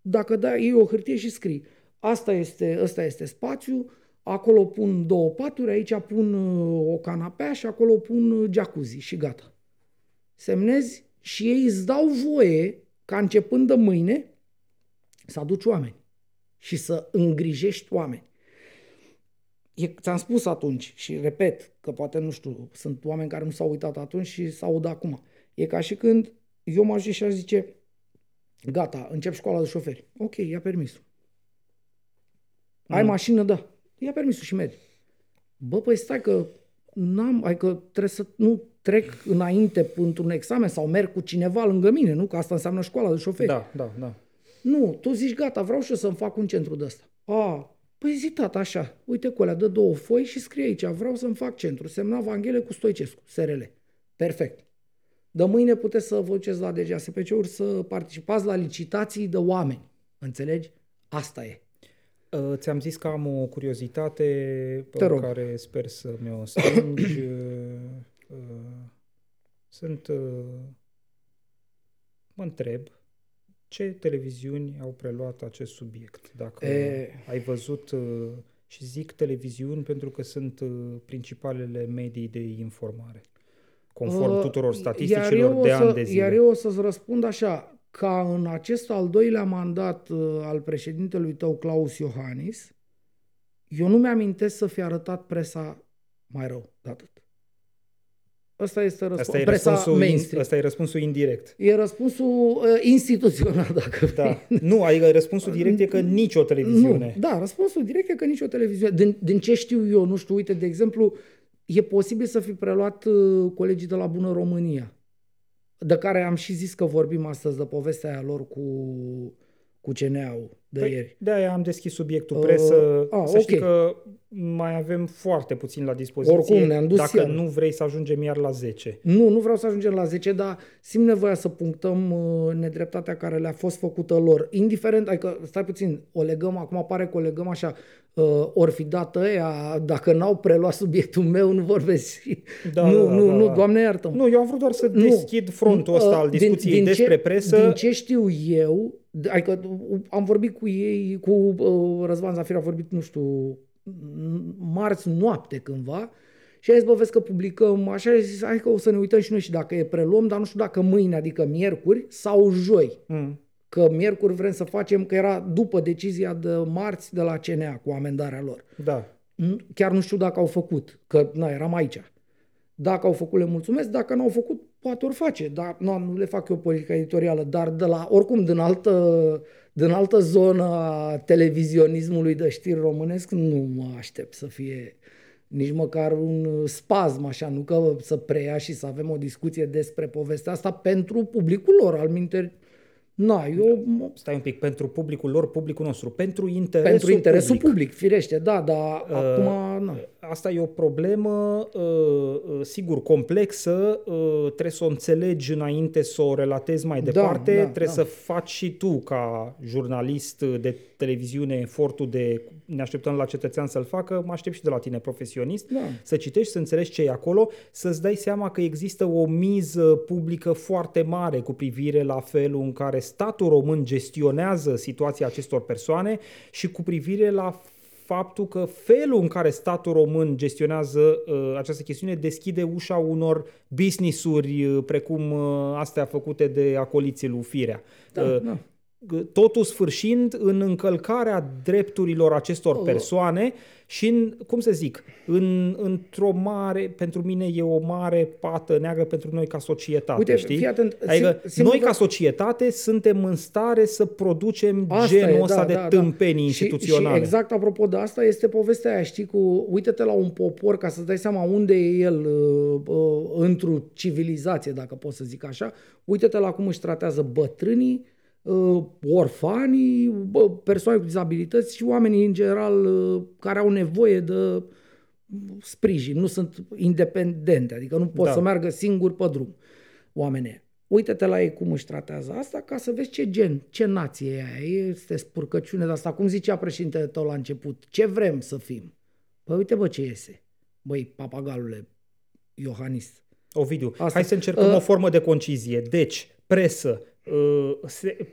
dacă dai, iei o hârtie și scrii. Asta este, ăsta este spațiu, acolo pun două paturi, aici pun uh, o canapea și acolo pun jacuzzi și gata. Semnezi și ei îți dau voie ca începând de mâine să aduci oameni și să îngrijești oameni. E, ți-am spus atunci și repet că poate, nu știu, sunt oameni care nu s-au uitat atunci și s-au dat acum. E ca și când eu m-aș și aș zice gata, încep școala de șoferi. Ok, ia permisul. Ai mm. mașină? Da. Ia permisul și mergi. Bă, păi stai că n-am, ai că trebuie să, nu, trec înainte într-un examen sau merg cu cineva lângă mine, nu? Că asta înseamnă școala de șoferi. Da, da, da. Nu, tu zici, gata, vreau și eu să-mi fac un centru de ăsta. A, păi zi, tata, așa, uite cu alea, dă două foi și scrie aici, vreau să-mi fac centru. Semna Vanghele cu Stoicescu, S R L. Perfect. De mâine puteți să vă duceți la D G A S P C-uri să participați la licitații de oameni. Înțelegi? Asta e. Ți-am zis că am o curiozitate pe care sper să mi-o strângi. Sunt... Mă întreb ce televiziuni au preluat acest subiect. Dacă e... ai văzut... Și zic televiziuni pentru că sunt principalele medii de informare, conform tuturor statisticilor de ani de zile. Iar eu o să-ți răspund așa... ca în acest al doilea mandat al președintelui tău, Klaus Iohannis, eu nu mi-amintesc să fi arătat presa mai rău de atât. Ăsta este răspunsul, presa mainstream. Ăsta e răspunsul indirect. E răspunsul uh, instituțional, dacă da. Nu, adică răspunsul direct e că nicio televiziune. Nu, da, răspunsul direct e că nicio televiziune. Din, din ce știu eu, nu știu, uite, de exemplu, e posibil să fi preluat uh, colegii de la Bună România, de care am și zis că vorbim astăzi, de povestea aia lor cu, cu C N A-ul de păi, ieri. De-aia am deschis subiectul presă. Uh, a, să okay. Știi că mai avem foarte puțin la dispoziție. Oricum, ne-am dus dacă iar. Nu vrei să ajungem iar la zece. Nu, nu vreau să ajungem la zece, dar simt nevoia să punctăm nedreptatea care le-a fost făcută lor. Indiferent, adică, stai puțin, o legăm, acum pare că o legăm așa, ori fi dată ăia, dacă n-au preluat subiectul meu, nu vorbesc. Da, nu, da, nu, da, nu, Doamne iartă-mă. Nu, eu am vrut doar să nu, deschid frontul ăsta al discuției din, din despre ce, presă. Din ce știu eu, adică am vorbit cu ei, cu uh, Răzvan Zafir, a vorbit, nu știu, marți noapte cândva și a zis, bă, vezi că publicăm, așa, a zis, hai că o să ne uităm și noi și dacă e preluăm, dar nu știu dacă mâine, adică miercuri sau joi. Mm. Că miercuri vrem să facem, că era după decizia de marți de la C N A cu amendarea lor. Da. Chiar nu știu dacă au făcut, că na, eram aici. Dacă au făcut, le mulțumesc, dacă n-au făcut, poate ori face. Dar nu, nu le fac eu politică editorială, dar de la, oricum din altă, din altă zonă a televizionismului de știri românesc, nu mă aștept să fie nici măcar un spasm așa, nu că să preia și să avem o discuție despre povestea asta pentru publicul lor, alminteri. Na, eu... Stai un pic, pentru publicul lor, publicul nostru, pentru interesul, pentru interesul public. public, firește, da, dar uh, acum... Na. Asta e o problemă, uh, sigur, complexă, uh, trebuie să o înțelegi înainte să o relatezi mai departe, da, da, trebuie da. să faci și tu ca jurnalist de televiziune efortul de ne așteptăm la cetățean să-l facă, mă aștept și de la tine, profesionist, da. să citești, să înțelegi ce e acolo, să-ți dai seama că există o miză publică foarte mare cu privire la felul în care statul român gestionează situația acestor persoane și cu privire la faptul că felul în care statul român gestionează uh, această chestiune deschide ușa unor business-uri uh, precum uh, astea făcute de acoliții lui Firea. Da, uh, da. Totul sfârșind în încălcarea drepturilor acestor persoane și, în, cum să zic, în, într-o mare, pentru mine e o mare pată neagră pentru noi ca societate. Uite, știi? Fii atent, adică sim, noi ca societate suntem în stare să producem asta genul ăsta da, de da, tâmpenii da. instituționale. Și, și exact apropo de asta este povestea aia, știi, cu uite-te la un popor ca să-ți dai seama unde e el uh, uh, într-o civilizație, dacă pot să zic așa, uite-te la cum își tratează bătrânii, orfanii, persoane cu dizabilități și oamenii în general care au nevoie de sprijin, nu sunt independente, adică nu pot da. să meargă singuri pe drum oamenii. Uite-te la ei cum își tratează asta ca să vezi ce gen, ce nație e aia, este spurcăciune de asta, cum zicea președintele tău la început, ce vrem să fim? Păi uite bă ce iese, băi papagalule Iohannis. Ovidiu, asta. Hai să încercăm uh, o formă de concizie, deci presă,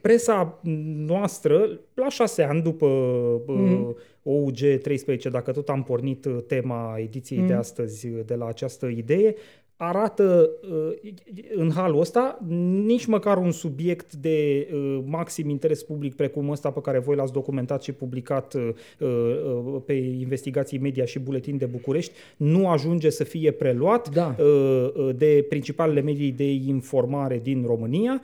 presa noastră, la șase ani după mm. O U G treisprezece, dacă tot am pornit tema ediției mm. de astăzi de la această idee, arată în halul ăsta nici măcar un subiect de maxim interes public precum ăsta pe care voi l-ați documentat și publicat pe Investigații Media și Buletin de București nu ajunge să fie preluat da. de principalele medii de informare din România.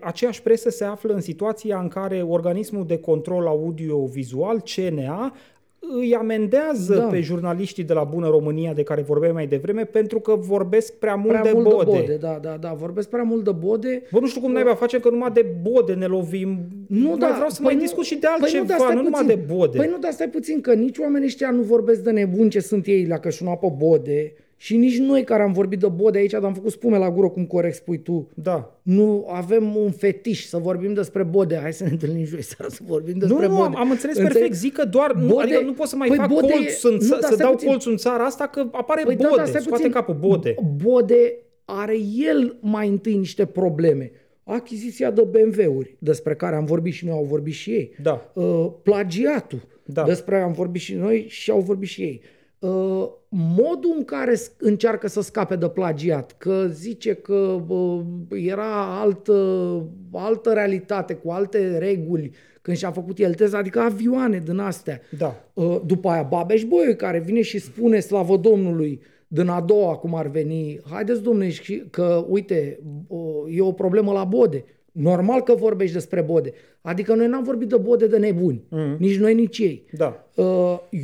Aceeași presă se află în situația în care organismul de control audio-vizual, C N A, îi amendează da. pe jurnaliștii de la Bună România, de care vorbeam mai devreme, pentru că vorbesc prea mult, prea de, mult Bode. de Bode. Da, da, da, vorbesc prea mult de Bode. Bă, nu știu cum naiba facem, că numai de Bode ne lovim. Nu, da, vreau să păi mai discut și de altceva, păi nu, nu numai de Bode. Păi nu, dar stai puțin, că nici oamenii ăștia nu vorbesc de nebuni ce sunt ei la cășuna pe Bode și nici noi care am vorbit de Bode aici, dar am făcut spume la gură, cum corect spui tu. Da. Nu avem un fetiș să vorbim despre Bode. Hai să ne întâlnim joi seara să vorbim despre nu, Bode. Nu, am înțeles perfect. Înțeleg? Zic că doar Bode, nu, adică nu pot să mai păi fac Bode, colț în, nu, să, să dau puțin. colțul în țara asta că apare păi Bode, da, da, scoate puțin. capul Bode. Bode are el mai întâi niște probleme. Achiziția de B M W-uri, despre care am vorbit și noi, au vorbit și ei. Da. Uh, plagiatul, da. despre care am vorbit și noi și au vorbit și ei. Uh, modul în care încearcă să scape de plagiat, că zice că uh, era altă, altă realitate, cu alte reguli, când și-a făcut el teza, adică avioane din astea. Da. Uh, după aia Babeș Boiu, care vine și spune, slavă Domnului, din a doua, cum ar veni, haideți domnule, că uite, uh, e o problemă la Bode. Normal că vorbești despre Bode. Adică noi n-am vorbit de Bode de nebuni. Mm. Nici noi, nici ei. Da.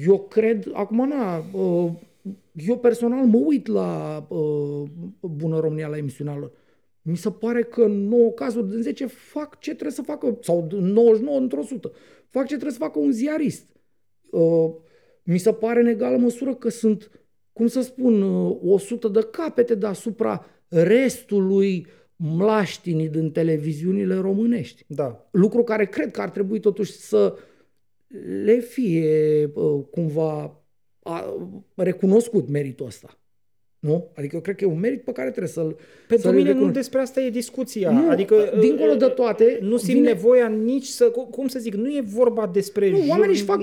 Eu cred, acum na, eu personal mă uit la Bună România, la emisiunea lor. Mi se pare că în nouă cazuri din zece fac ce trebuie să facă, sau în nouăzeci și nouă într-o sută, fac ce trebuie să facă un ziarist. Mi se pare în egală măsură că sunt, cum să spun, o sută de capete deasupra restului mlaștinii din televiziunile românești. Da. Lucru care cred că ar trebui totuși să le fie cumva recunoscut meritul ăsta. Nu? Adică eu cred că e un merit pe care trebuie să-l... Pentru să mine nu despre asta e discuția. Nu, adică, dincolo de toate... Nu simt vine... nevoia nici să... Cum să zic? Nu e vorba despre nu,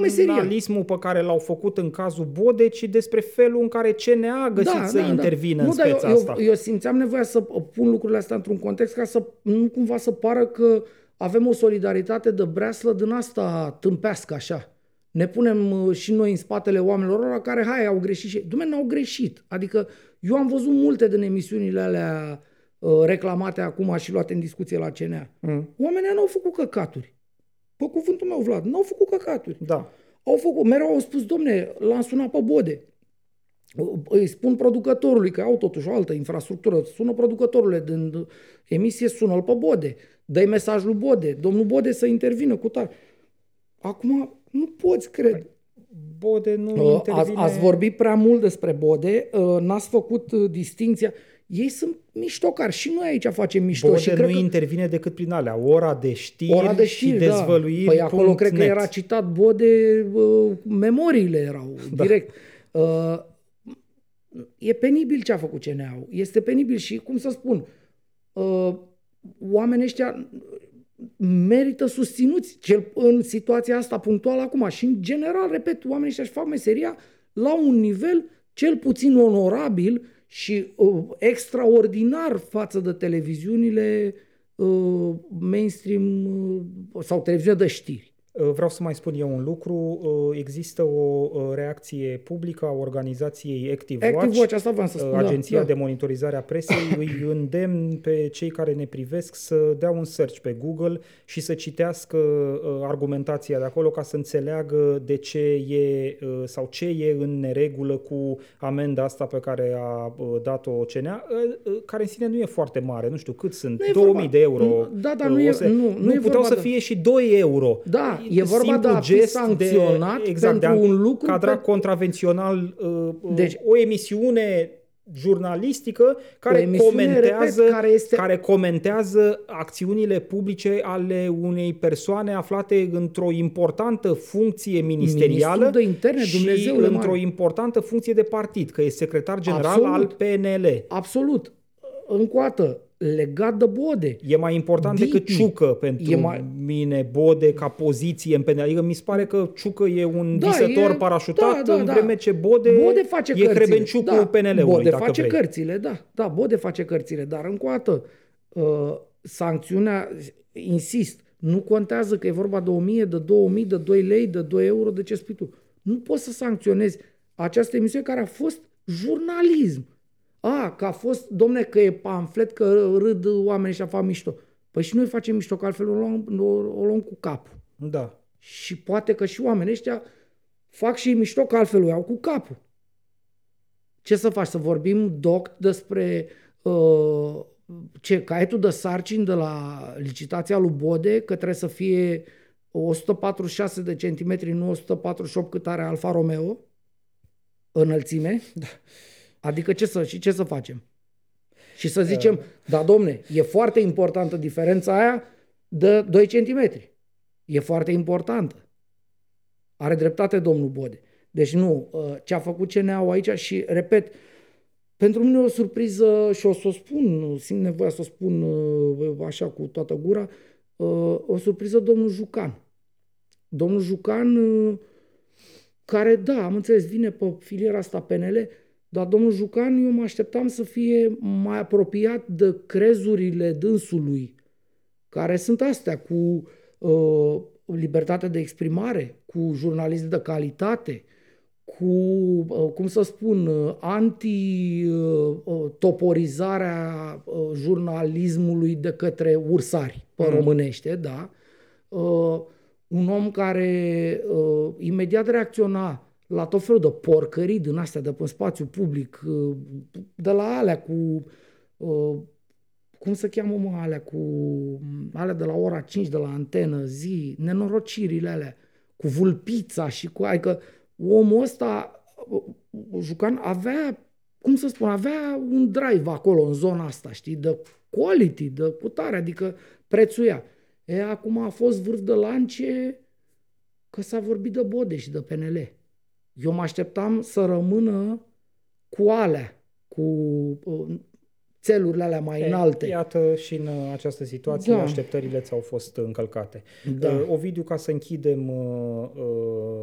jurnalismul pe care l-au făcut în cazul Bode, ci despre felul în care C N A a găsit da, să da, intervină da. în nu, speța eu, asta. Eu, eu simțeam nevoia să pun lucrurile astea într-un context ca să nu cumva să pară că avem o solidaritate de breaslă din asta tâmpească așa. Ne punem și noi în spatele oamenilor ăla care, hai, au greșit și ei. Dumnezeu, n-au greșit. Adică eu am văzut multe din emisiunile alea reclamate acum și luate în discuție la C N A. Mm. Oamenii n-au făcut căcaturi. Pe cuvântul meu, Vlad, n-au făcut căcaturi. Da. Au făcut, mereu au spus, domne, l-am sunat pe Bode. Îi spun producătorului, că au totuși o altă infrastructură, sună producătorule din emisie, sună-l pe Bode. Dă-i mesaj lui Bode. Domnul Bode să intervină cu tare. Acum... Nu poți, cred. Bode nu intervine. Ați vorbit prea mult despre Bode, n-ați făcut distinția. Ei sunt miștocari și noi aici facem mișto. Bode și nu cred că... intervine decât prin alea, ora de știri, ora de știri și da. dezvăluiri. Păi acolo net. Cred că era citat Bode, memoriile erau direct. Da. E penibil ce a făcut C N A-ul. Este penibil și, cum să spun, oamenii ăștia... merită susținuți cel în situația asta punctuală acum și în general, repet, oamenii ăștia își fac meseria la un nivel cel puțin onorabil și uh, extraordinar față de televiziunile uh, mainstream uh, sau televiziunea de știri. Vreau să mai spun eu un lucru. Există o reacție publică a organizației Active, Active Watch, Watch asta v-am să spun, agenția da, da. de monitorizare a presei. Îi îndemn pe cei care ne privesc să dea un search pe Google și să citească argumentația de acolo ca să înțeleagă de ce e sau ce e în neregulă cu amenda asta pe care a dat-o C N A, care în sine nu e foarte mare. Nu știu cât sunt, două mii de euro. Da, dar nu e, se, nu, nu e puteau să fie și doi euro. Da. E vorba de a fi sancționat de, exact, pentru de un lucru... cadra pe... contravențional, uh, deci, o emisiune jurnalistică care, emisiune, comentează, repet, care, este... care comentează acțiunile publice ale unei persoane aflate într-o importantă funcție ministerială de interne, și într-o mare. importantă funcție de partid, că e secretar general Absolut. al P N L. Absolut. Încoată. Legat de Bode. E mai important Diti. decât Ciucă pentru mai... mine, Bode, ca poziție în P N L. Adică mi se pare că Ciucă e un da, visător e... parașutat, da, da, în vreme da. ce Bode, Bode face e cărțile. Hrebenciu da. cu P N L-ului. Bode dacă face vrei. cărțile, da. Da, Bode face cărțile, dar încă o dată, uh, sancțiunea, insist, nu contează că e vorba de o mie, de două mii, de doi lei, de doi euro, de ce spui tu. Nu poți să sancționezi această emisiune care a fost jurnalism. A, că a fost, domne, că e pamflet, că râd oamenii și a fac mișto. Păi și noi facem mișto, că altfel o luăm, o luăm cu capul. Da. Și poate că și oamenii ăștia fac și mișto că altfel o iau cu capul. Ce să faci? Să vorbim doct despre uh, ce, caietul de sarcini de la licitația lui Bode, că trebuie să fie o sută patruzeci și șase de centimetri, nu o sută patruzeci și opt cât are Alfa Romeo înălțime? Da. Adică ce să, și ce să facem? Și să zicem, uh. da domne, e foarte importantă diferența aia de doi centimetri. E foarte importantă. Are dreptate domnul Bode. Deci nu, ce a făcut C N A-ul aici și, repet, pentru mine o surpriză și o să o spun, simt nevoia să o spun așa cu toată gura, o surpriză domnul Jucan. Domnul Jucan, care, da, am înțeles, vine pe filiera asta P N L, dar domnul Jucan, eu mă așteptam să fie mai apropiat de crezurile dânsului, care sunt astea cu uh, libertate de exprimare, cu jurnalism de calitate, cu, uh, cum să spun, uh, anti-toporizarea uh, uh, jurnalismului de către ursari, pe mm. românește, da? Uh, un om care uh, imediat reacționa la tot felul de porcării din astea de pe spațiu public, de la alea cu, cum se cheamă mă, alea cu, alea de la ora cinci, de la antenă, zi, nenorocirile alea, cu vulpița și cu, adică omul ăsta, Jucan, avea, cum să spun, avea un drive acolo, în zona asta, știi, de quality, de cutare, adică prețuia. E, acum a fost vârf de lance că s-a vorbit de Bode și de P N L. Eu mă așteptam să rămână cu alea, cu uh, țelurile alea mai înalte. Iată, și în această situație, da, așteptările ți-au fost încălcate. Da. Uh, Ovidiu, ca să închidem uh,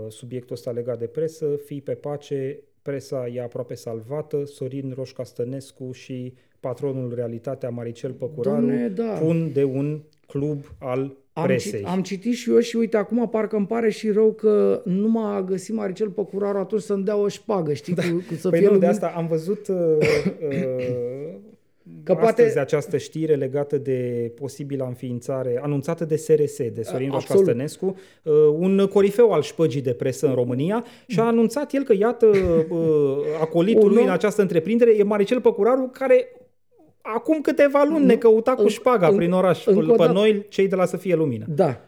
subiectul ăsta legat de presă, fii pe pace, presa e aproape salvată, Sorin Roș-Castănescu și patronul Realitatea Maricel Păcuranu, Doamne, da, pun de un club al Am, cit, am citit și eu și uite, acum parcă îmi pare și rău că nu m-a găsit Maricel Păcuraru atunci să-mi dea o șpagă, știi? Da. Cu, cu să păi fie nu, lumini. De asta am văzut uh, uh, că astăzi poate... această știre legată de posibilă înființare, anunțată de S R S, de Sorin Roș-Castănescu, uh, un corifeu al șpăgii de presă în România, și a anunțat el că, iată, uh, acolitul lui în această întreprindere e Maricel Păcuraru, care... Acum câteva luni ne căuta cu șpaga în, prin oraș, după noi, cei de la Să Fie Lumină. Da.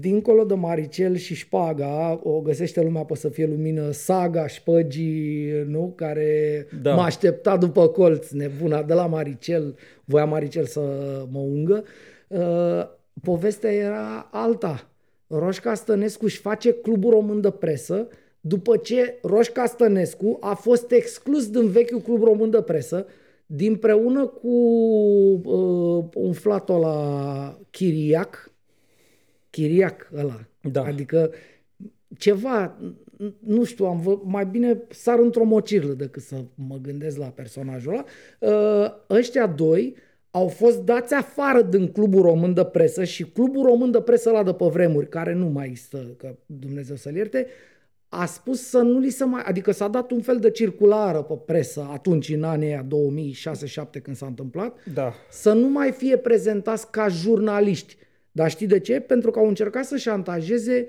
Dincolo de Maricel și șpaga, o găsește lumea pe Să Fie Lumină, saga șpăgii, nu? Care da. m-a așteptat după colț, nebuna, de la Maricel, voia Maricel să mă ungă. Povestea era alta. Roș-Castănescu își face Clubul Român de Presă, după ce Roș-Castănescu a fost exclus din vechiul Club Român de Presă, dinpreună cu uh, un flato la Chiriac, Chiriac ăla, da. Adică ceva, nu știu, am vă, mai bine sar într-o mocirlă decât să mă gândesc la personajul ăla, uh, ăștia doi au fost dați afară din Clubul Român de Presă și Clubul Român de Presă ăla de pe vremuri, care nu mai stă, că Dumnezeu să-l ierte, a spus să nu li se mai... Adică s-a dat un fel de circulară pe presă atunci, în anii două mii șase două mii șapte, când s-a întâmplat, da, să nu mai fie prezentați ca jurnaliști. Dar știi de ce? Pentru că au încercat să șantajeze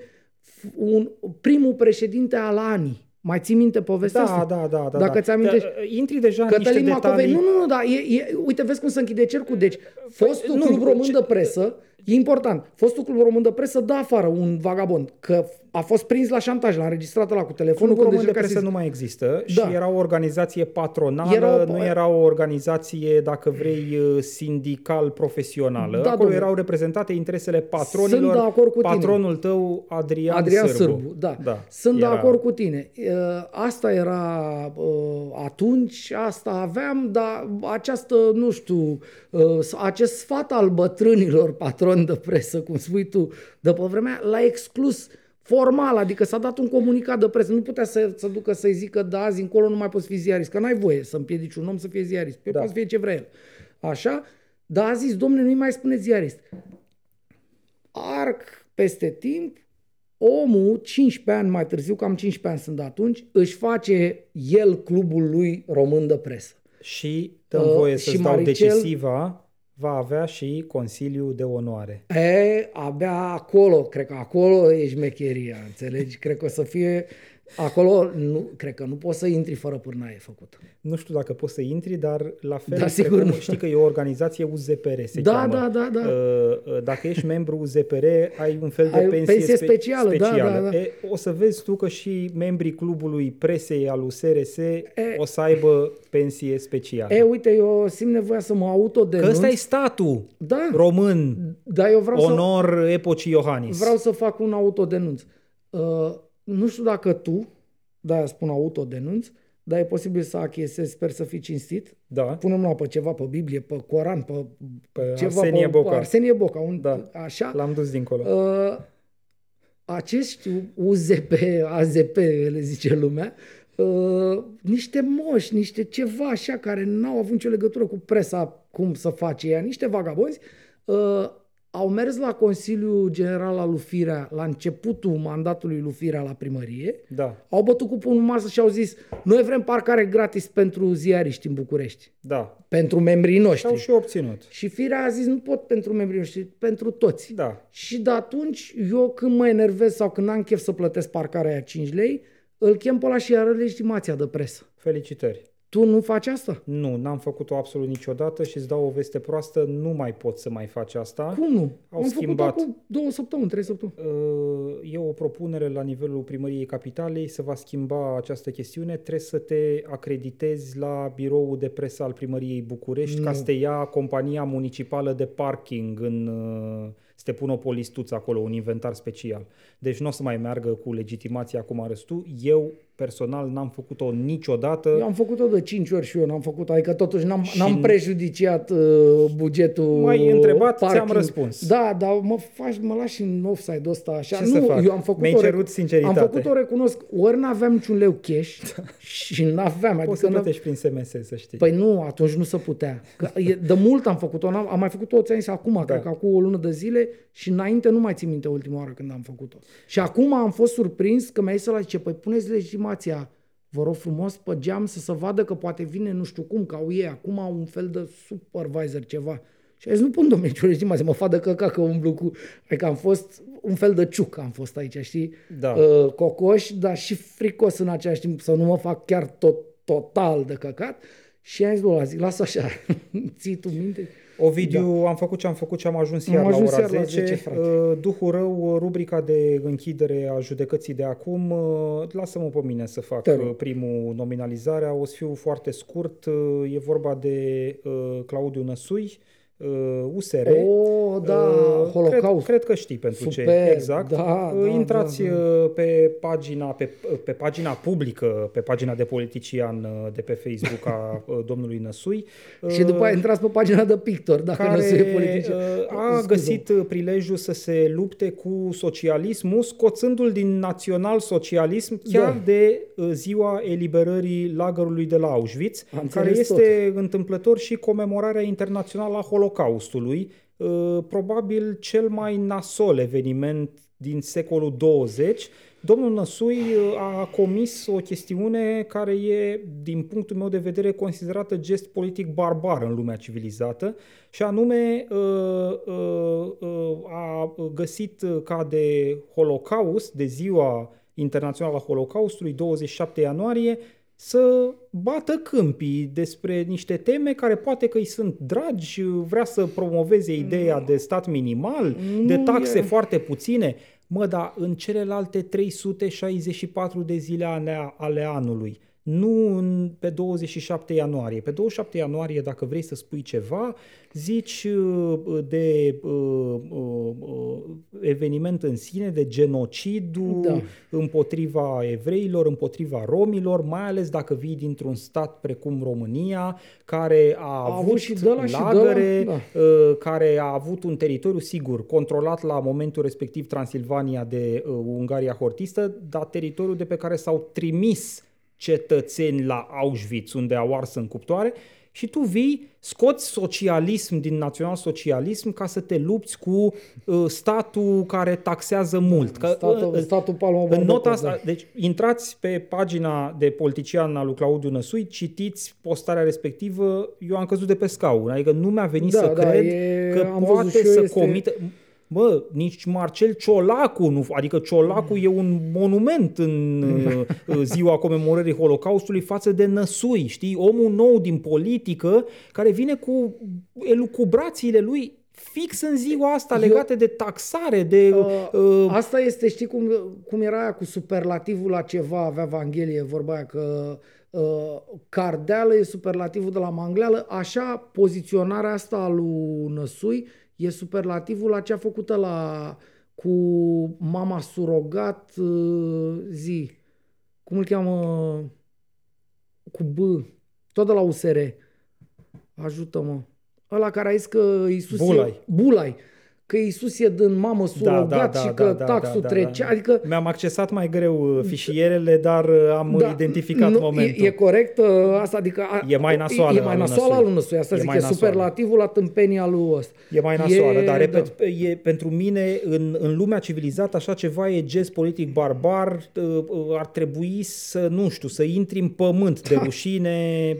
un, primul președinte al ANI. Mai ții minte povestea da, asta? Da, da, da. Dacă da. ți-amintești... Intri deja în Cătălin niște Macovei. Detalii. Nu, nu, nu, da. E, e, uite, vezi cum se închide cercul. Deci, fostul nu, Club nu, Român ce... de Presă... E important. Fostul Club Român de Presă dă afară un vagabond, că a fost prins la șantaj, l-a înregistrat ăla cu telefonul. Clubul Român de Presă nu mai există da. și era o organizație patronală, era o... nu era o organizație, dacă vrei, sindical-profesională. Da, Acolo domnule. erau reprezentate interesele patronilor. Sunt de acord cu tine. Patronul tău, Adrian, Adrian Sârbu. Sârbu da. Da. Sunt era... de acord cu tine. Asta era atunci, asta aveam, dar această, nu știu, acest sfat al bătrânilor patronilor de presă, cum spui tu, de pe vremea, l-a exclus formal, adică s-a dat un comunicat de presă. Nu putea să, să ducă să-i zică, da, azi încolo nu mai poți fi ziarist, că n-ai voie să împiedici un om să fie ziarist. Pe da. poate să fie ce vrea el. Așa? Dar a zis, domnule, nu-i mai spune ziarist. Arc peste timp, omul, cincisprezece ani mai târziu, cam cincisprezece ani sunt de atunci, își face el clubul lui Român de Presă. Și dăm voie uh, să-ți dau Maricel, decisiva... va avea și Consiliu de Onoare. E, abia acolo, cred că acolo e șmecheria, înțelegi? Cred că o să fie... Acolo, nu, cred că nu poți să intri fără pârnaie făcută. Nu știu dacă poți să intri, dar la fel, da, sigur nu. Știi că e o organizație U Z P R, se da, cheamă. Da, da, da. Dacă ești membru U Z P R, ai un fel de ai pensie, pensie spe- specială. specială. Da, da, da. E, o să vezi tu că și membrii clubului presei al U S R S e, o să aibă pensie specială. E, uite, eu simt nevoia să mă autodenunț. Că ăsta e statul da. român, da, eu vreau onor să, epocii Iohannis. Vreau să fac un autodenunț. Uh, Nu știu dacă tu, de-aia spun autodenunț, dar e posibil să achiesezi, sper să fii cinstit. Da. Punem la pe ceva, pe Biblie, pe Coran, pe, pe ceva, Arsenie pe, Boca. Pe Arsenie Boca. Un, da. Așa. L-am dus dincolo. Uh, acești U Z P, A Z P, le zice lumea, uh, niște moși, niște ceva așa care n-au avut nicio legătură cu presa, cum să face ea, niște vagabonzi, uh, au mers la Consiliul General al lui Firea, la începutul mandatului lui Firea la primărie, da. Au bătut cu pumnul în masă și au zis noi vrem parcare gratis pentru ziariști în București. Da. Pentru membrii noștri. Și au și obținut. Și Firea a zis nu pot pentru membrii noștri, pentru toți. Da. Și de atunci eu când mă enervez sau când am chef să plătesc parcarea aia cinci lei, îl chem pe ăla și iar legitimația de presă. Felicitări. Tu nu faci asta? Nu, n-am făcut-o absolut niciodată și îți dau o veste proastă, nu mai pot să mai faci asta. Cum nu? Au am schimbat... făcut-o cu două săptămâni, trei săptămâni. E o propunere la nivelul primăriei capitalei să va schimba această chestiune. Trebuie să te acreditezi la biroul de presă al primăriei București nu. Ca să te ia compania municipală de parking în... să te pun o polistuță acolo, un inventar special. Deci nu o să mai meargă cu legitimația cum arăți tu. Eu, personal, n-am făcut-o niciodată. Eu am făcut-o de cinci ori și eu n-am făcut-o. Adică totuși n-am, n-am prejudiciat uh, bugetul m-ai întrebat, parking. Ți-am răspuns. Da, dar mă, faci, mă lași în offside-ul ăsta așa. Ce nu, să fac? Eu am făcut Mi-ai cerut sinceritate. Am făcut-o, recunosc. Ori n-aveam niciun leu cash și n-aveam. Adică poți să plătești prin S M S, să știi. Păi nu, atunci nu se putea. Că de mult am făcut-o. N-am, am mai făcut-o, ți-am zis, acum, da. Cred că acum o lună de zile. Și înainte nu mai țin minte ultima oară când am făcut-o. Și acum am fost surprins că mi-a zis ăla, zice, păi puneți legitimația, vă rog frumos, pe geam să se vadă că poate vine nu știu cum, că au ei acum au un fel de supervisor ceva. Și a zis, nu pun domnule nicio legitimație, mă fac de căca că umblu cu... Adică am fost un fel de ciuc, am fost aici, știi? Da. Uh, cocoș, dar și fricos în același timp, să nu mă fac chiar tot, total de căcat. Și a zis, bă, zic, lasă așa, ții tu minte... Ovidiu, da. am făcut ce am făcut și am ajuns iar am la ora zece. La zece frate. Duhul rău, rubrica de închidere a judecății de acum, lasă-mă pe mine să fac Tău. primul nominalizarea, o să fiu foarte scurt, e vorba de Claudiu Năsui, U S R. Oh, da, uh, Holocaust. Cred, cred că știi pentru Super, ce. Exact. Da, da, Intrați da, da. pe pagina pe, pe pagina publică, pe pagina de politician de pe Facebook a domnului Năsui. Și după aia intrați pe pagina de pictor, dacă care Năsui e politician. A Scuze. găsit prilejul să se lupte cu socialismul, scoțându-l din național-socialism chiar da. de ziua eliberării lagărului de la Auschwitz, Am care este tot. întâmplător și comemorarea internațională a Holocaustului. Holocaustului, probabil cel mai nasol eveniment din secolul douăzeci, domnul Năsui a comis o chestiune care e, din punctul meu de vedere, considerată gest politic barbar în lumea civilizată și anume a găsit ca de Holocaust, de ziua internațională a Holocaustului, douăzeci și șapte ianuarie, să bată câmpii despre niște teme care poate că îi sunt dragi, vrea să promoveze ideea de stat minimal, nu de taxe e. foarte puține. Mă, dar în celelalte trei sute șaizeci și patru de zile ale, ale anului, nu în, pe douăzeci și șapte ianuarie. Pe douăzeci și șapte ianuarie, dacă vrei să spui ceva, zici de uh, uh, uh, eveniment în sine, de genocidul da. împotriva evreilor, împotriva romilor, mai ales dacă vii dintr-un stat precum România, care a, a avut, avut și lagăre, și la, da. uh, care a avut un teritoriu sigur, controlat la momentul respectiv Transilvania de uh, Ungaria Hortistă, dar teritoriul de pe care s-au trimis cetățeni la Auschwitz, unde au ars în cuptoare, și tu vii, scoți socialism din național-socialism ca să te lupți cu uh, statul care taxează mult. Că, statul, uh, statul Palma în nota asta, deci intrați pe pagina de politician al lui Claudiu Năsui, citiți postarea respectivă, eu am căzut de pe scaun, adică nu mi-a venit da, să da, cred e, că poate să este... comită... Bă, nici Marcel Ciolacu nu... Adică Ciolacu e un monument în ziua comemorării Holocaustului față de Năsui, știi? Omul nou din politică care vine cu elucubrațiile lui fix în ziua asta legate Eu, de taxare, de... Uh, uh, asta este, știi cum, cum era aia cu superlativul la ceva, avea Vanghelie, vorba aia că... Uh, cardeală e superlativul de la mangleală, așa poziționarea asta a lui Năsui e superlativul la cea făcută la cu mama surogat uh, zi. Cum îl cheamă? Cu B. Tot de la U S R. Ajută-mă. Ăla care a zis că Iisus Bulai. e... Bulai. Că Iisus e din mamă surogat da, da, da, și că da, da, taxul da, da, trece. Da, da. Adică... Mi-am accesat mai greu fișierele, dar am da, identificat nu, momentul. E, e corect asta, adică... E mai nasoală. E mai nasoală al lui Năsui. Asta e zic, e nasoală. Superlativul la tâmpenia lui ăsta. E mai nasoală, e, dar repet, da. E, pentru mine, în, în lumea civilizată, așa ceva e gest politic barbar, ar trebui să, nu știu, să intri în pământ de rușine,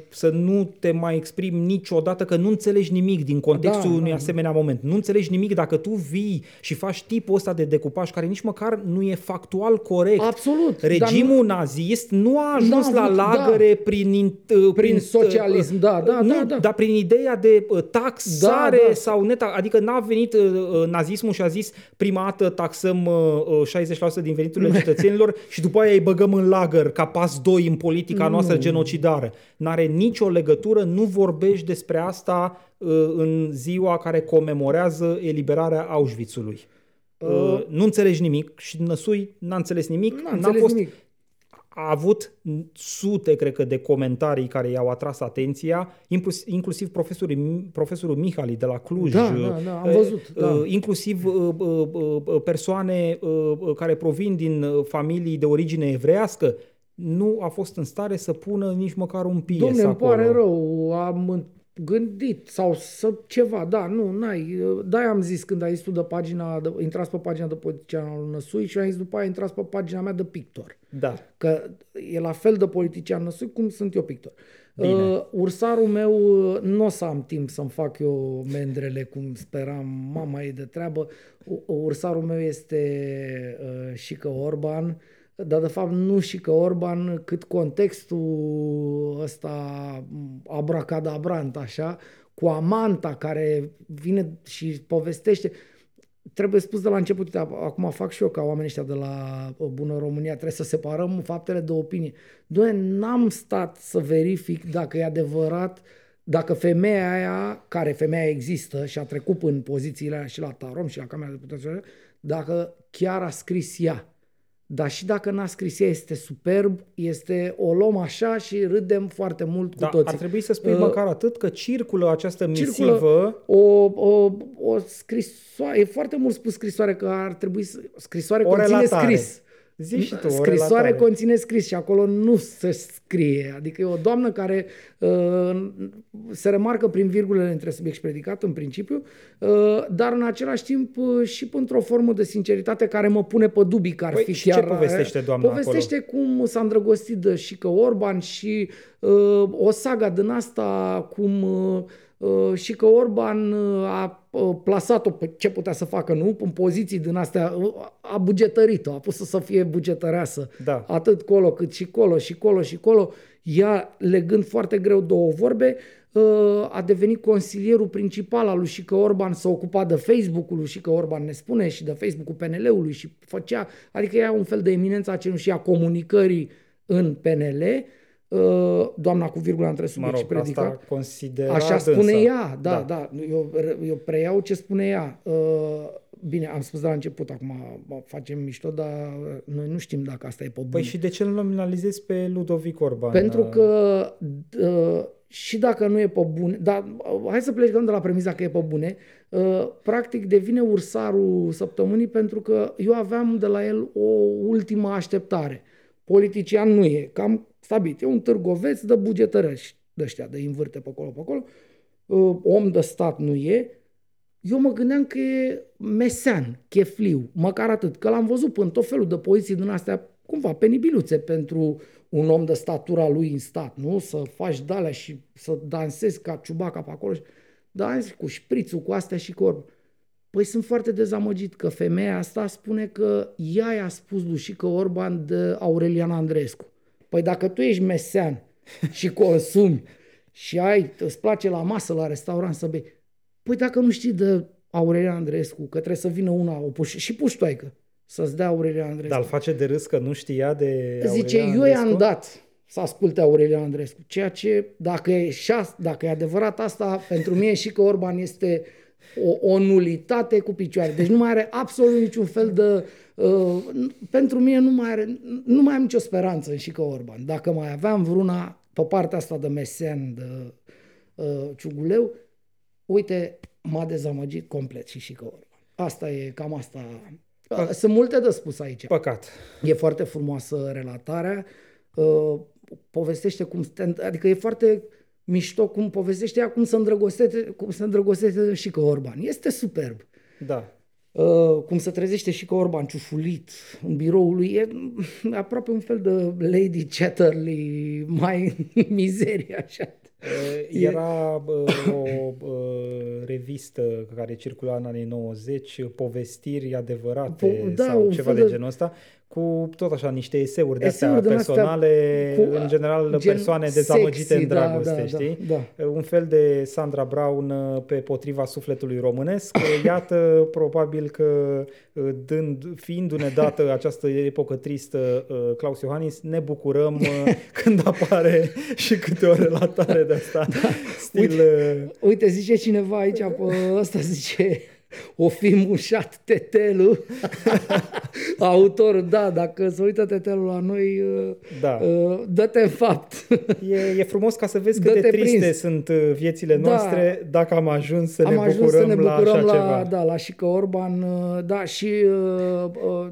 să nu te mai exprimi niciodată, că nu înțelegi nimic din contextul da, unui da, asemenea moment. Nu înțelegi nimic dacă tu vii și faci tipul ăsta de decupaj care nici măcar nu e factual corect. Absolut. Regimul nu... nazist nu a ajuns da, la lagăre da. prin, prin, prin socialism, uh, da, da, nu, da, da. Dar prin ideea de taxare da, da. sau neta, adică n-a venit uh, nazismul și a zis prima dată taxăm uh, șaizeci la sută din veniturile cetățenilor și după aia îi băgăm în lagăr ca pas doi în politica mm. noastră genocidară. N-are nicio legătură, nu vorbești despre asta în ziua care comemorează eliberarea Auschwitzului. Uh, nu înțelegi nimic și Năsui n-a înțeles nimic. N-a înțeles n-a fost, nimic. A avut sute, cred că, de comentarii care i-au atras atenția, inclusiv profesorul, profesorul Mihali de la Cluj, da, da, da, am văzut, da. inclusiv persoane care provin din familii de origine evreiască. Nu a fost în stare să pună nici măcar un pies acolo. Dom'le, îmi pare rău, am... gândit sau să ceva, da, nu, n-ai, da, am zis când ai zis tu de pagina, de, intrați pe pagina de politician al Năsui și am zis după aia intrați pe pagina mea de pictor. Da. Că e la fel de politician Năsui cum sunt eu pictor. Uh, ursarul meu, nu o să am timp să-mi fac eu mendrele cum speram, mama e de treabă. Ursarul meu este uh, Șică Orban, dar de fapt nu și că Orban, cât contextul ăsta abracadabrant, așa, cu amanta care vine și povestește. Trebuie spus de la început, uite, acum fac și eu ca oamenii ăștia de la Bună România, trebuie să separăm faptele de opinie. Doamne, n-am stat să verific dacă e adevărat, dacă femeia aia, care femeia există și a trecut în pozițiile aia și la Tarom și la Camera Deputaților, dacă chiar a scris ea. Dar și dacă n-a scris ea, este superb, este, o luăm așa și râdem foarte mult da, cu toții. Ar trebui să spui uh, măcar atât că circulă această misivă. Circulă o, o, o scrisoare, e foarte mult spus scrisoare, că ar trebui să... Scrisoare conține relatare. Scris. Zici și tu, scrisoare conține scris și acolo nu se scrie. Adică e o doamnă care uh, se remarcă prin virgulele între subiect și predicat, în principiu, uh, dar în același timp uh, și într-o formă de sinceritate care mă pune pe dubii că ar păi, fi și chiar... ce povestește doamna povestește acolo? Cum s-a îndrăgostit de Șică Orban și uh, o saga din asta cum... Uh, și că Orban a plasat-o pe ce putea să facă, nu? În poziții din astea, a bugetărit-o, a pus-o să fie bugetăreasă. Da. Atât colo cât și colo, și colo, și colo. Ea, legând foarte greu două vorbe, a devenit consilierul principal al lui Șică Orban, s-a ocupat de Facebook-ul lui Șică Orban, ne spune, și de Facebook-ul P N L-ului și făcea... Adică ea un fel de eminență a cenușii a comunicării în P N L, doamna cu virgulă între subiect mă rog, și predicat. Așa spune însă. Ea, da, da, da. Eu, eu preiau ce spune ea. Bine, am spus de la început, acum facem mișto, dar noi nu știm dacă asta e pe bun. Păi și de ce îl nominalizezi pe Ludovic Orban? Pentru că și dacă nu e pe bune, dar hai să plecăm de la premisa că e pe bune, practic devine ursarul săptămânii pentru că eu aveam de la el o ultimă așteptare. Politician nu e, cam stabilit. E un târgoveț de bugetărești. de ăștia, de învârte pe acolo, pe acolo, om de stat nu e. Eu mă gândeam că e mesean, chefliu, măcar atât, că l-am văzut până tot felul de poziții din astea, cumva penibiluțe pentru un om de statura lui în stat, nu? Să faci de-alea și să dansezi ca Ciubaca pe acolo. Dar zic, cu șprițul, cu astea și corb. Păi sunt foarte dezamăgit că femeia asta spune că ea i-a spus lui Cică Orban de Aurelian Andreescu. Păi dacă tu ești mesean și consumi și ai, îți place la masă, la restaurant să bei, păi dacă nu știi de Aurelian Andreescu, că trebuie să vină una o puș- și puștoaică să-ți dea Aurelian Andreescu. Dar îl face de râs că nu știa de Aurelian Zice, Andreescu? Zice, eu i-am dat să asculte Aurelian Andreescu. Ceea ce, dacă e, șas, dacă e adevărat asta, pentru mine și că Orban este o, o nulitate cu picioare. Deci nu mai are absolut niciun fel de... Uh, pentru mine nu mai are, nu mai am nicio speranță în Cică Orban. Dacă mai aveam vreuna pe partea asta de mesen, de uh, ciuguleu, uite, m-a dezamăgit complet și Cică Orban. Asta e, cam asta... Păcat. Sunt multe de spus aici. Păcat. E foarte frumoasă relatarea. Uh, povestește cum... Adică e foarte mișto cum povestește ea, cum se îndrăgostește, cum se îndrăgostește Cică Orban. Este superb. Da. Uh, cum se trezește Cică Orban ciufulit în biroul lui. E aproape un fel de Lady Chatterley, mai mizerie așa. Era o revistă care circula în anii nouăzeci, povestiri adevărate, da, sau ceva de genul ăsta, cu tot așa niște eseuri de astea personale, cu, în general gen persoane dezamăgite sexy, în dragoste, da, da, știi? Da, da. Un fel de Sandra Brown pe potriva sufletului românesc. Iată, probabil că dând, fiindu-ne dată această epocă tristă, Klaus Iohannis, ne bucurăm când apare și câte o relatare de asta. Da. Stil... Uite, uite, zice cineva aici, pă, ăsta zice... O fi mușat tetelul. Autorul, da, dacă se uită tetelul la noi, da. Dă-te în fapt. E, e frumos ca să vezi cât de triste prins. Sunt viețile noastre, da. Dacă am ajuns să, am ne, ajuns bucurăm să ne bucurăm la așa la, ceva. Da, la Cică Orban. Da, și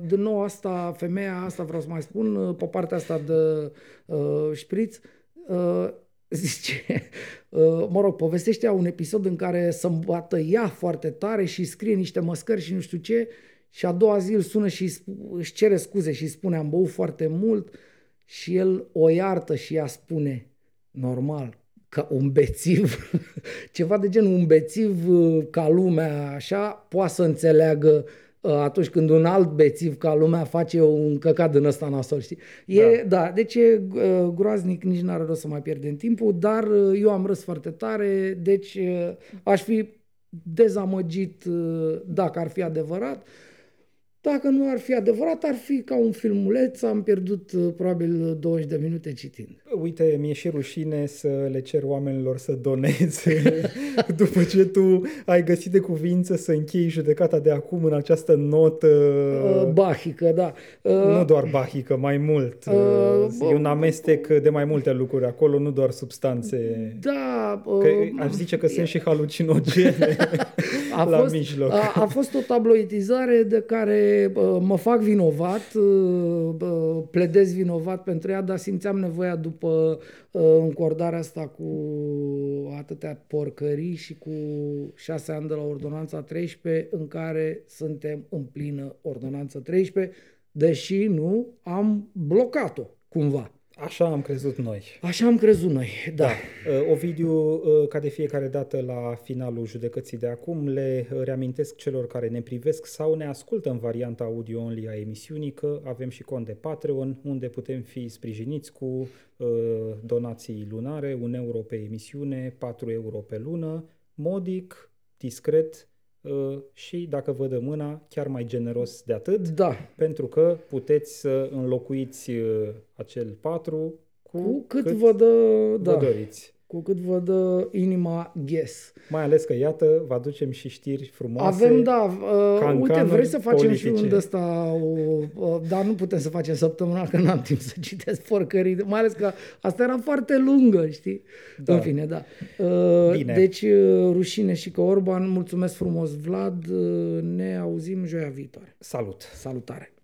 din nou asta, femeia asta, vreau să mai spun, pe partea asta de uh, șpriț, uh, zice, mă rog, povestește un episod în care se îmbată ea foarte tare și scrie niște măscări și nu știu ce, și a doua zi îl sună și își cere scuze și îi spune am băut foarte mult și el o iartă și ea spune normal, că un bețiv, ceva de genul un bețiv ca lumea așa poate să înțeleagă atunci când un alt bețiv ca lumea face un căcat din ăsta nasol, știi? E, da. Da, deci e groaznic, nici n-are rost să mai pierdem timpul, dar eu am râs foarte tare, deci aș fi dezamăgit dacă ar fi adevărat. Dacă nu ar fi adevărat, ar fi ca un filmuleț, am pierdut probabil douăzeci de minute citind. Uite, mi-e și rușine să le cer oamenilor să doneze după ce tu ai găsit de cuvință să închei judecata de acum în această notă... Uh, bahică, da. Uh, nu doar bahică, mai mult. Uh, uh, e un amestec de mai multe lucruri acolo, nu doar substanțe. Da. Uh, că aș zice că uh, sunt uh, și halucinogene a la fost, mijloc. A, a fost o tabloidizare de care mă fac vinovat, pledez vinovat pentru ea, dar simțeam nevoia după încordarea asta cu atâtea porcării și cu șase ani de la ordonanța treisprezece, în care suntem în plină ordonanță treisprezece, deși nu am blocat-o cumva. Așa am crezut noi. Așa am crezut noi, da. da. Ovidiu, ca de fiecare dată la finalul judecății de acum, le reamintesc celor care ne privesc sau ne ascultă în varianta audio-only a emisiunii că avem și cont de Patreon, unde putem fi sprijiniți cu uh, donații lunare, un euro pe emisiune, patru euro pe lună, modic, discret, și dacă vă dă mâna, chiar mai generos de atât, da. Pentru că puteți să înlocuiți acel patru cu, cu cât, cât vă, dă, vă da, doriți. Cu cât vă dă inima ghes. Mai ales că, iată, vă aducem și știri frumoase. Avem, da, uh, uite, vrei să facem politice. Și unde ăsta, uh, uh, dar nu putem să facem săptămânal, că n-am timp să citesc porcării, mai ales că asta era foarte lungă, știi? Da. În fine, da. Uh, Bine. Deci, uh, rușine și că Orban, mulțumesc frumos, Vlad, uh, ne auzim joia viitoare. Salut! Salutare!